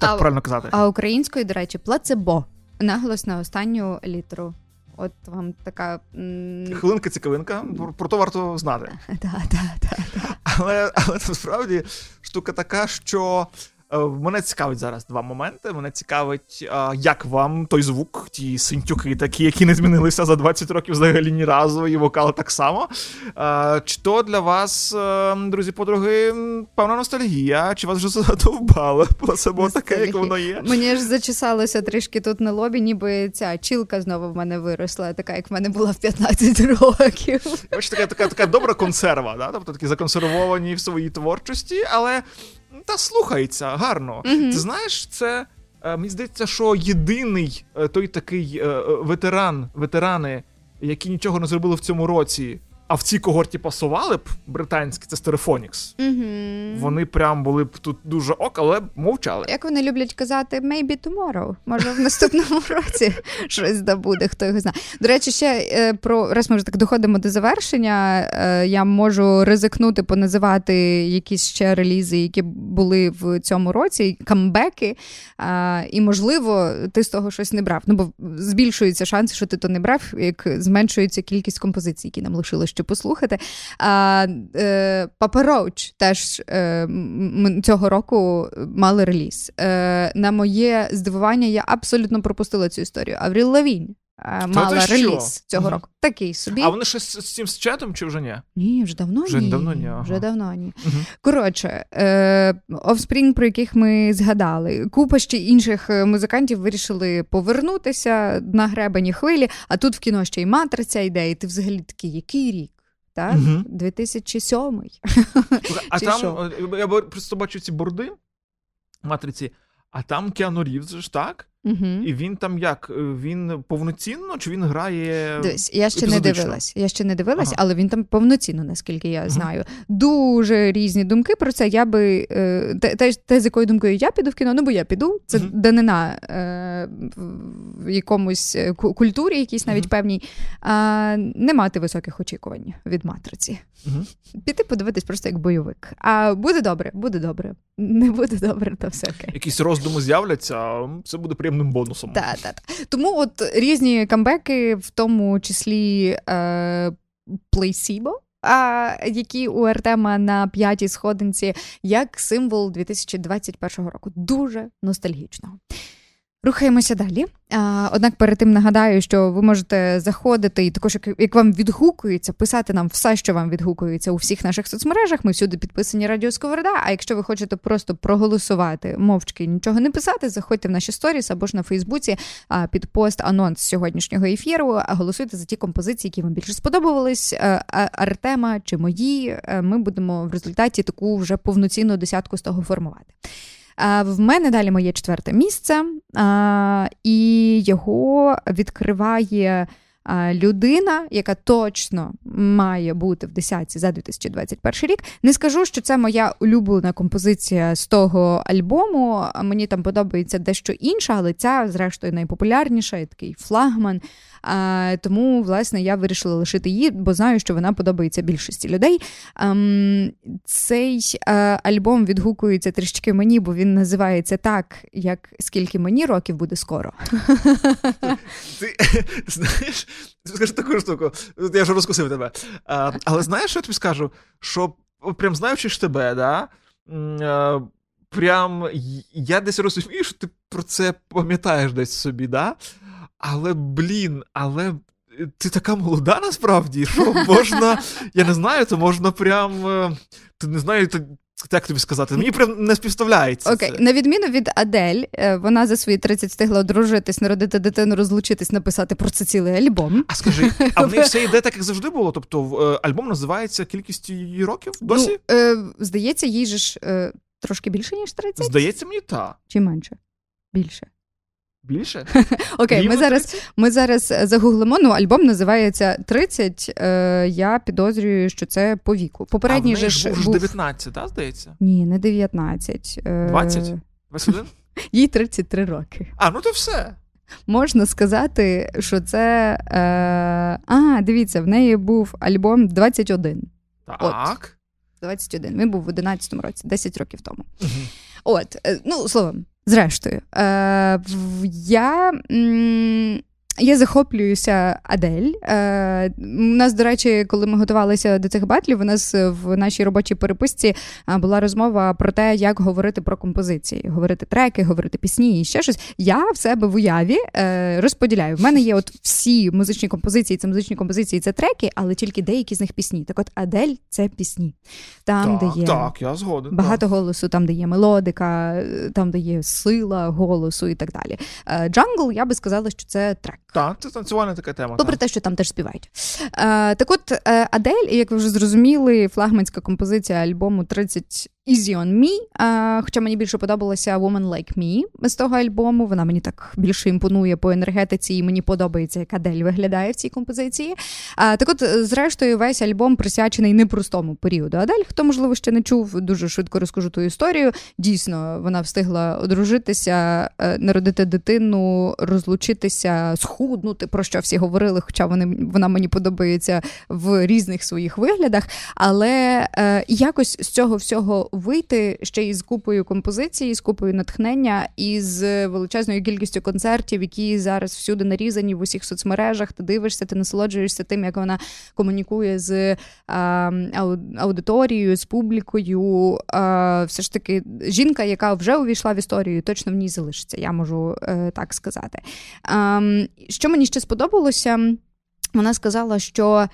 так а, правильно казати. А українською, до речі, Placebo. Наголос на останню літеру От вам така... Хвилинка-цікавинка, про то варто знати. Але насправді штука така, що мене цікавить зараз два моменти. Мене цікавить, як вам той звук, ті синтюки такі, які не змінилися за двадцять років взагалі ні разу, і вокал так само. Чи то для вас, друзі-подруги, певна ностальгія? Чи вас вже задовбало Placebo таке, як воно є? Мені ж зачесалося трішки тут на лобі, ніби ця чілка знову в мене виросла, така, як в мене була в п'ятнадцять років. Бачите, така, така, така добра консерва, да? Тобто такі законсервовані в своїй творчості, але... Та слухається гарно. Mm-hmm. Ти знаєш, це, мені здається, що єдиний той такий ветеран, ветерани, які нічого не зробили в цьому році, а в цій когорті пасували б, британські, це Stereophonics. Mm-hmm. Вони прям були б тут дуже ок, але мовчали. Як вони люблять казати, maybe tomorrow. Може, в наступному році щось добуде, хто його знає. До речі, ще про, раз ми вже так доходимо до завершення, я можу ризикнути поназивати якісь ще релізи, які були в цьому році, камбеки, і, можливо, ти з того щось не брав. Ну, бо збільшуються шанси, що ти то не брав, як зменшується кількість композицій, які нам лишилось що послухати. А, е, Папа Роуч теж е, цього року мали реліз. Е, на моє здивування, я абсолютно пропустила цю історію. Авріл Лавінь е, мала реліз цього mm-hmm. року. Такий собі. А вони щось з цим з чатом чи вже ні? Ні, вже давно вже ні. Давно ні ага. Вже давно ні. Mm-hmm. Коротше, е, Offspring, про яких ми згадали. Купа ще інших музикантів вирішили повернутися на гребені хвилі, а тут в кіно ще й Матриця йде, і ти взагалі такий, який рік? Так? Угу. дві тисячі сьомий. А там, що? Я просто бачу ці борди Матриці, а там Кіану Рівз, так? Угу. І він там як? Він повноцінно, чи він грає Дивись, я ще не дивилась, я ще не дивилась, ага. але він там повноцінно, наскільки я знаю. Ага. Дуже різні думки про це. Я би, те, те, з якою думкою я піду в кіно, ну бо я піду, це ага. данина е, в якомусь культурі, якійсь навіть ага. певній, е, не мати високих очікувань від Матриці. Ага. Піти подивитись просто як бойовик. А буде добре, буде добре. Не буде добре, то все окей. Якісь роздуми з'являться, це буде приємно. Бонусом. Так, так, так. Тому от різні камбеки, в тому числі е, Placebo, е, які у Артема на п'ятій сходинці, як символ дві тисячі двадцять першого року. Дуже ностальгічного. Рухаємося далі. Однак перед тим нагадаю, що ви можете заходити і також, як вам відгукується, писати нам все, що вам відгукується у всіх наших соцмережах. Ми всюди підписані Радіо Сковорода, а якщо ви хочете просто проголосувати мовчки, нічого не писати, заходьте в наші сторіс або ж на Фейсбуці під пост-анонс сьогоднішнього ефіру, голосуйте за ті композиції, які вам більше сподобались, Артема чи мої. Ми будемо в результаті таку вже повноцінну десятку з того формувати. В мене далі моє четверте місце, і його відкриває людина, яка точно має бути в десятці за дві тисячі двадцять перший рік. Не скажу, що це моя улюблена композиція з того альбому, мені там подобається дещо інше, але ця, зрештою, найпопулярніша, і такий флагман. А, тому, власне, я вирішила лишити її, бо знаю, що вона подобається більшості людей. А, цей а, альбом відгукується трішечки мені, бо він називається так, як скільки мені років буде скоро. Ти знаєш, скажи таку штуку, я вже розкусив тебе. А, але знаєш, що я тобі скажу? Що, прям знаючи ж тебе, да? Прям я десь розумію, що ти про це пам'ятаєш десь собі, да? Але, блін, але ти така молода насправді, що можна, я не знаю, то можна прям, ти не знаю, ти, як тобі сказати, мені прям не співставляється. Окей, okay. На відміну від Адель, вона за свої тридцять встигла одружитись, народити дитину, розлучитись, написати про це цілий альбом. А скажи, а в неї все йде так, як завжди було? Тобто альбом називається кількістю її років досі? Ну, е, здається, їй же ж е, трошки більше, ніж тридцять? Здається, мені та. Чи менше? Більше. Більше? Окей, okay, ми зараз, ми зараз загуглимо. Ну, альбом називається тридцять. Е, я підозрюю, що це по віку. Попередній же ж був... був... дев'ятнадцять, так, да, здається? Ні, не дев'ятнадцять. Е... двадцять? двадцять один? Їй тридцять три роки. А, ну то все. Можна сказати, що це... Е... А, дивіться, в неї був альбом двадцять один. Так. От. двадцять один. Він був в одинадцятому році, десять років тому. Угу. От, ну, словом. Зрештою, е, я м, Я захоплююся Адель. Е, у нас, до речі, коли ми готувалися до цих батлів, у нас в нашій робочій переписці була розмова про те, як говорити про композиції. Говорити треки, говорити пісні і ще щось. Я в себе в уяві е, розподіляю. В мене є от всі музичні композиції, це музичні композиції, це треки, але тільки деякі з них пісні. Так от Адель – це пісні. Там, так, де є так, я згоден, багато так. голосу, там, де є мелодика, там, де є сила голосу і так далі. Jungle, я би сказала, що це трек. Так, це танцювальна така тема. Попри так. те, що там теж співають. А, так от, Адель, як ви вже зрозуміли, флагманська композиція альбому тридцять Easy on Me, а, хоча мені більше подобалася Woman Like Me з того альбому, вона мені так більше імпонує по енергетиці і мені подобається, як Адель виглядає в цій композиції. А, так от, зрештою, весь альбом присвячений непростому періоду Адель. Хто, можливо, ще не чув, дуже швидко розкажу ту історію. Дійсно, вона встигла одружитися, народити дитину, розлучитися, схуднути, про що всі говорили, хоча вони, вона мені подобається в різних своїх виглядах, але е, якось з цього всього вийти ще із купою композицій, з купою натхнення, і з величезною кількістю концертів, які зараз всюди нарізані в усіх соцмережах. Ти дивишся, ти насолоджуєшся тим, як вона комунікує з а, аудиторією, з публікою. А, все ж таки, жінка, яка вже увійшла в історію, точно в ній залишиться, я можу е, так сказати. А, що мені ще сподобалося, вона сказала, що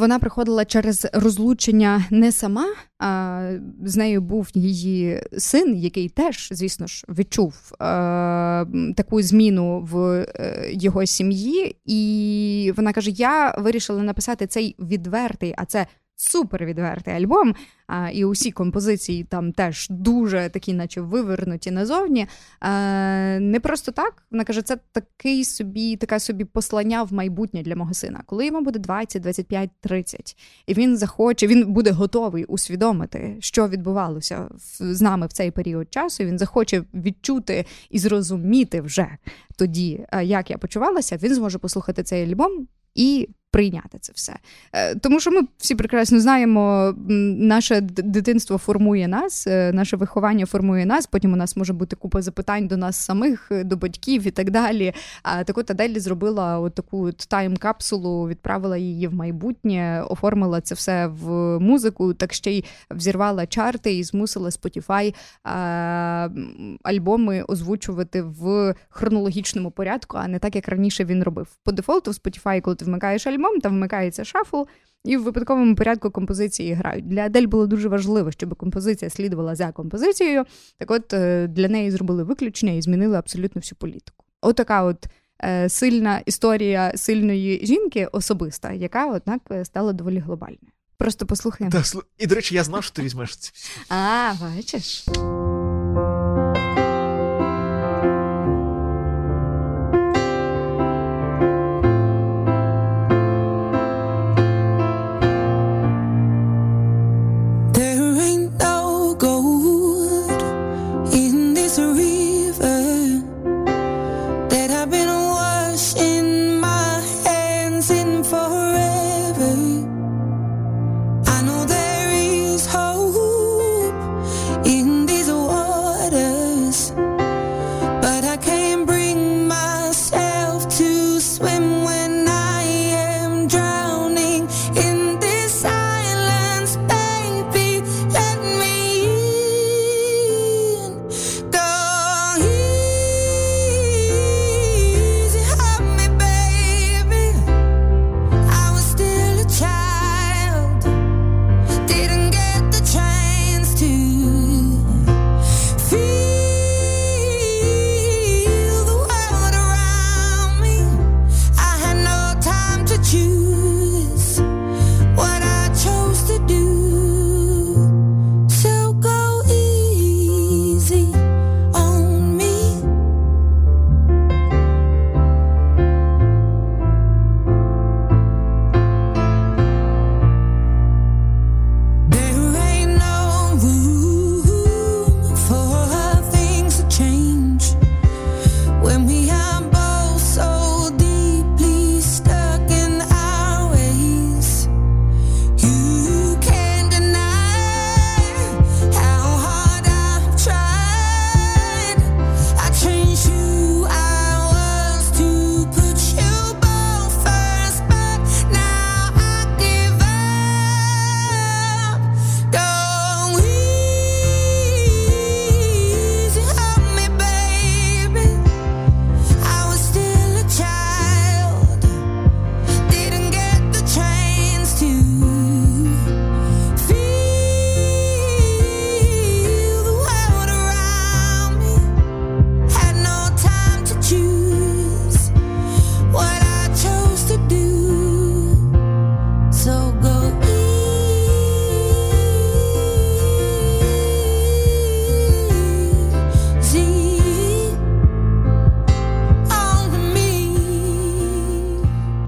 вона приходила через розлучення не сама, а з нею був її син, який теж, звісно ж, відчув а, таку зміну в а, його сім'ї. І вона каже, я вирішила написати цей відвертий, а це супервідвертий альбом, а, і усі композиції там теж дуже такі, наче вивернуті назовні. А, не просто так, вона каже, це такий собі, така собі послання в майбутнє для мого сина. Коли йому буде двадцять, двадцять п'ять, тридцять, і він захоче, він буде готовий усвідомити, що відбувалося з нами в цей період часу, і він захоче відчути і зрозуміти вже тоді, як я почувалася, він зможе послухати цей альбом і прийняти це все. Тому що ми всі прекрасно знаємо, наше дитинство формує нас, наше виховання формує нас, потім у нас може бути купа запитань до нас самих, до батьків і так далі. А так от Адель зробила от таку тайм-капсулу, відправила її в майбутнє, оформила це все в музику, так ще й взірвала чарти і змусила Spotify а, альбоми озвучувати в хронологічному порядку, а не так, як раніше він робив. По дефолту в Spotify, коли ти вмикаєш альбом, там вмикається шафл, і в випадковому порядку композиції грають. Для Адель було дуже важливо, щоб композиція слідувала за композицією. Так от, для неї зробили виключення і змінили абсолютно всю політику. Отака от е, сильна історія сильної жінки особиста, яка, однак, стала доволі глобальною. Просто послухаємо. Та, і, до речі, я знав, що ти візьмеш це. А, бачиш. I know there is hope in this world.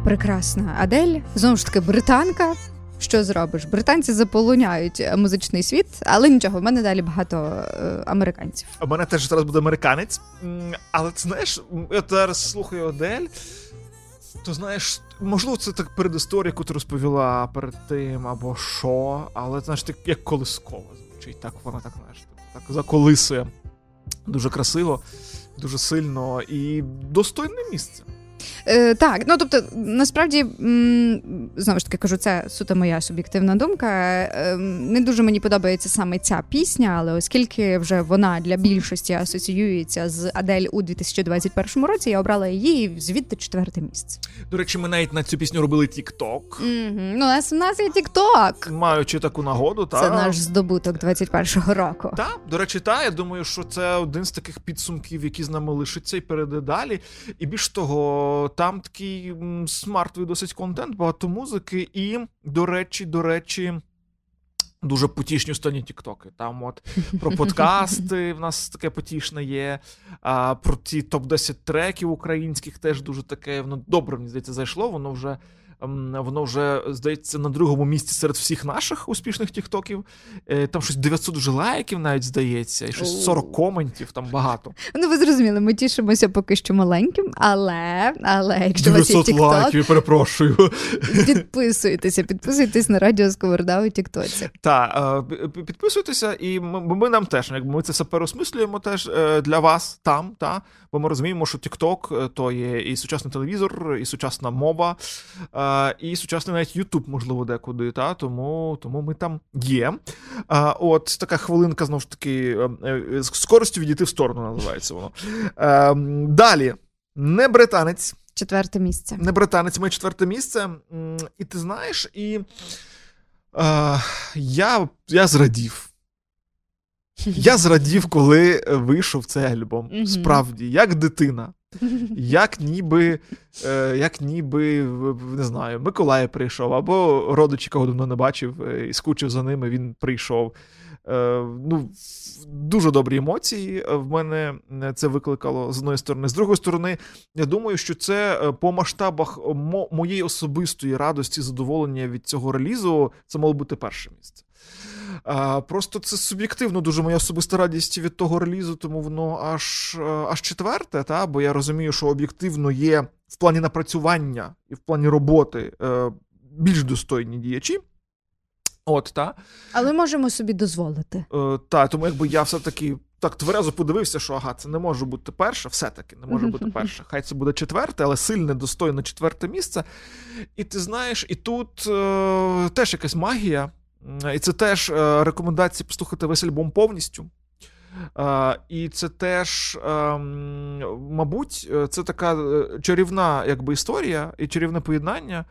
прекрасна Адель, знову ж таки британка. Що зробиш? Британці заполоняють музичний світ, але нічого, в мене далі багато е, американців. У мене теж зараз буде американець, але ти знаєш, я зараз слухаю Адель, то знаєш, можливо, це так передісторія, яку ти розповіла перед тим, або що, але знаєш, так як колискова звучить, так вона так, знаєш, так заколисує. Дуже красиво, дуже сильно і достойне місце. Е, так, ну, тобто, насправді, м, знову ж таки, кажу, це суто моя суб'єктивна думка. Е, не дуже мені подобається саме ця пісня, але оскільки вже вона для більшості асоціюється з Адель у дві тисячі двадцять першому році, я обрала її звідти четверте місце. До речі, ми навіть на цю пісню робили тік-ток. Mm-hmm. Ну, у нас, у нас є тік-ток. Маючи таку нагоду, так. Це наш здобуток двадцять першого року. Так, до речі, так, я думаю, що це один з таких підсумків, які з нами лишиться і перейде далі. І більш того, там такий смартовий досить контент, багато музики і, до речі, до речі, дуже потішні останні тіктоки. Там от про подкасти в нас таке потішне є, а, про ці топ десять треків українських теж дуже таке, воно добре, мені здається, зайшло, воно вже, воно вже, здається, на другому місці серед всіх наших успішних тіктоків. Там щось дев'ятсот вже лайків навіть, здається, і щось сорок коментів, там багато. Ну, ви зрозуміли, ми тішимося поки що маленьким, але, але якщо у вас є тікток... дев'ятсот лайків, перепрошую. Підписуйтеся, підписуйтесь на Радіо Сковорода у тіктоці. Так, підписуйтеся, і ми, ми нам теж, якби ми це все переосмислюємо теж для вас там, та, бо ми розуміємо, що тікток то є і сучасний телевізор, і сучасна моба, і сучасний навіть Ютуб, можливо, декуди, та? Тому, тому ми там є. А, от така хвилинка, знову ж таки, з скоростю відійти в сторону, називається воно. А, далі. Не британець. Четверте місце. Не британець, моє четверте місце. І ти знаєш, і а, я, я зрадів. Я зрадів, коли вийшов цей альбом. Mm-hmm. Справді, як дитина. Як ніби, як ніби, не знаю, Миколай прийшов, або родичі, кого давно не бачив, і скучив за ними, він прийшов. Ну, дуже добрі емоції в мене це викликало, з одної сторони. З другої сторони, я думаю, що це по масштабах мо- моєї особистої радості, задоволення від цього релізу, це мало бути перше місце. Просто це суб'єктивно дуже моя особиста радість від того релізу, тому воно аж, аж четверте, та? Бо я розумію, що об'єктивно є в плані напрацювання і в плані роботи більш достойні діячі. От, та. Але можемо собі дозволити. Е, та, тому якби я все-таки так тверезо подивився, що ага, це не може бути перше, все-таки не може бути перше. Хай це буде четверте, але сильне, достойне четверте місце. І ти знаєш, і тут е, теж якась магія. І це теж е, рекомендації послухати весь альбом повністю. Е, і це теж, е, мабуть, це така чарівна якби, історія і чарівне поєднання.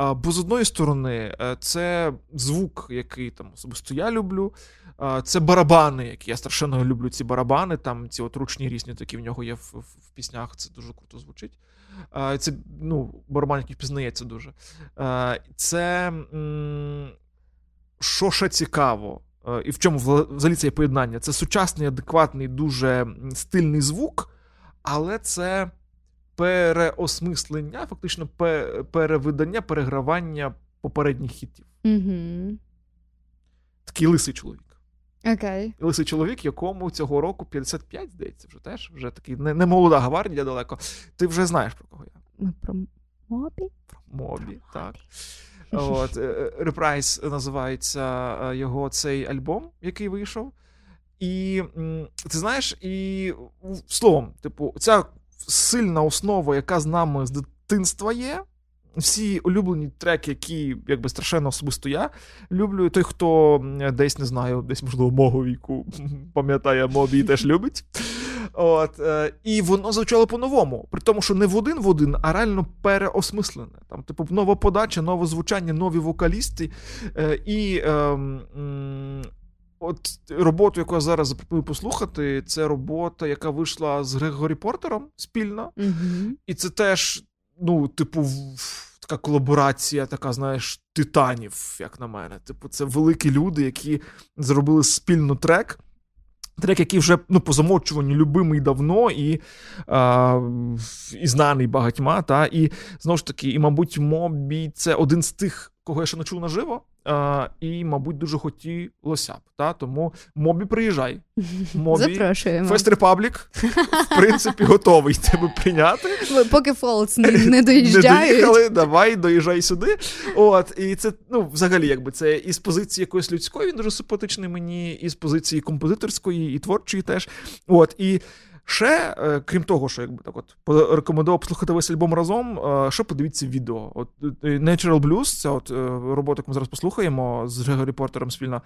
Е, бо з одної сторони, е, це звук, який там особисто я люблю. Е, це барабани, які я страшенно люблю ці барабани. Там ці от ручні різні такі в нього є в, в, в піснях. Це дуже круто звучить. Е, це, ну, барабан, який впізнається дуже. Е, це... М- Що ще цікаво, і в чому взагалі це поєднання? Це сучасний, адекватний, дуже стильний звук, але це переосмислення, фактично перевидання, перегравання попередніх хітів. Mm-hmm. Такий лисий чоловік. Okay. Лисий чоловік, якому цього року п'ятдесят п'ять, здається, вже теж, вже такий не, не молода гвардія далеко. Ти вже знаєш, про кого я. Ми про Moby? Про Moby, так. От, «Репрайз» називається його цей альбом, який вийшов. І, ти знаєш, і словом, типу, ця сильна основа, яка з нами з дитинства є, всі улюблені треки, які, якби, страшенно особисто я люблю, той, хто десь, не знаю, десь, можливо, мого віку, пам'ятає, Moby теж любить. От, і воно звучало по-новому, при тому, що не в один в один, а реально переосмислене. Там, типу, нова подача, нове звучання, нові вокалісти. І е, е, от роботу, яку я зараз запропоную послухати, це робота, яка вийшла з Грегорі Портером спільно. Mm-hmm. І це теж, ну, типу, така колаборація, така, знаєш, титанів, як на мене. Типу, це великі люди, які зробили спільно трек. Трек, який вже, ну, по замовчуванню любимий давно і, а, і знаний багатьма. Та? І, знову ж таки, і, мабуть, Moby – це один з тих, кого я ще не чув наживо, а, і, мабуть, дуже хотілося б. Та? Тому Moby, приїжджай. Moby. Запрошуємо. Fest Republic, в принципі, готовий тебе прийняти. Поки Foals не, не доїжджають. Не доїхали, давай, доїжджай сюди. От, і це, ну, взагалі, якби це із позиції якоїсь людської, він дуже симпатичний мені, і з позиції композиторської, і творчої теж. От, і ще, крім того, що якби так от порекомендував послухати весь альбом разом, ще подивіться відео. От Natural Blues, це от робота, яку ми зараз послухаємо з Грегорі Портером спільно,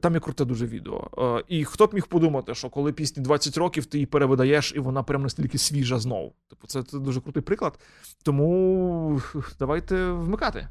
там є круте дуже відео. І хто б міг подумати, що коли пісні двадцять років, ти її перевидаєш, і вона прям настільки свіжа знову. Типу, це, це дуже крутий приклад. Тому давайте вмикати.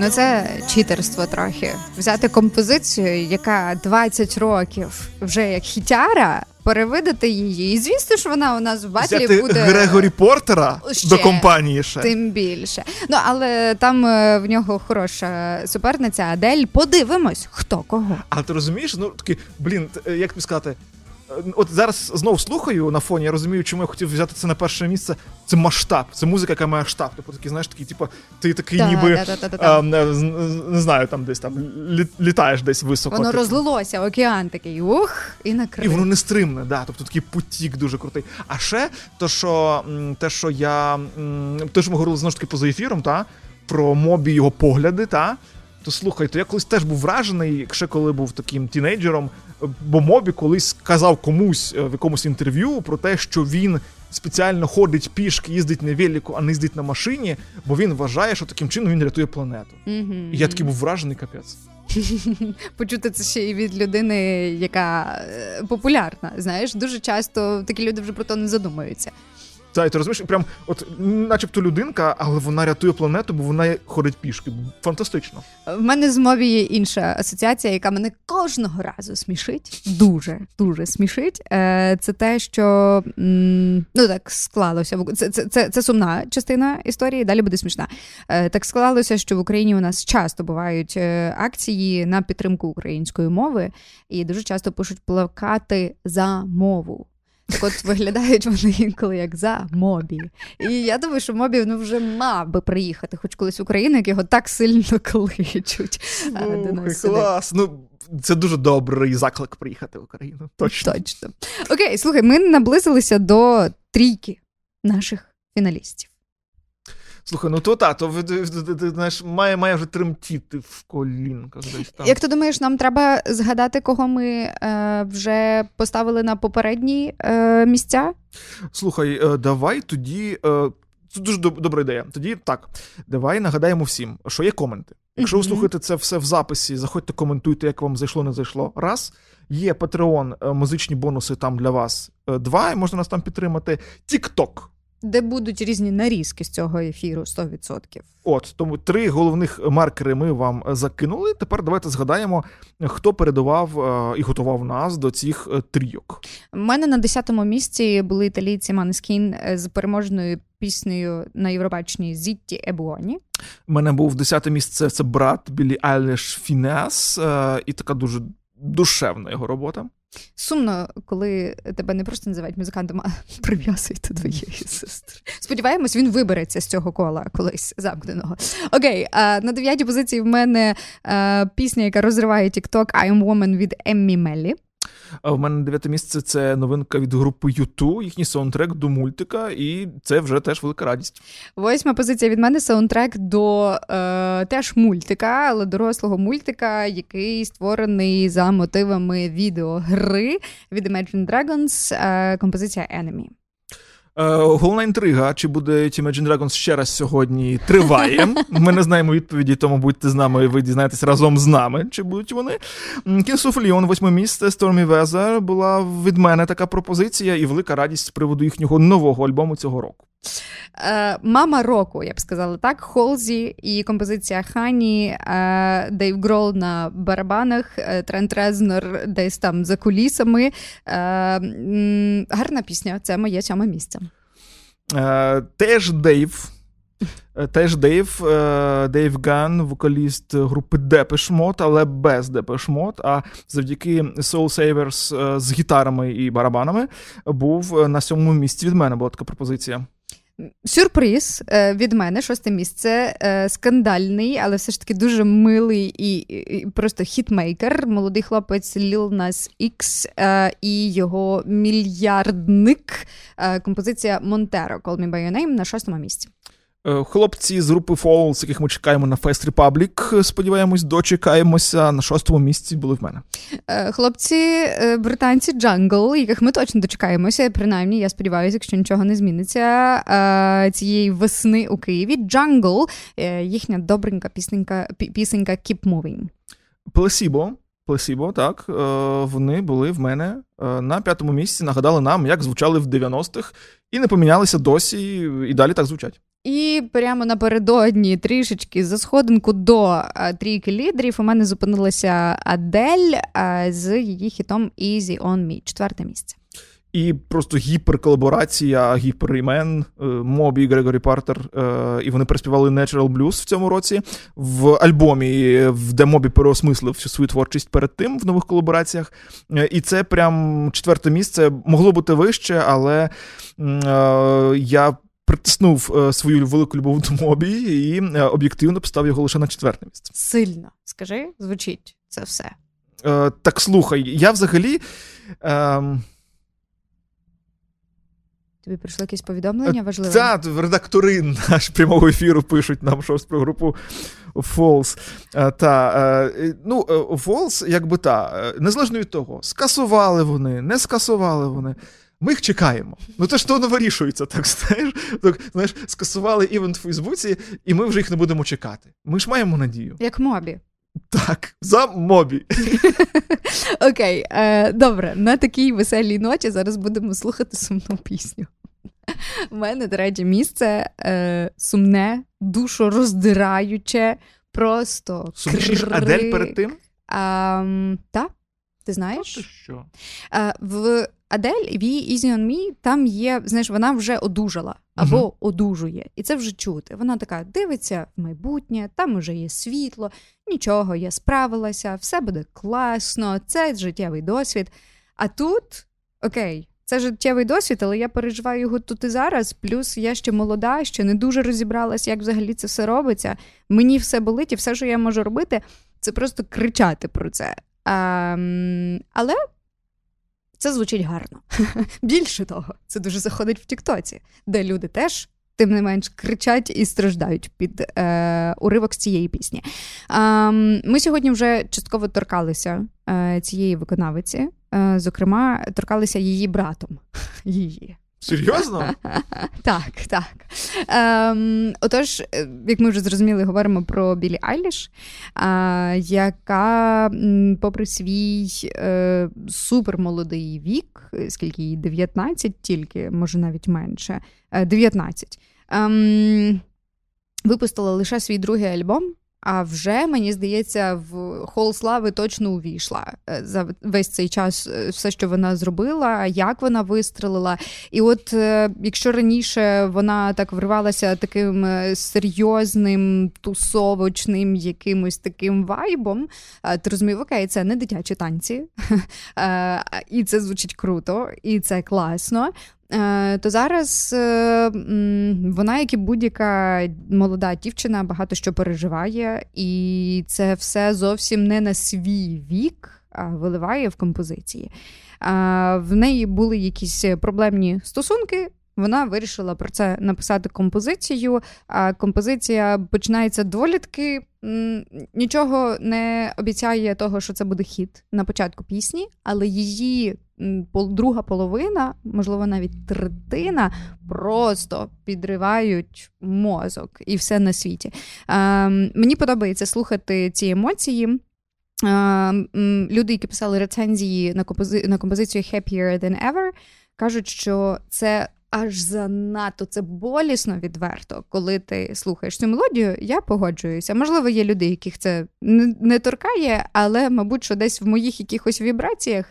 Ну це читерство трохи. Взяти композицію, яка двадцять років вже як хітяра, перевидати її. І звісно ж вона у нас в батлі взяти буде... Грегорі Портера ще, до компанії ще. Тим більше. Ну, але там в нього хороша суперниця Адель. Подивимось, хто кого. А ти розумієш, ну таки, блін, як тобі сказати... От зараз знов слухаю на фоні, я розумію, чому я хотів взяти це на перше місце. Це масштаб, це музика, яка має масштаб. Типу такі, знаєш, такі, типу, ти такий да, ніби, да, да, да, да. А, не, не знаю, там десь там лі, літаєш десь високо. Воно типу розлилося, океан такий, ух, і накрив. І воно нестримне, да, тобто такий потік дуже крутий. А ще то, що те, що я, те, що ми говорили знову ж таки поза ефіром, та, про Moby, його погляди, та, то слухай, то я колись теж був вражений, ще коли був таким тінейджером, бо Moby колись казав комусь в якомусь інтерв'ю про те, що він спеціально ходить пішки, їздить на велику, а не їздить на машині, бо він вважає, що таким чином він рятує планету. Mm-hmm. І я такий був вражений, капець. Почути це ще і від людини, яка популярна, знаєш, дуже часто такі люди вже про то не задумуються. Та, ти розумієш, прям от начебто людинка, але вона рятує планету, бо вона ходить пішки. Фантастично. В мене з Moby є інша асоціація, яка мене кожного разу смішить, дуже, дуже смішить. Це те, що, ну так склалося, це, це, це, це сумна частина історії, далі буде смішна. Так склалося, що в Україні у нас часто бувають акції на підтримку української мови, і дуже часто пишуть плакати за мову. Так от виглядають вони інколи як за Moby. І я думаю, що Moby, ну, вже мав би приїхати хоч колись в Україну, як його так сильно кличуть. Клас! Ну, це дуже добрий заклик приїхати в Україну. Точно. Точно. Окей, слухай, ми наблизилися до трійки наших фіналістів. Слухай, ну то та, то знаєш, має, має вже тремтіти в колінках. Десь там. Як ти думаєш, нам треба згадати, кого ми е, вже поставили на попередні е, місця? Слухай, е, давай тоді, е, це дуже доб- добра ідея, тоді так, давай нагадаємо всім, що є коменти. Якщо ви слухаєте це все в записі, заходьте, коментуйте, як вам зайшло, не зайшло. Раз. Є Patreon, музичні бонуси там для вас. Два, можна нас там підтримати. TikTok. Де будуть різні нарізки з цього ефіру сто відсотків. От, тому три головних маркери ми вам закинули. Тепер давайте згадаємо, хто передував і готував нас до цих трійок. У мене на десятому місці були італійці Манескін з переможною піснею на Євробаченні «Зітті Ебоні». У мене був десяте місце, це брат Біллі Айліш Фінеас, і така дуже душевна його робота. Сумно, коли тебе не просто називають музикантом, а прив'язують до твоєї сестри. Сподіваємось, він вибереться з цього кола колись замкненого. Окей, на дев'ятій позиції в мене пісня, яка розриває TikTok, «I Am Woman» від Emmi Melly. У мене на дев'яте місце це новинка від групи ю ту, їхній саундтрек до мультика, і це вже теж велика радість. Восьма позиція від мене саундтрек до е, теж мультика, але дорослого мультика, який створений за мотивами відеогри від Imagine Dragons, е, композиція «Enemy». Головна інтрига, чи будуть Imagine Dragons ще раз сьогодні, триває. Ми не знаємо відповіді, тому будьте з нами, і ви дізнаєтесь разом з нами, чи будуть вони. Kings of Leon, восьме місце, Stormy Weather, була від мене така пропозиція і велика радість з приводу їхнього нового альбому цього року. Мама року, я б сказала так, Холсі і композиція Honey, Dave Grohl на барабанах, Трент Резнор десь там за кулісами. Гарна пісня, це моє сьоме місце. Теж Дейв. Теж Дейв, Дейв Ган, вокаліст групи Депеш Мод, але без Депеш Мод, а завдяки Soul Savers з гітарами і барабанами був на сьомому місці від мене, була така пропозиція. Сюрприз від мене, шосте місце, скандальний, але все ж таки дуже милий і просто хітмейкер, молодий хлопець Lil Nas X і його мільярдник, композиція Монтеро, «Call Me By Your Name» на шостому місці. Хлопці з групи Foals, яких ми чекаємо на Fest Republic, сподіваємось, дочекаємося, на шостому місці були в мене. Хлопці, британці Jungle, яких ми точно дочекаємося, принаймні, я сподіваюся, якщо нічого не зміниться, цієї весни у Києві. Jungle, їхня добренька пісенька, пісенька Keep Moving. Placebo, Placebo, так, вони були в мене на п'ятому місці, нагадали нам, як звучали в дев'яностих, і не помінялися досі, і далі так звучать. І прямо напередодні трішечки за сходинку до трійки лідерів у мене зупинилася Adele з її хітом «Easy on Me». Четверте місце. І просто гіперколаборація, гіперімен, Moby і Грегорі Партер, і вони переспівали «Natural Blues» в цьому році в альбомі, де Moby переосмислив всю свою творчість перед тим в нових колабораціях. І це прям четверте місце. Могло бути вище, але я притиснув свою велику любов до Moby і об'єктивно поставив його лише на четверте місце. Сильно, скажи, звучить це все. Е, так, слухай, я взагалі... Е... Тобі прийшло якесь повідомлення важливе? Так, редактори наш прямого ефіру пишуть нам щось про групу Foals. Та, ну, Foals, якби та, незалежно від того, скасували вони, не скасували вони, ми їх чекаємо. Ну, то ж то не вирішується, так, знаєш? Так, знаєш, скасували івент в Фейсбуці, і ми вже їх не будемо чекати. Ми ж маємо надію. Як Moby. Так, за Moby. Окей, добре, на такій веселій ночі зараз будемо слухати сумну пісню. В мене третє місце е, сумне, душороздираюче, просто Сумнішиш крик. Адель перед тим? Так, ти знаєш? Та ти що? А, в Адель, в її Easy on Me, там є, знаєш, вона вже одужала або uh-huh. одужує. І це вже чути. Вона така дивиться в майбутнє, там уже є світло, нічого, я справилася, все буде класно, це життєвий досвід. А тут, окей, це життєвий досвід, але я переживаю його тут і зараз, плюс я ще молода, ще не дуже розібралася, як взагалі це все робиться. Мені все болить і все, що я можу робити, це просто кричати про це. А, але це звучить гарно. Більше того, це дуже заходить в тіктоці, де люди теж, тим не менш, кричать і страждають під е, уривок з цієї пісні. Е, ми сьогодні вже частково торкалися е, цієї виконавиці. Е, зокрема, торкалися її братом. Її. Серйозно? Так, так. Е, отож, як ми вже зрозуміли, говоримо про Біллі Айліш, е, яка, попри свій е, супермолодий вік, скільки їй, дев'ятнадцять тільки, може навіть менше, дев'ятнадцять, е, випустила лише свій другий альбом, а вже, мені здається, в хол слави точно увійшла за весь цей час все, що вона зробила, як вона вистрелила. І от, якщо раніше вона так вривалася таким серйозним, тусовочним якимось таким вайбом, ти розумів, окей, це не дитячі танці, і це звучить круто, і це класно, то зараз вона, як і будь-яка молода дівчина, багато що переживає, і це все зовсім не на свій вік виливає в композиції. В неї були якісь проблемні стосунки, вона вирішила про це написати композицію, а композиція починається доволі таки, нічого не обіцяє того, що це буде хіт на початку пісні, але її друга половина, можливо, навіть третина, просто підривають мозок і все на світі. Ем, мені подобається слухати ці емоції. Ем, люди, які писали рецензії на, компози- на композицію «Happier than ever», кажуть, що це аж занадто, це болісно відверто, коли ти слухаєш цю мелодію, я погоджуюся. Можливо, є люди, яких це не торкає, але, мабуть, що десь в моїх якихось вібраціях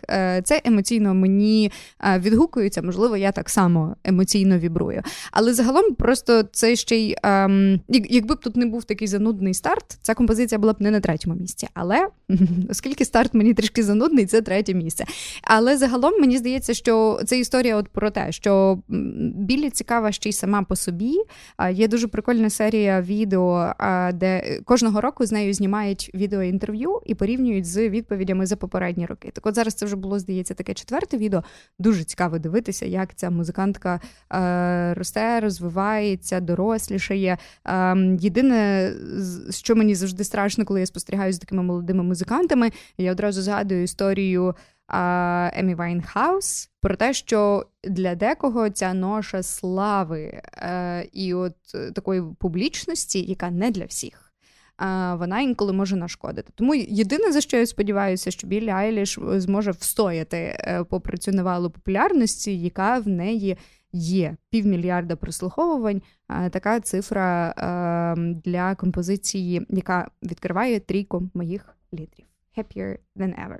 це емоційно мені відгукується, можливо, я так само емоційно вібрую. Але загалом просто це ще й, ем, якби б тут не був такий занудний старт, ця композиція була б не на третьому місці. Але, оскільки старт мені трішки занудний, це третє місце. Але загалом, мені здається, що це історія от про те, що Біллі цікава ще й сама по собі. Є дуже прикольна серія відео, де кожного року з нею знімають відеоінтерв'ю і порівнюють з відповідями за попередні роки. Так от зараз це вже було, здається, таке четверте відео. Дуже цікаво дивитися, як ця музикантка росте, розвивається, дорослішає. Єдине, що мені завжди страшно, коли я спостерігаю за такими молодими музикантами, я одразу згадую історію Еммі Вайнхаус, про те, що для декого ця ноша слави е, і от такої публічності, яка не для всіх, е, вона інколи може нашкодити. Тому єдине, за що я сподіваюся, що Біллі Айліш зможе встояти е, попри цю навалу популярності, яка в неї є. Півмільярда прослуховувань, е, така цифра е, для композиції, яка відкриває трійку моїх лідерів. Happier than ever.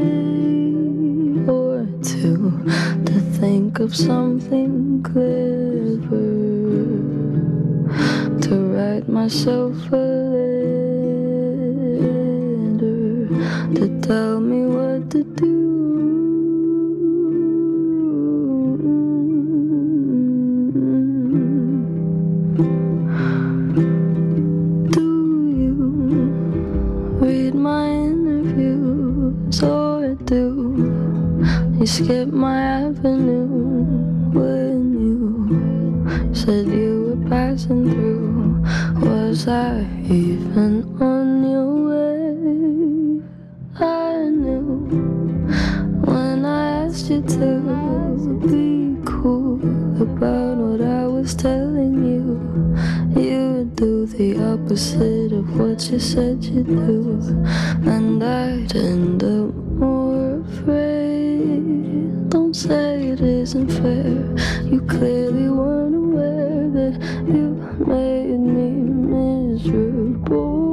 or two to think of something clever, to write myself a letter, to tell me what to do. Do you read my interviews or do you skip my avenue when you said you were passing through? Was I even on your way? I knew when I asked you to be cool about what I was telling you, you would do the opposite of what you said you'd do, and I'd end up more afraid. Don't say it isn't fair, you clearly weren't aware that you made me miserable.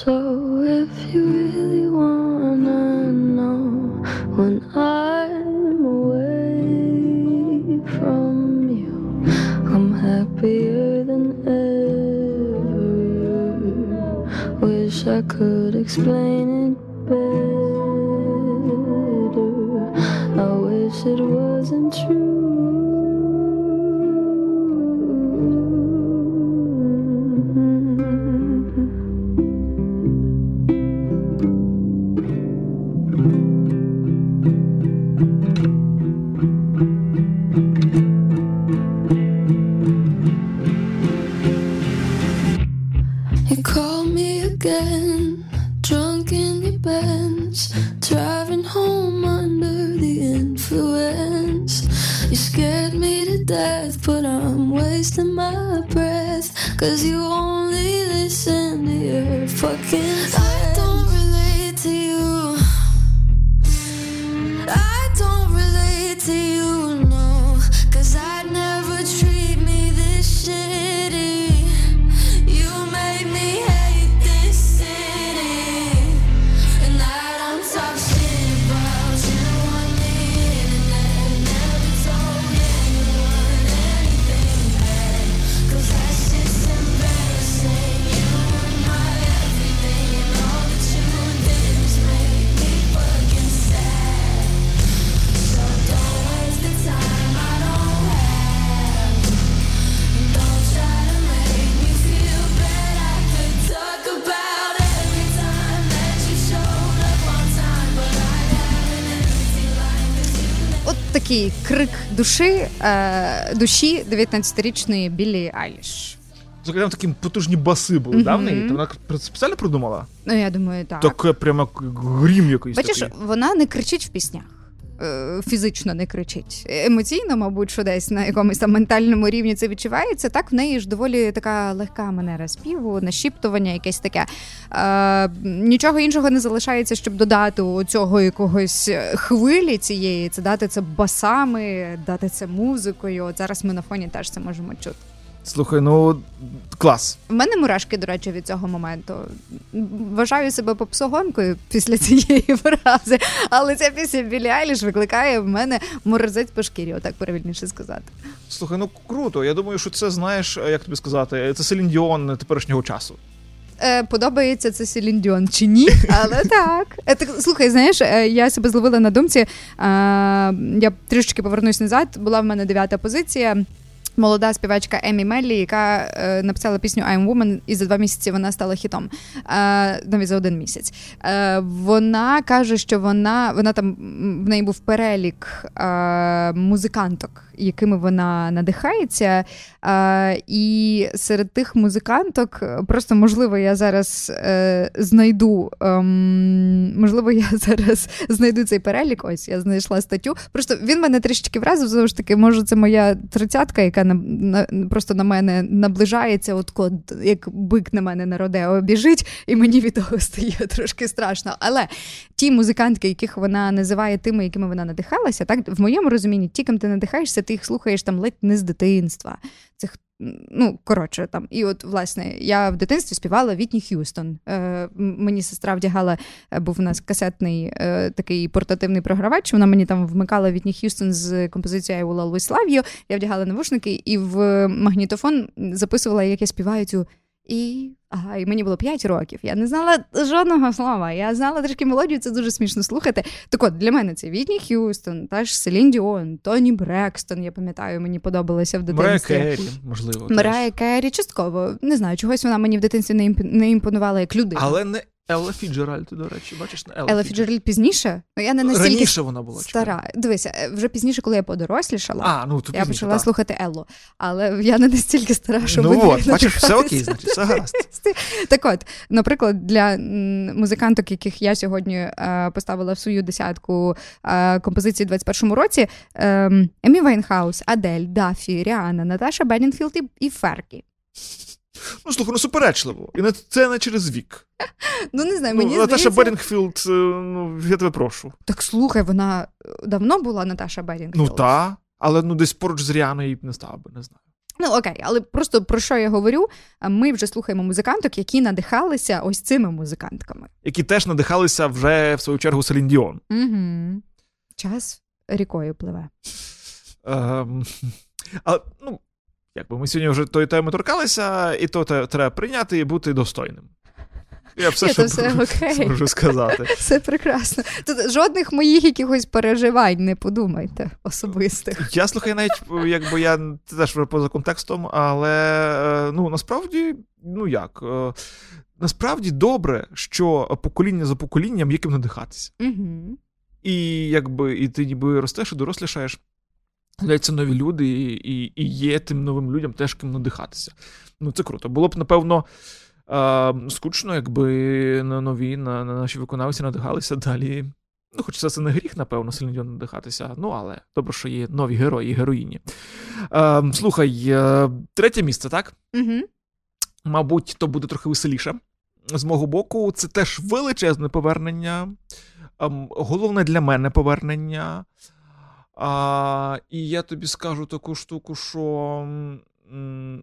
So if you really wanna know when I'm away from you, I'm happier than ever. Wish I could explain it better. I wish it wasn't true. Такий крик душі, е, душі дев'ятнадцятирічної Біллі Айліш. Зокрема, такі потужні баси були, mm-hmm. давні. Та вона спеціально придумала? Ну, я думаю, так. Таке прямо грім якийсь. Бачиш, такий. Вона не кричить в піснях. Фізично не кричить. Емоційно, мабуть, що десь на якомусь там ментальному рівні це відчувається. Так, в неї ж доволі така легка манера співу, нашіптування якесь таке. Е, нічого іншого не залишається, щоб додати оцього якогось хвилі цієї. Це дати це басами, дати це музикою. От зараз ми на фоні теж це можемо чути. Слухай, ну, клас. В мене мурашки, до речі, від цього моменту. Вважаю себе попсогонкою після цієї фрази, але ця пісня Біллі Айліш викликає в мене морозець по шкірі, отак правильніше сказати. Слухай, ну, круто. Я думаю, що це, знаєш, як тобі сказати, це Селін Діон теперішнього часу. Подобається це Селін Діон чи ні, але так. Слухай, знаєш, я себе зловила на думці, я трішечки повернусь назад, була в мене дев'ята позиція. Молода співачка Еммі Меллі, яка е, написала пісню I Am Woman, і за два місяці вона стала хітом. Е, навіть за один місяць. Е, вона каже, що вона, вона там, в неї був перелік е, музиканток, якими вона надихається. Е, і серед тих музиканток, просто, можливо, я зараз е, знайду, е, можливо, я зараз знайду цей перелік, ось, я знайшла статтю. Просто він мене трішечки вразив, знову ж таки, може, це моя тридцятка, яка На, на, просто на мене наближається, от кот, як бик на мене на родео біжить, і мені від того стає трошки страшно. Але ті музикантки, яких вона називає тими, якими вона надихалася, так, в моєму розумінні, ті, ким ти надихаєшся, ти їх слухаєш там ледь не з дитинства. Цих, ну, коротше, там. І от, власне, я в дитинстві співала Вітні Х'юстон. Е, мені сестра вдягала, був у нас касетний е, такий портативний програвач, вона мені там вмикала Вітні Х'юстон з композицією I Will Always Love You, я вдягала навушники і в магнітофон записувала, як я співаю цю і... Ага, і мені було п'ять років, я не знала жодного слова, я знала трішки мелодію, це дуже смішно слухати. Так от, для мене це Вітні Х'юстон, та ж Селін Діон, Тоні Брекстон, я пам'ятаю, мені подобалося в дитинстві. Мрая Керрі, можливо. Мрая Керрі, частково, не знаю, чогось вона мені в дитинстві не імпонувала як людина. Але не Елла Фіджеральд, до речі, бачиш? Елла, Елла Фіджеральд пізніше? Ну, я не настільки раніше вона була стара. Дивися, вже пізніше, коли я подорослішала, а, ну, я пізніше, почала так. слухати Еллу. Але я не настільки стара, щоб... Ну от, бачиш, все окей, значить, все гаразд. Так от, наприклад, для музиканток, яких я сьогодні е, поставила в свою десятку е, композицій у двадцять першому році, Еммі Вайнхаус, Адель, Дафі, Ріана, Наташа Беннінфілд і, і Феркі. Ну, слухай, ну, суперечливо. І це не через вік. Ну, не знаю, мені ну, здається... Наташа Берінгфілд, ну, я тебе прошу. Так, слухай, вона давно була Наташа Берінгфілд? Ну, та, але ну, десь поруч з Ріаною її б не став би, не знаю. Ну, окей, але просто про що я говорю, ми вже слухаємо музиканток, які надихалися ось цими музикантками. Які теж надихалися вже, в свою чергу, Селін Діон. Угу. Час рікою пливе. Ем... Але, ну... Якби ми сьогодні вже тої теми торкалися, і то треба прийняти і бути достойним. Я все, що можу сказати. Все прекрасно. Тут жодних моїх якихось переживань, не подумайте, особистих. Я, слухай, навіть, якби я теж вже поза контекстом, але, ну, насправді, ну як, насправді добре, що покоління за поколінням є ким надихатися. Угу. І, якби, і ти ніби ростеш і дорослішаєш. З'являються нові люди, і, і, і є тим новим людям теж ким надихатися. Ну, це круто. Було б, напевно, е, скучно, якби на нові, на, на наші виконавці надихалися далі. Ну, хоча це не гріх, напевно, сильно надихатися. Ну, але добре, що є нові герої і героїні. Е, слухай, е, третє місце, так? Угу. Мабуть, то буде трохи веселіше. З мого боку, це теж величезне повернення. Е, головне для мене повернення. А, і я тобі скажу таку штуку, що м,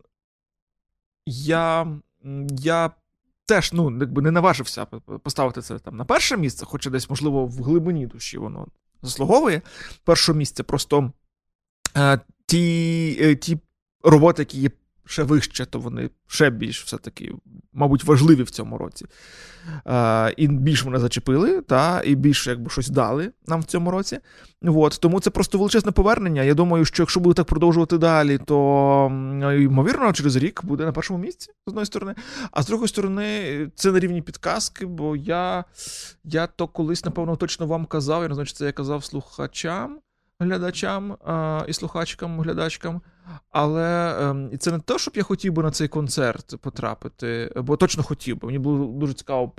я, я теж ну, якби не наважився поставити це там на перше місце, хоча десь, можливо, в глибині душі воно заслуговує перше місце. Просто а, ті, ті роботи, які є ще вище, то вони ще більш все-таки, мабуть, важливі в цьому році. Е, і більш вони зачепили, та, і більше якби, щось дали нам в цьому році. От, тому це просто величезне повернення. Я думаю, що якщо буде так продовжувати далі, то, ймовірно, через рік буде на першому місці, з одної сторони. А з другої сторони, це на рівні підказки, бо я, я то колись, напевно, точно вам казав, я не знаю, чи це я казав слухачам, глядачам а, і слухачкам, глядачкам. Але ем, це не те, щоб я хотів би на цей концерт потрапити, бо точно хотів би. Мені було дуже цікаво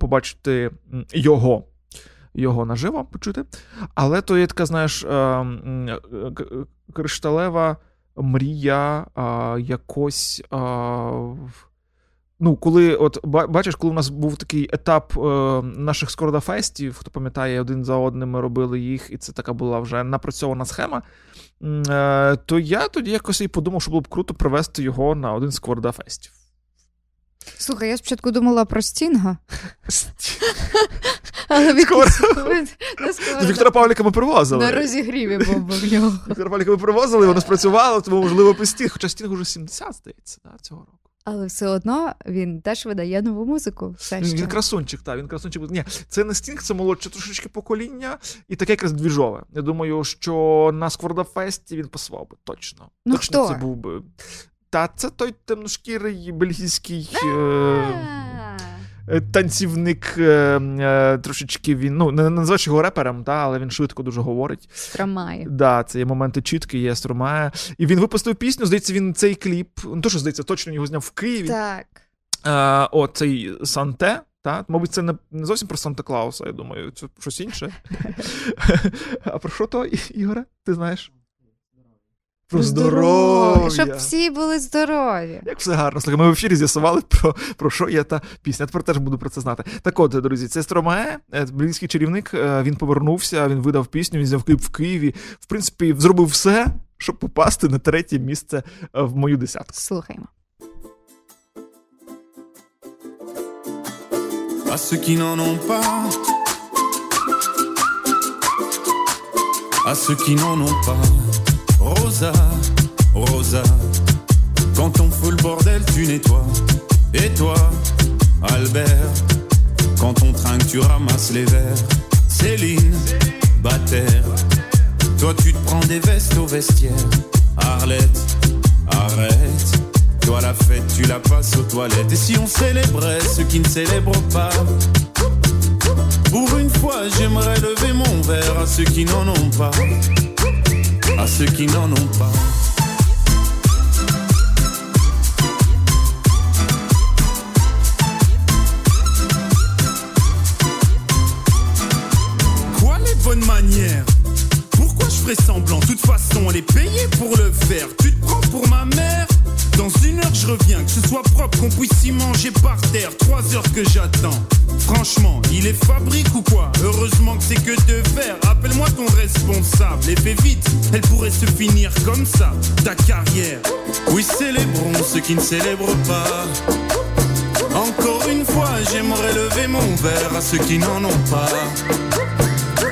побачити його, його наживо, почути. Але то є така, знаєш, ем, кришталева мрія а, якось... А, ну, коли, от, бачиш, коли у нас був такий етап е, наших Скорода-фестів, хто пам'ятає, один за одним ми робили їх, і це така була вже напрацьована схема, е, то я тоді якось і подумав, що було б круто привезти його на один з Скорода-фестів. Слухай, я спочатку думала про Стінга. Віктора Павліка ми привозили. На розігріві був в нього. Віктора Павліка ми привозили, воно спрацювало, тому, можливо, по Стінг. Хоча Стінг уже сімдесят, здається, цього року. Але все одно він теж видає нову музику. Все він, він красунчик, так, він красунчик. Ні, це не Стінг, це молодше трошечки покоління і таке якраз двіжове. Я думаю, що на Сквордафесті він пасував би, точно. Ну, точно хто? Це був би. Та це той темношкірий бельгійський е- танцівник, е- е- трошечки він, ну, не називаєш його репером, та, але він швидко дуже говорить. Стромає. Да, це є моменти чіткі, є Стромає. І він випустив пісню, здається, він цей кліп, ну то, що здається, точно його зняв в Києві. Так. Е- о, цей Санте. Та? Мабуть, це не, не зовсім про Санта-Клауса, я думаю, це щось інше. А про що то, Ігоре, ти знаєш? Про здоров'я. Щоб всі були здорові. Як все гарно. Слухай, ми в ефірі з'ясували, про, про що є та пісня. Я тепер теж буду про це знати. Так от, друзі, це Стромае, бельгійський чарівник, він повернувся, він видав пісню, він зняв кліп в Києві. В принципі, зробив все, щоб попасти на третє місце в мою десятку. Слухаймо. А ceux qui n'en ont pas, à ceux qui n'en ont pas. Rosa, Rosa, quand on fout le bordel, tu nettoies. Et toi, Albert, quand on trinque, tu ramasses les verres. Céline, Bataire, toi tu te prends des vestes au vestiaire. Arlette, arrête, Toi la fête, tu la passes aux toilettes. Et si on célébrait ceux qui ne célèbrent pas? Pour une fois, j'aimerais lever mon verre à ceux qui n'en ont pas. À ceux qui n'en ont pas. Quoi les bonnes manières? Pourquoi je ferais semblant? De toute façon, on est payé pour le faire. Tu te prends pour ma mère? Dans une heure je reviens, que ce soit propre, qu'on puisse y manger par terre. Trois heures que j'attends. Franchement, il est fabrique ou quoi? Heureusement que c'est que deux verres. Appelle-moi ton responsable et fais vite. Elle pourrait se finir comme ça, ta carrière. Oui, célébrons ceux qui ne célèbrent pas. Encore une fois, j'aimerais lever mon verre à ceux qui n'en ont pas.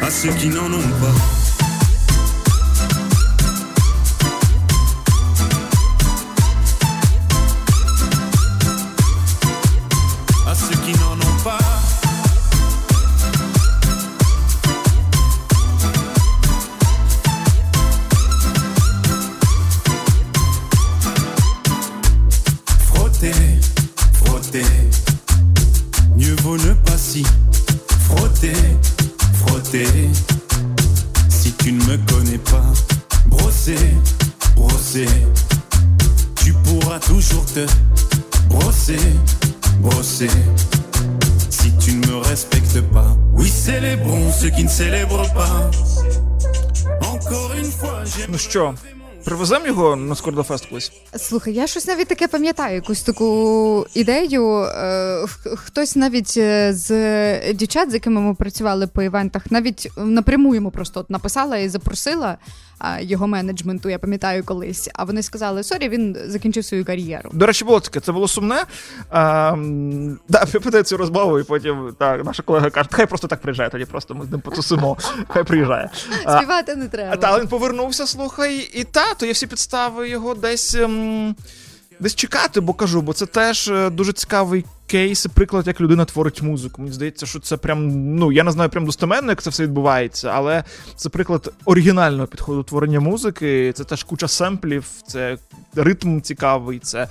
À ceux qui n'en ont pas. Ну що, привеземо його на Скордофест колись? Слухай, я щось навіть таке пам'ятаю, якусь таку ідею. Хтось навіть з дівчат, з якими ми працювали по івентах, навіть напряму йому просто от написала і запросила його менеджменту, я пам'ятаю колись. А вони сказали, сорі, він закінчив свою кар'єру. До речі, було таке, це було сумне. А, да, питаю цю розмову, і потім так, наша колега каже, хай просто так приїжджає, тоді просто ми з ним потусимо, хай приїжджає. Співати не треба. Та, але він повернувся, слухай, і та, то є всі підстави його десь, м- десь чекати, бо кажу, бо це теж дуже цікавий кейс, приклад, як людина творить музику. Мені здається, що це прям, ну, я не знаю прям достеменно, як це все відбувається, але це приклад оригінального підходу творення музики, це теж куча семплів, це ритм цікавий, це,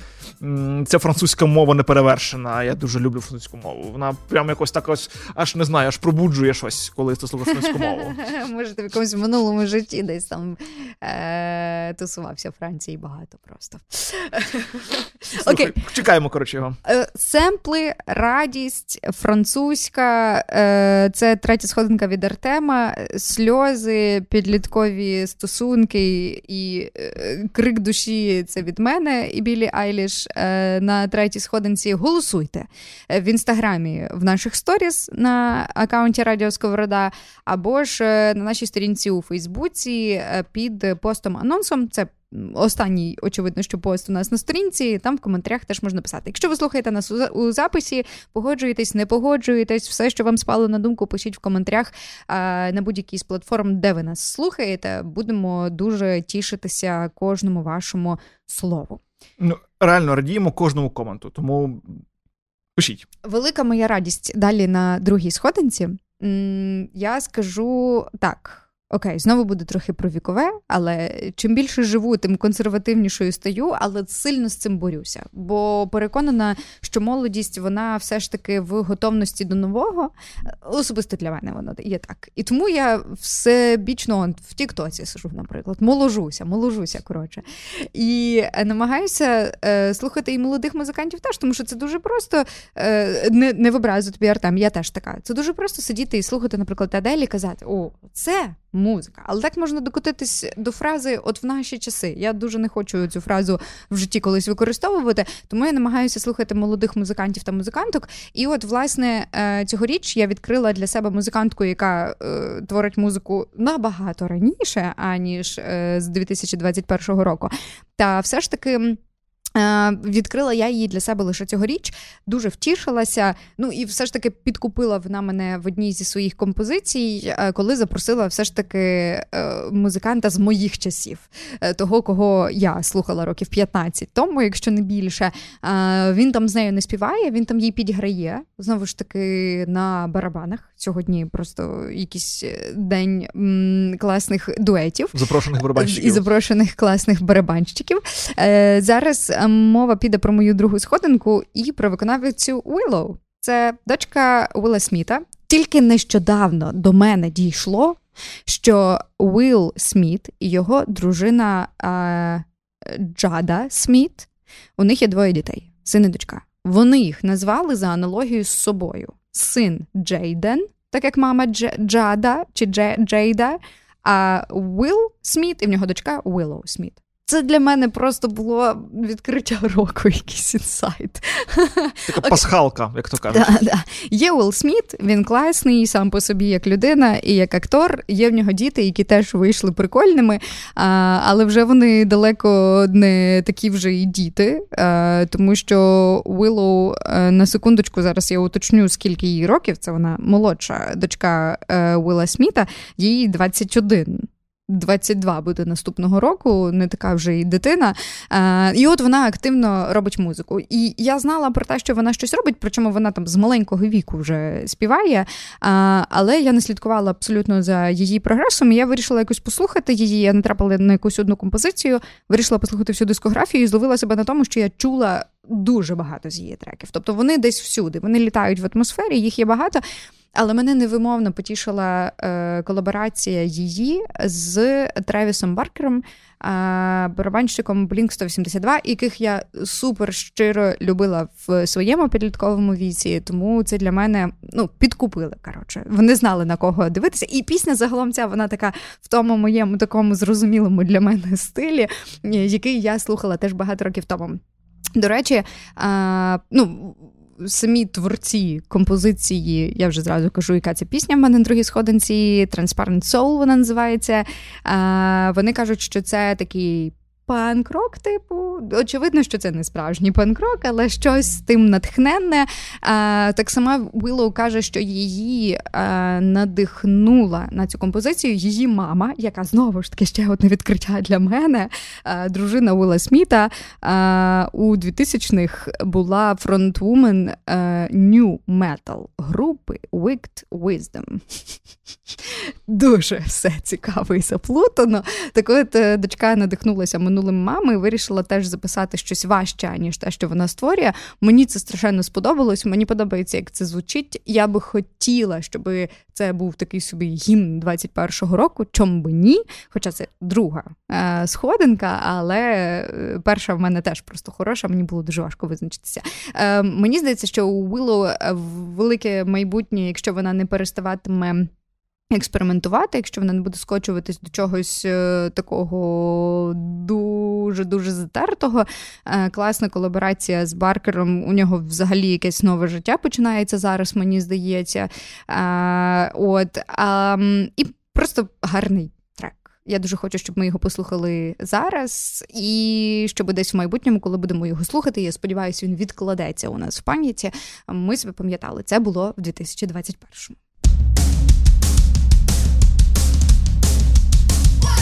це французька мова неперевершена, я дуже люблю французьку мову. Вона прям якось так ось, аж не знаю, аж пробуджує щось, коли ти слухаєш французьку мову. Може, ти в якомусь минулому житті десь там тусувався в Франції багато просто. Окей. Чекаємо, коротше, його. Семпл радість, французька, це третя сходинка від Артема, сльози, підліткові стосунки і крик душі, це від мене і Біллі Айліш на третій сходинці. Голосуйте в інстаграмі, в наших сторіс на аккаунті Радіо Сковорода, або ж на нашій сторінці у Фейсбуці під постом-анонсом, це останній, очевидно, що пост у нас на сторінці, там в коментарях теж можна писати. Якщо ви слухаєте нас у записі, погоджуєтесь, не погоджуєтесь, все, що вам спало на думку, пишіть в коментарях на будь-якій з платформ, де ви нас слухаєте. Будемо дуже тішитися кожному вашому слову. Ну, реально радіємо кожному коменту, тому пишіть. Велика моя радість далі на другій сходинці. Я скажу так. Окей, знову буде трохи про вікове, але чим більше живу, тим консервативнішою стаю, але сильно з цим борюся. Бо переконана, що молодість, вона все ж таки в готовності до нового. Особисто для мене воно є так. І тому я всебічно в тік-тоці сижу, наприклад, моложуся, моложуся, коротше. І намагаюся е, слухати і молодих музикантів теж, тому що це дуже просто, е, не, не в образу тобі, Артем, я теж така, це дуже просто сидіти і слухати, наприклад, Адель і казати, о, це... музика. Але так можна докотитись до фрази «от в наші часи». Я дуже не хочу цю фразу в житті колись використовувати, тому я намагаюся слухати молодих музикантів та музиканток. І от, власне, цьогоріч я відкрила для себе музикантку, яка е, творить музику набагато раніше, аніж е, з дві тисячі двадцять першого року. Та все ж таки... відкрила я її для себе лише цьогоріч, дуже втішилася, ну і все ж таки підкупила вона мене в одній зі своїх композицій, коли запросила все ж таки музиканта з моїх часів, того, кого я слухала років п'ятнадцять тому, якщо не більше. Він там з нею не співає, він там їй підіграє, знову ж таки на барабанах, Сьогодні просто якийсь день м, класних дуетів. Запрошених барабанщиків. І запрошених класних барабанщиків. Е, зараз мова піде про мою другу сходинку і про виконавицю Willow. Це дочка Уилла Сміта. Тільки нещодавно до мене дійшло, що Уилл Сміт і його дружина е, Джада Сміт, у них є двоє дітей, син і дочка. Вони їх назвали за аналогією з собою. Син Джейден, так як мама Джада чи Джейда, а Уилл Сміт і в нього дочка Willow Сміт. Це для мене просто було відкриття року, якийсь інсайт. Така пасхалка, як то кажуть. Да, да. Є Уилл Сміт, він класний сам по собі як людина і як актор. Є в нього діти, які теж вийшли прикольними, але вже вони далеко не такі вже і діти, тому що Willow, на секундочку, зараз я уточню, скільки їй років, це вона молодша дочка Уилла Сміта, їй двадцять один. двадцять два буде наступного року, не така вже і дитина. І от вона активно робить музику. І я знала про те, що вона щось робить, причому вона там з маленького віку вже співає, але я не слідкувала абсолютно за її прогресом, і я вирішила якось послухати її, я натрапила на якусь одну композицію, вирішила послухати всю дискографію і зловила себе на тому, що я чула дуже багато з її треків. Тобто вони десь всюди, вони літають в атмосфері, їх є багато. Але мене невимовно потішила е, колаборація її з Тревісом Баркером, е, барабанщиком Блінк сто вісімдесят два, яких я супер щиро любила в своєму підлітковому віці, тому це для мене, ну, підкупили, коротше. Вони знали, на кого дивитися. І пісня загалом ця, вона така в тому моєму такому зрозумілому для мене стилі, який я слухала теж багато років тому. До речі, е, ну... самі творці композиції, я вже зразу кажу, яка ця пісня в мене на другій сходинці, Transparent Soul вона називається, а, вони кажуть, що це такий панк-рок типу. Очевидно, що це не справжній панк-рок, але щось тим натхненне. А, так сама Willow каже, що її а, надихнула на цю композицію її мама, яка, знову ж таки, ще одне відкриття для мене, а, дружина Уилла Сміта, а, у двотисячних була фронтвумен а, New Metal групи Wicked Wisdom. Дуже все цікаво і заплутано. Так от, дочка надихнулася минулим мами, вирішила теж записати щось важче, ніж те, що вона створює. Мені це страшенно сподобалось, мені подобається, як це звучить. Я би хотіла, щоб це був такий собі гімн двадцять першого року, чом би ні, хоча це друга е- сходинка, але перша в мене теж просто хороша, мені було дуже важко визначитися. Е- мені здається, що у Willow велике майбутнє, якщо вона не переставатиме експериментувати, якщо вона не буде скочуватись до чогось такого дуже-дуже затертого. Класна колаборація з Баркером, у нього взагалі якесь нове життя починається зараз, мені здається. От. І просто гарний трек. Я дуже хочу, щоб ми його послухали зараз, і щоб десь в майбутньому, коли будемо його слухати, я сподіваюся, він відкладеться у нас в пам'яті, ми себе пам'ятали. Це було в дві тисячі двадцять першому.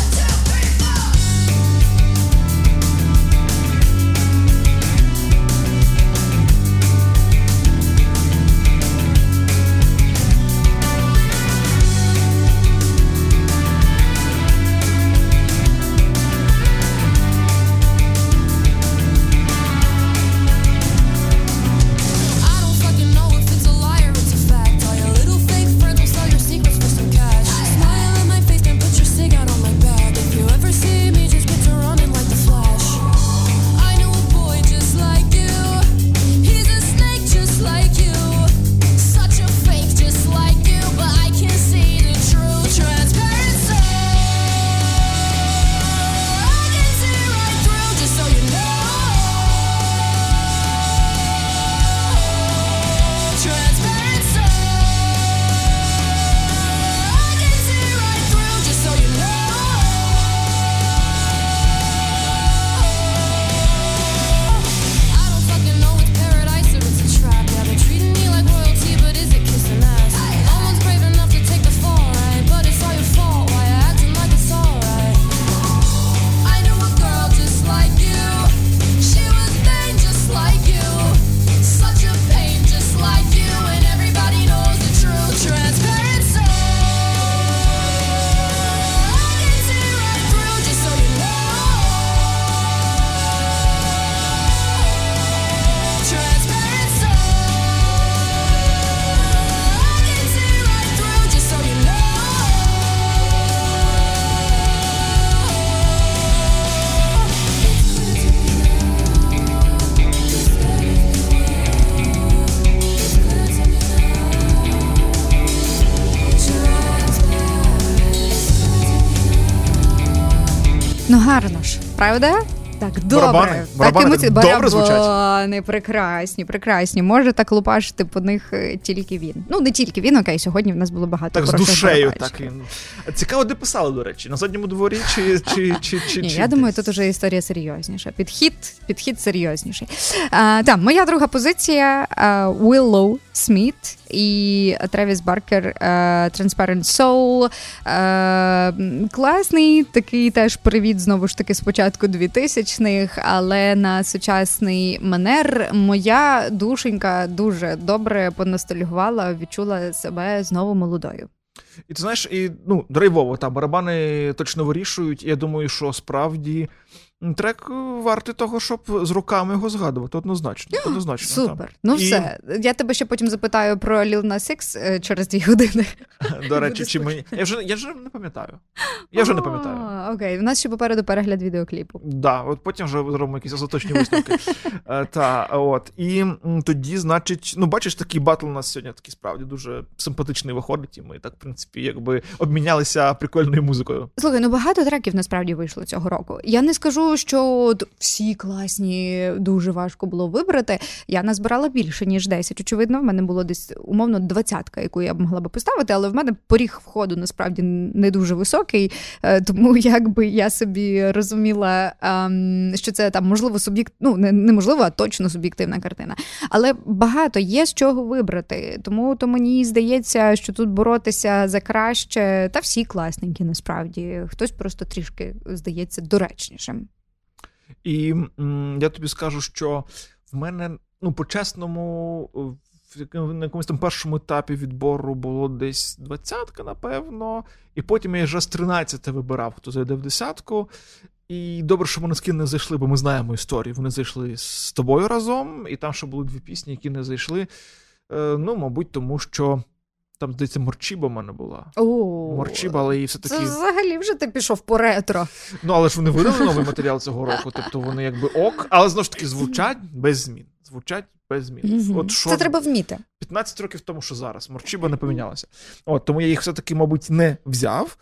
I don't fucking know if it's a lie or it's a fact. Are you a little fake? Ну гарно ж, правда? Так, добре. Барабани так, барабани добре звучать? Прекрасні, прекрасні. Може так лупашити по них тільки він. Ну, не тільки він, окей, сьогодні в нас було багато так, хороших барабанщиків. Так, з душею так. Цікаво, де писали, до речі, на задньому дворі чи... чи, чи, чи Ні, чи я десь? Думаю, тут уже історія серйозніша. Підхід, підхід серйозніший. А, так, моя друга позиція – Willow Smith і Тревіс Баркер Transparent Soul. А, класний, такий теж привіт, знову ж таки, з початку дві тисячі. Але на сучасний манер моя душенька дуже добре поностальгувала, відчула себе знову молодою. І ти знаєш, і, ну, драйвово, та, барабани точно вирішують, і я думаю, що справді трек вартий того, щоб з руками його згадувати, однозначно. О, однозначно супер, там. Ну і... все, я тебе ще потім запитаю про Lil Nas X через дві години. До речі, чи мені... я, вже, я вже не пам'ятаю, я вже О, не пам'ятаю. Окей, у нас ще попереду перегляд відеокліпу. Так, да, от потім вже зробимо якісь остаточні висновки. Та, от, і тоді, значить, ну бачиш, такий батл у нас сьогодні такий справді дуже симпатичний виходить, і ми так, в принципі, якби обмінялися прикольною музикою. Слухай, ну багато треків насправді вийшло цього року. Я не скажу, що всі класні, дуже важко було вибрати. Я назбирала більше, ніж десять. Очевидно, в мене було десь, умовно, двадцятка, яку я б могла би поставити, але в мене поріг входу, насправді, не дуже високий, тому якби я собі розуміла, що це там, можливо, суб'єкт... ну, неможливо, а точно суб'єктивна картина. Але багато є з чого вибрати, тому то мені здається, що тут боротися за краще, та всі класненькі, насправді. Хтось просто трішки, здається, доречнішим. І м, я тобі скажу, що в мене, ну, по-чесному, на якомусь там першому етапі відбору було десь двадцятка, напевно, і потім я вже з тринадцяти вибирав, хто зайде в десятку. І добре, що Манескін не зайшли, бо ми знаємо історію. Вони зайшли з тобою разом, і там ще були дві пісні, які не зайшли. Ну, мабуть, тому що там, здається, Морчіба в мене була. Oh. Морчіба, але і все-таки... Це взагалі вже ти пішов по ретро. Ну, але ж вони видали новий матеріал цього року, тобто вони якби ок, але знову ж таки звучать без змін. Звучать без змін. Mm-hmm. От, що... Це треба вміти. п'ятнадцять років тому, що зараз. Морчіба не помінялася. От, тому я їх все-таки, мабуть, не взяв.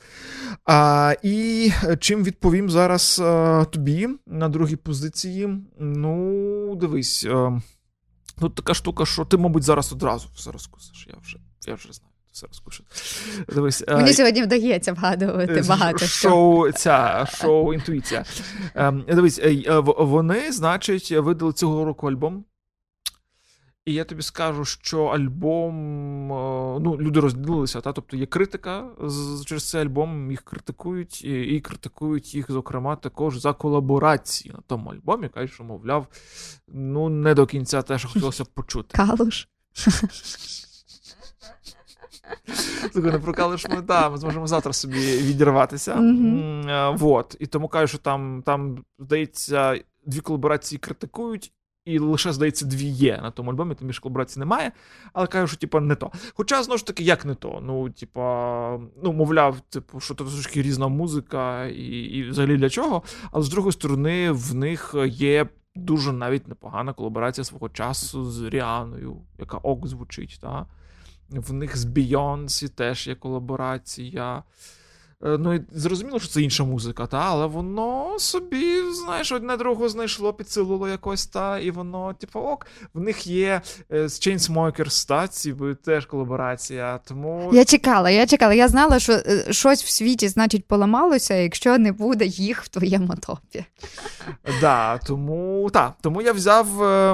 А, і чим відповім зараз а, тобі на другій позиції? Ну, дивись, а, тут така штука, що ти, мабуть, зараз одразу все розкусиш. Я вже, я вже знаю. Дивись, мені сьогодні вдається вгадувати багато шоу, ця шоу «Інтуїція». Дивись, вони, значить, видали цього року альбом. І я тобі скажу, що альбом, ну, люди розділилися, та? Тобто є критика через цей альбом, їх критикують, і, і критикують їх, зокрема, також за колаборації на тому альбомі, кажуть, що, мовляв, ну, не до кінця те, що хотілося б почути. Калуш. Слухай, не прокалиш ми, да, ми зможемо завтра собі відірватися. Mm-hmm. Вот. І тому кажу, що там, там, здається, дві колаборації критикують, і лише, здається, дві є на тому альбомі, там більше колаборацій немає, але кажу, що, типа, не то. Хоча, знову ж таки, як не то? Ну, типа, ну, мовляв, типу, що це трошки різна музика і, і взагалі для чого, але, з другої сторони, в них є дуже навіть непогана колаборація свого часу з Ріаною, яка ок звучить, так? В них з Бейонсі теж є колаборація. Ну, і зрозуміло, що це інша музика, та, але воно собі, знаєш, одне другого знайшло, підсилило якось, та, і воно, типу, ок. В них є е, з Chainsmokers, та, ці, теж колаборація, тому... Я чекала, я чекала, я знала, що е, щось в світі, значить, поламалося, якщо не буде їх в твоєму топі. Да, тому, та, тому я взяв е,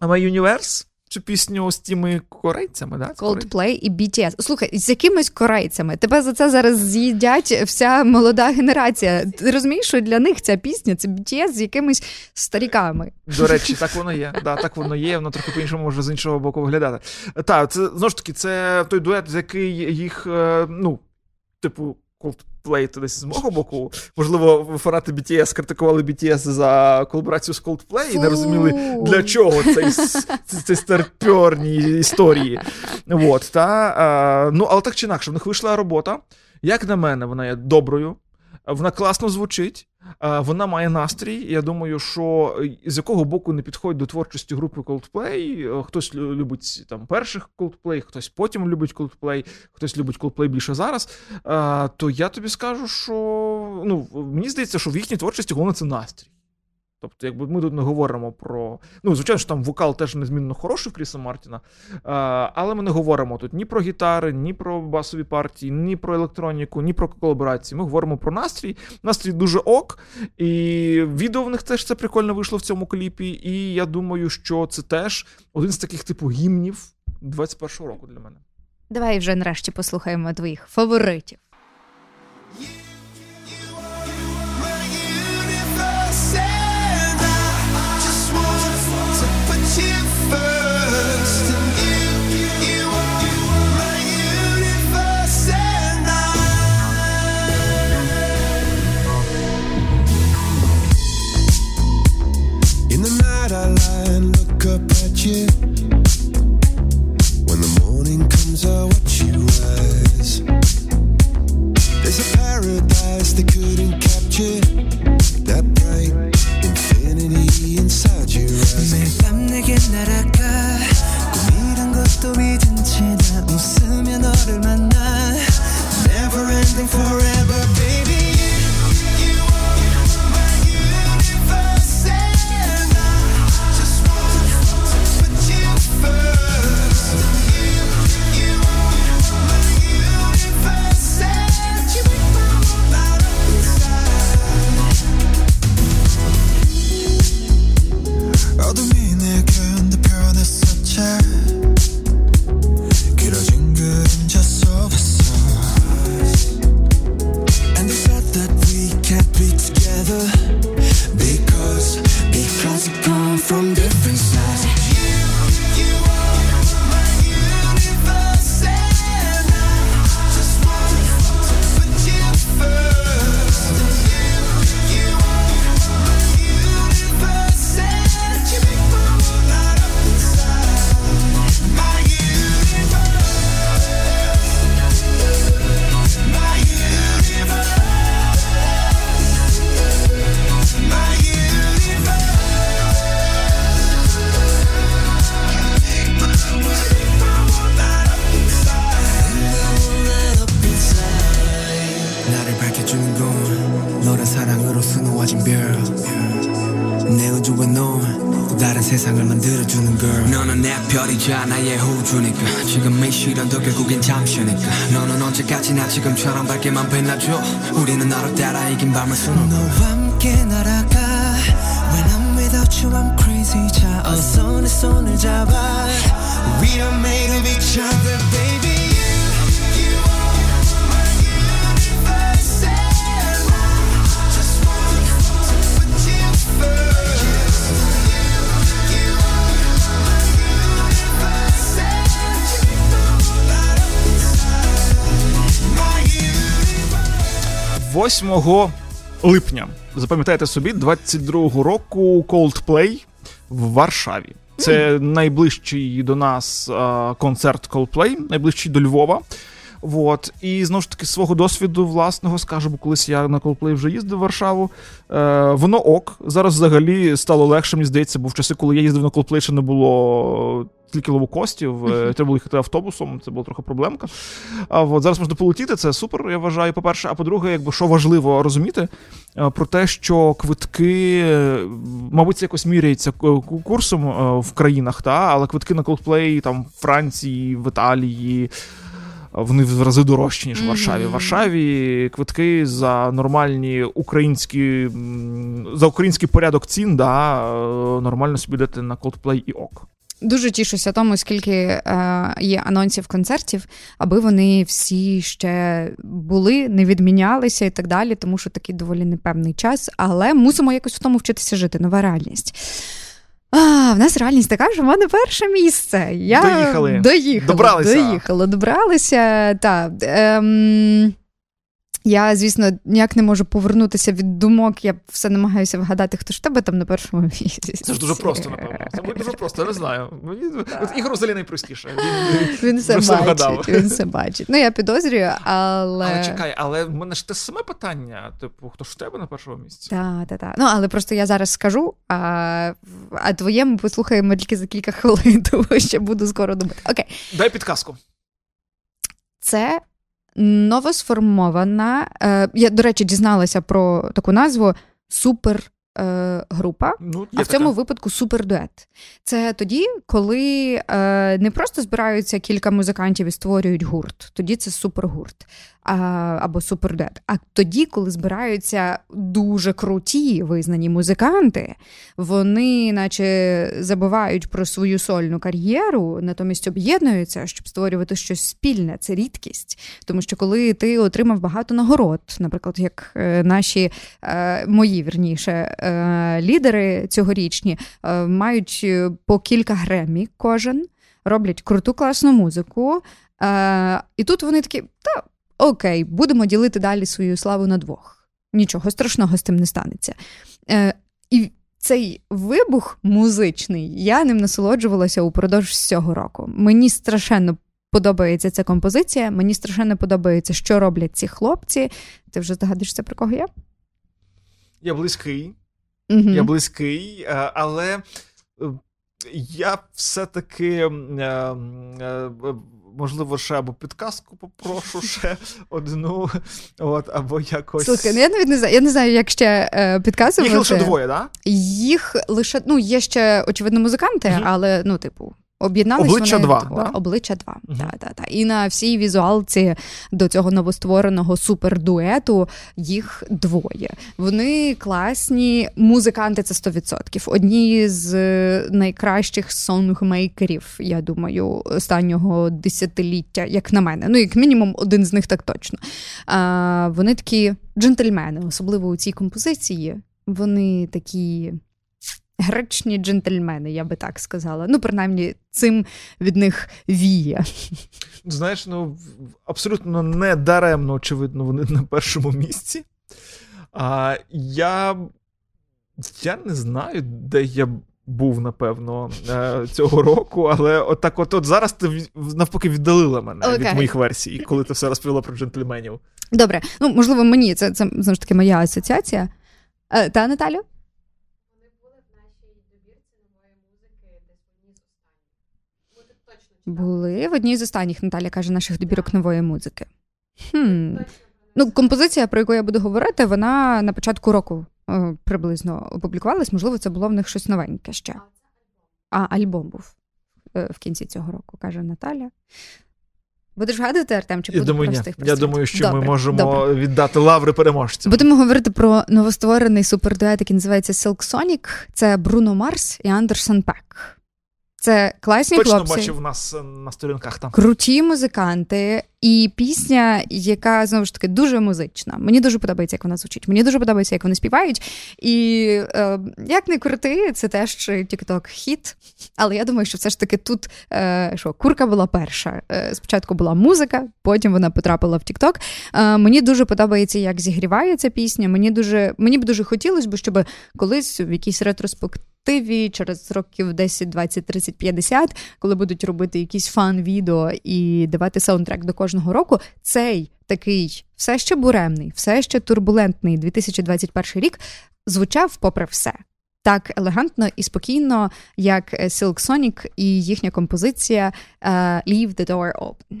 My Universe, цю пісню з тими корейцями, да? Coldplay і бі ті ес. Слухай, з якимись корейцями. Тебе за це зараз з'їдять вся молода генерація. Ти розумієш, що для них ця пісня, це бі ті ес з якимись старіками. До речі, так воно є. Да, так воно є, воно трохи по-іншому може з іншого боку виглядати. Так, це, знову ж таки, це той дует, з який їх, ну, типу, Coldplay Coldplay десь з мого боку. Можливо, фанати бі ті ес критикували бі ті ес за колаборацію з Coldplay і не розуміли, для чого цей, цей старпьорні історії. От, та, а, ну, але так чи інакше, в них вийшла робота. Як на мене, вона є доброю. Вона класно звучить, вона має настрій. Я думаю, що з якого боку не підходить до творчості групи Coldplay. Хтось любить там перших Coldplay, хтось потім любить Coldplay, хтось любить Coldplay більше зараз. То я тобі скажу, що ну, мені здається, що в їхній творчості головне це настрій. Тобто, якби ми тут не говоримо про... Ну, звичайно, що там вокал теж незмінно хороший в Кріса Мартіна, але ми не говоримо тут ні про гітари, ні про басові партії, ні про електроніку, ні про колаборації. Ми говоримо про настрій. Настрій дуже ок, і відео в них теж це прикольно вийшло в цьому кліпі, і я думаю, що це теж один з таких типу гімнів двадцять першого року для мене. Давай вже нарешті послухаємо твоїх фаворитів. 지금처럼 밝게만 빛나줘 우리는 너를 따라 이긴 밤을 수놓고 너와 함께 날아가 When I'm without you I'm crazy 자 어서 내 손을 잡아 We are made of each other baby восьмого липня, запам'ятайте собі, двадцять другого року Coldplay в Варшаві. Це найближчий до нас а, концерт Coldplay, найближчий до Львова. От. І, знову ж таки, з свого досвіду власного скажу, бо колись я на Coldplay вже їздив в Варшаву. Е, воно ок. Зараз взагалі стало легше, мені здається, бо в часи, коли я їздив на Coldplay, ще не було тільки ловокостів, треба було їхати автобусом, це була трохи проблемка. А от зараз можна полетіти, це супер, я вважаю, по-перше. А по-друге, якби що важливо розуміти, про те, що квитки, мабуть, це якось міряється курсом в країнах, та? Але квитки на Coldplay там в Франції, в Італії, вони в рази дорожчі, ніж в Варшаві. В Варшаві квитки за нормальні українські, за український порядок цін, да, нормально собі дати на Coldplay і ок. Дуже тішуся тому, скільки е, є анонсів концертів, аби вони всі ще були, не відмінялися і так далі, тому що такий доволі непевний час, але мусимо якось в тому вчитися жити, нова реальність. А, в нас реальність така, що в мене перше місце. Я доїхали. Доїхала, добралися. Доїхала, добралися. Та, ем, Я, звісно, ніяк не можу повернутися від думок, я все намагаюся вгадати, хто ж тебе там на першому місці. Це ж дуже просто, напевно. Це буде дуже просто, я не знаю. Ігор взагалі найпростіше. Він, він все бачить, він все бачить. Ну, я підозрюю, але... Але чекай, але в мене ж те саме питання, типу, хто ж в тебе на першому місці? Так, так, так. Ну, але просто я зараз скажу, а, а твоє ми послухаємо тільки за кілька хвилин, тому що буду скоро думати. Окей. Дай підказку. Це... новосформована, е, я, до речі, дізналася про таку назву супергрупа, е, ну, а в цьому така. Випадку супердует. Це тоді, коли е, не просто збираються кілька музикантів і створюють гурт, тоді це супергурт а, або супердует, а тоді, коли збираються дуже круті визнані музиканти, вони наче забувають про свою сольну кар'єру, натомість об'єднуються, щоб створювати щось спільне. Це рідкість, тому що коли ти отримав багато нагород, наприклад, як наші, мої, вірніше, лідери цьогорічні, мають по кілька Греммі кожен, роблять круту класну музику, і тут вони такі, та, окей, будемо ділити далі свою славу на двох. Нічого страшного з тим не станеться. Е, і цей вибух музичний, я ним насолоджувалася упродовж всього року. Мені страшенно подобається ця композиція, мені страшенно подобається, що роблять ці хлопці. Ти вже здогадуєшся, про кого я? Я близький. Угу. Я близький, але я все-таки... Можливо, ще або підказку попрошу ще одну, от, або якось... Слухай, ну я навіть не знаю, я не знаю, як ще е, підказувати. Їх лише двоє, так? Да? Їх лише, ну, є ще, очевидно, музиканти, угу. але, ну, типу, об'єдналися вони... Обличчя два, так? Да? Обличчя два, угу. так, так, так. І на всій візуалці до цього новоствореного супердуету їх двоє. Вони класні, музиканти це сто відсотків. Одні з найкращих сонгмейкерів, я думаю, останнього десятиліття, як на мене. Ну, як мінімум, один з них так точно. А, вони такі джентльмени, особливо у цій композиції. Вони такі... Гречні джентльмени, я би так сказала. Ну, принаймні, цим від них віє. Знаєш, ну, абсолютно не даремно, очевидно, вони на першому місці. А, я, я не знаю, де я був, напевно, цього року, але отак от, от зараз ти навпаки віддалила мене okay. від моїх версій, коли ти все розповіла про джентльменів. Добре. Ну, можливо, мені. Це, це знову ж таки, моя асоціація. А, та, Наталю? Були в одній з останніх, Наталя каже, наших добірок нової музики. Хм. Ну, композиція, про яку я буду говорити, вона на початку року приблизно опублікувалась. Можливо, це було в них щось новеньке ще. А, альбом був в кінці цього року, каже Наталя. Будеш вгадувати, Артем, чи буде простих? Я думаю, що добре, ми можемо добре. віддати лаври переможцям. Будемо говорити про новостворений супердует, який називається Silk Sonic. Це Бруно Марс і Андерсон Пак. Це класні Точно хлопці. Точно бачив нас на сторінках там. Круті музиканти і пісня, яка, знову ж таки, дуже музична. Мені дуже подобається, як вона звучить. Мені дуже подобається, як вони співають. І е, як не крути, це теж TikTok-хіт. Але я думаю, що все ж таки тут, е, що, курка була перша. Е, спочатку була музика, потім вона потрапила в TikTok. Е, мені дуже подобається, як зігрівається пісня. Мені, дуже, мені б дуже хотілося б, щоб колись в якійсь ретроспективі через років десять, двадцять, тридцять, п'ятдесят, коли будуть робити якісь фан-відео і давати саундтрек до кожного року, цей такий все ще буремний, все ще турбулентний дві тисячі двадцять перший рік звучав попри все. Так елегантно і спокійно, як Silk Sonic і їхня композиція uh, «Leave the door open».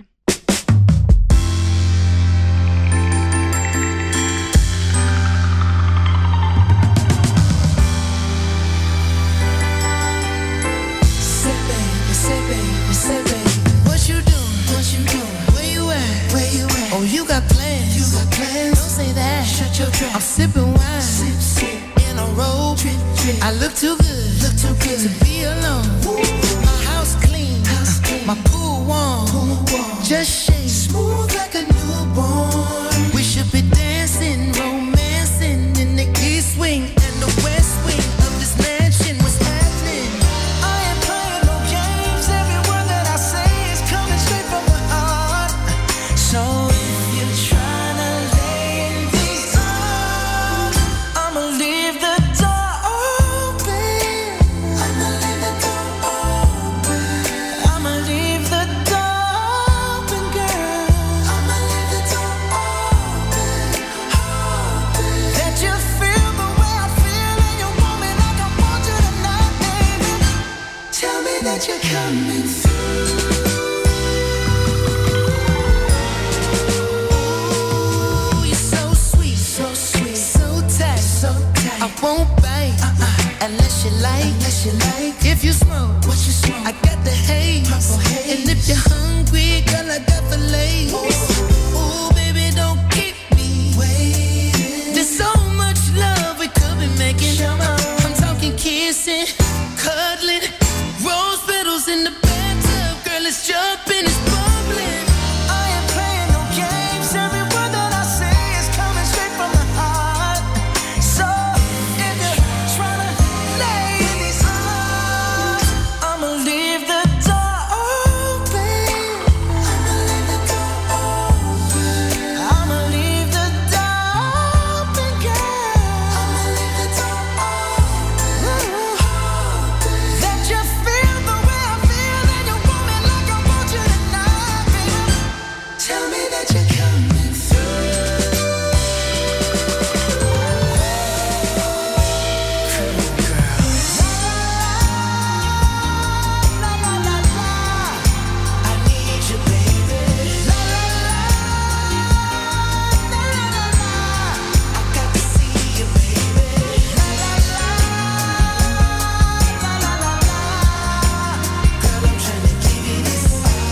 You got plans, you got plans, don't say that, shut your trap, I'm sipping wine, sip, sip, in a robe, trip, trip, I look too good, look too good, to be alone, ooh, my house clean, house clean, my pool warm, pool warm, just shake, smooth like a newborn, we should be dancing, romancing, in the east wing, and the west wing, of this mansion, what's happening, I am playing no games, every word that I say is coming straight from my heart, so. Trying to lay you like, if you smoke, what you smoke, I got the haze, purple haze. And if you're hungry, girl, I got fillets. Ooh, ooh baby, don't keep me waiting. There's so much love we could be making. I'm talking kissing, cuddling, rose petals in the bathtub, girl, it's jumping, it's bubbling. I am playing no games, every word that I say is coming straight from the heart. So if you're trying to lay in these arms, I'ma leave the door open. I'ma leave the door open. I'ma leave the door open, girl. I'ma leave the door open. That you feel the way I feel and you want me like I want you tonight, baby. Tell me that you're coming through. Girl. La la la la, I need you, baby. La la la, la la la, I got to see you, baby. La la la, la la la la, girl, I'm trying to give you this all.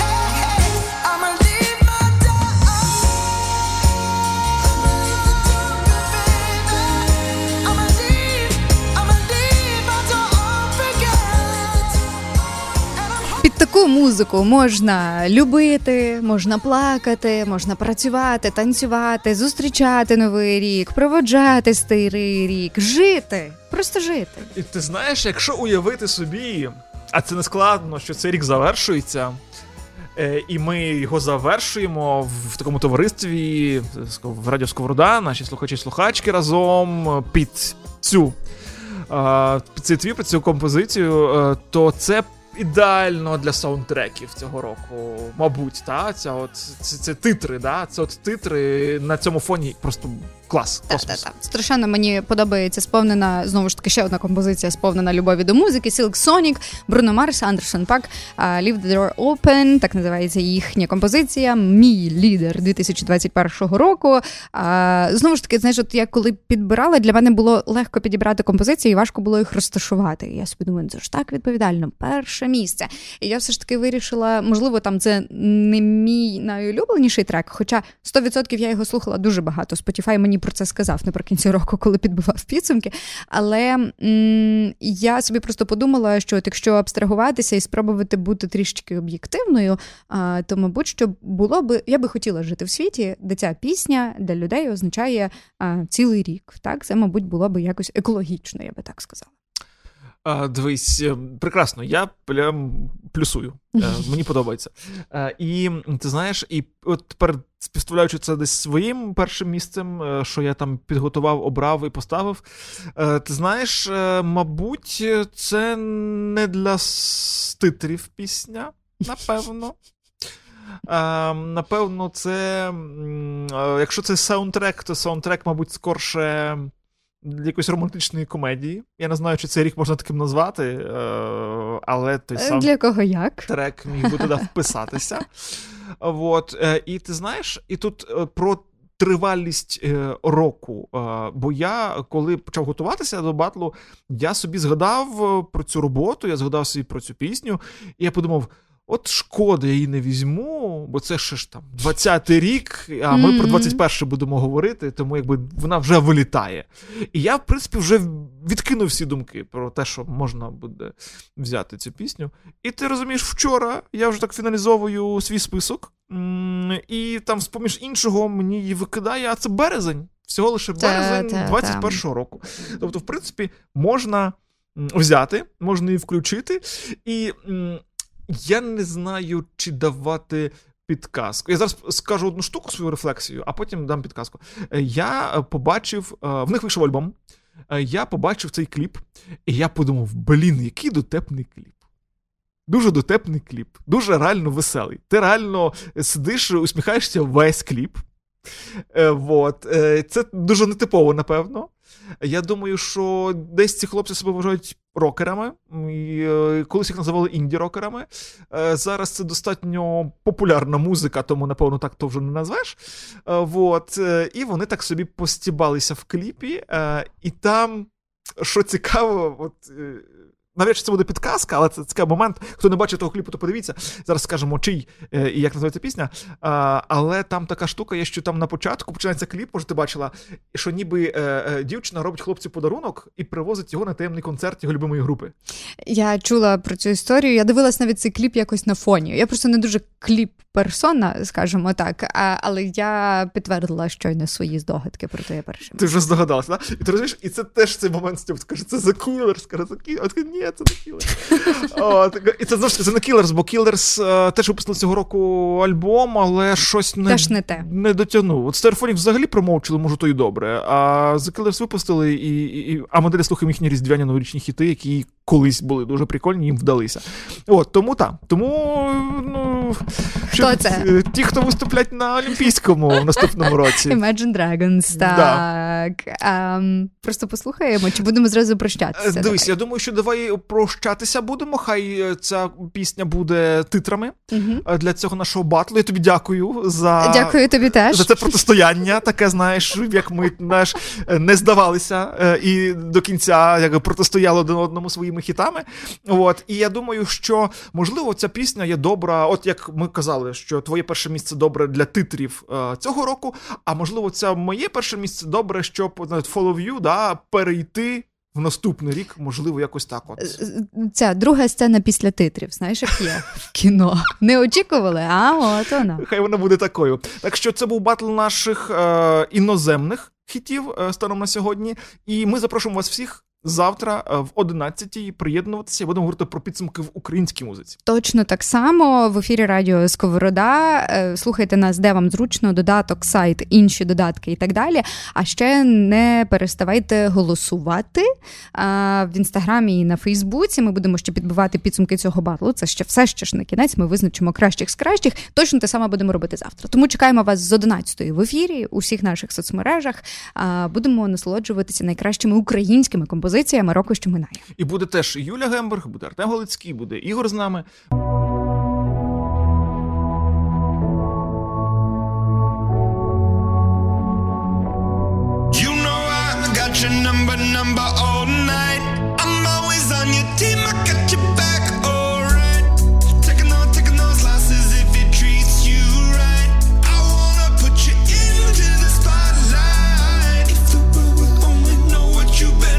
Hey, hey, I'ma leave my door open. I'ma leave the door open. I'ma leave, I'ma leave my door open, girl. And I'm Під таку музику можна любити, можна плакати, можна працювати, танцювати, зустрічати новий рік, проводжати старий рік, жити, просто жити. І ти знаєш, якщо уявити собі, а це не складно, що цей рік завершується, е, і ми його завершуємо в, в такому товаристві е, ск- в Радіо Сковорода, наші слухачі і слухачки разом е, під цю е, під цей твір, під цю композицію, е, то це ідеально для саундтреків цього року, мабуть, та? Ця от, це, це титри, да? Це от титри на цьому фоні просто клас, Та, та, космос. та. Страшенно мені подобається сповнена, знову ж таки, ще одна композиція, сповнена любові до музики, Silk Sonic, Бруно Марс, Андерсон Пак, Leave the Door Open, так називається їхня композиція, мій лідер дві тисячі двадцять першого року. А, знову ж таки, знаєш, от я коли підбирала, для мене було легко підібрати композиції і важко було їх розташувати. І я собі думаю, це ж так відповідально, перше місце. І я все ж таки вирішила, можливо, там це не мій найулюбленіший трек, хоча сто відсотків я його слухала дуже багато. Spotify мені про це сказав наприкінці року, коли підбивав підсумки. Але м, я собі просто подумала, що от якщо абстрагуватися і спробувати бути трішечки об'єктивною, а, то, мабуть, що було би, я би хотіла жити в світі, де ця пісня для людей означає а, цілий рік. Так, це, мабуть, було би якось екологічно, я би так сказала. А, дивись, е, прекрасно, я прям плюсую. Е, Мені подобається. Е, І ти знаєш, і от тепер співставляючи це десь своїм першим місцем, е, що я там підготував, обрав і поставив. е, Ти знаєш, е, мабуть, це не для с- титрів пісня, напевно. Е, Напевно, це. м, е, Якщо це саундтрек, то саундтрек, мабуть, скорше для якоїсь романтичної комедії. Я не знаю, чи цей рік можна таким назвати, е, але той Е, сам Для кого як? трек міг би туди вписатися. От. е, І ти знаєш, і тут е, про тривалість е, року. Е, Бо я, коли почав готуватися до батлу, я собі згадав е, про цю роботу, я згадав собі про цю пісню, і я подумав, от шкода, я її не візьму, бо це ще ж там двадцятий рік, а ми про Мгм. двадцять перший будемо говорити, тому якби вона вже вилітає. І я, в принципі, вже відкинув всі думки про те, що можна буде взяти цю пісню. І ти розумієш, вчора я вже так фіналізовую свій список, м, і там, з-поміж іншого, мені її викидає, а це березень. Всього лише Та, березень та, та. двадцять першого року. Тобто, в принципі, можна м, взяти, можна її включити, і м, я не знаю, чи давати підказку. Я зараз скажу одну штуку, свою рефлексію, а потім дам підказку. Е, Я е, побачив, е, в них вийшов альбом, Е, я побачив цей кліп, і я подумав, блін, який дотепний кліп. Дуже дотепний кліп, дуже реально веселий. Ти реально сидиш, усміхаєшся весь кліп. Е, Вот. Е, Це дуже нетипово, напевно. Я думаю, що десь ці хлопці себе вважають рокерами, колись їх називали інді-рокерами. Зараз це достатньо популярна музика, тому, напевно, так то вже не назвеш. Вот. І вони так собі постібалися в кліпі, і там, що цікаво, от, навіть це буде підказка, але це цікавий момент. Хто не бачив того кліпу, то подивіться. Зараз скажемо, чий і як називається пісня. Але там така штука є, що там на початку починається кліп, може ти бачила, що ніби дівчина робить хлопцю подарунок і привозить його на таємний концерт його любимої групи. Я чула про цю історію, я дивилась навіть цей кліп якось на фоні. Я просто не дуже кліп-персона, скажімо так, але я підтвердила щойно свої здогадки про те, я першим. Ти вже здогадалася, так? Да? І ти розумієш, і це теж цей момент, Стьоп, скаже, це за Кілерс, скаже, за Кілерс. Ні, це не Кілерс. І це знову ж таки, це не Кілерс, бо Кілерс теж випустили цього року альбом, але щось не, не, не дотягнув. От Стереофонік взагалі промовчили, може, то і добре. А за Кілерс випустили, і, і, а ми далі слухаємо їхні різдвяні новорічні хіти, які колись були дуже прикольні, їм вдалися. От, тому так. Тому, ну... Хто це? Ті, хто виступлять на Олімпійському в наступному році. Imagine Dragons, так. Да. Um, просто послухаємо, чи будемо зразу прощатися? Дивись, я думаю, що давай прощатися будемо, хай ця пісня буде титрами uh-huh. для цього нашого батлу. Я тобі дякую за... Дякую тобі теж. За це протистояння, таке, знаєш, як ми, знаєш, не здавалися і до кінця, як протистояли один одному своїми хітами. От. І я думаю, що, можливо, ця пісня є добра, от як ми казали, що твоє перше місце добре для титрів е, цього року, а можливо, це моє перше місце добре, щоб навіть Follow You, да, перейти в наступний рік, можливо, якось так от. Ця друга сцена після титрів, знаєш, як є в кіно. Не очікували, а от вона. Хай вона буде такою. Так що це був батл наших е, іноземних хітів е, станом на сьогодні, і ми запрошуємо вас всіх завтра в одинадцятій приєднуватися і будемо говорити про підсумки в українській музиці. Точно так само. В ефірі Радіо Сковорода. Слухайте нас, де вам зручно. Додаток, сайт, інші додатки і так далі. А ще не переставайте голосувати в Інстаграмі і на Фейсбуці. Ми будемо ще підбивати підсумки цього батлу. Це ще все ще ж на кінець. Ми визначимо кращих з кращих. Точно те саме будемо робити завтра. Тому чекаємо вас з одинадцятої в ефірі, у всіх наших соцмережах. Будемо насолоджуватися найкращими українськими композиціями. Позиціями року, що минає. І буде теж Юлія Гемберг, буде Артем Галицький, буде Ігор з нами. You know I got your number, number all night. I'm always on your team, I got your back, all right. Taking on, taking those losses if it treats you right. I wanna put you into the spotlight. If the world would only know what you've been.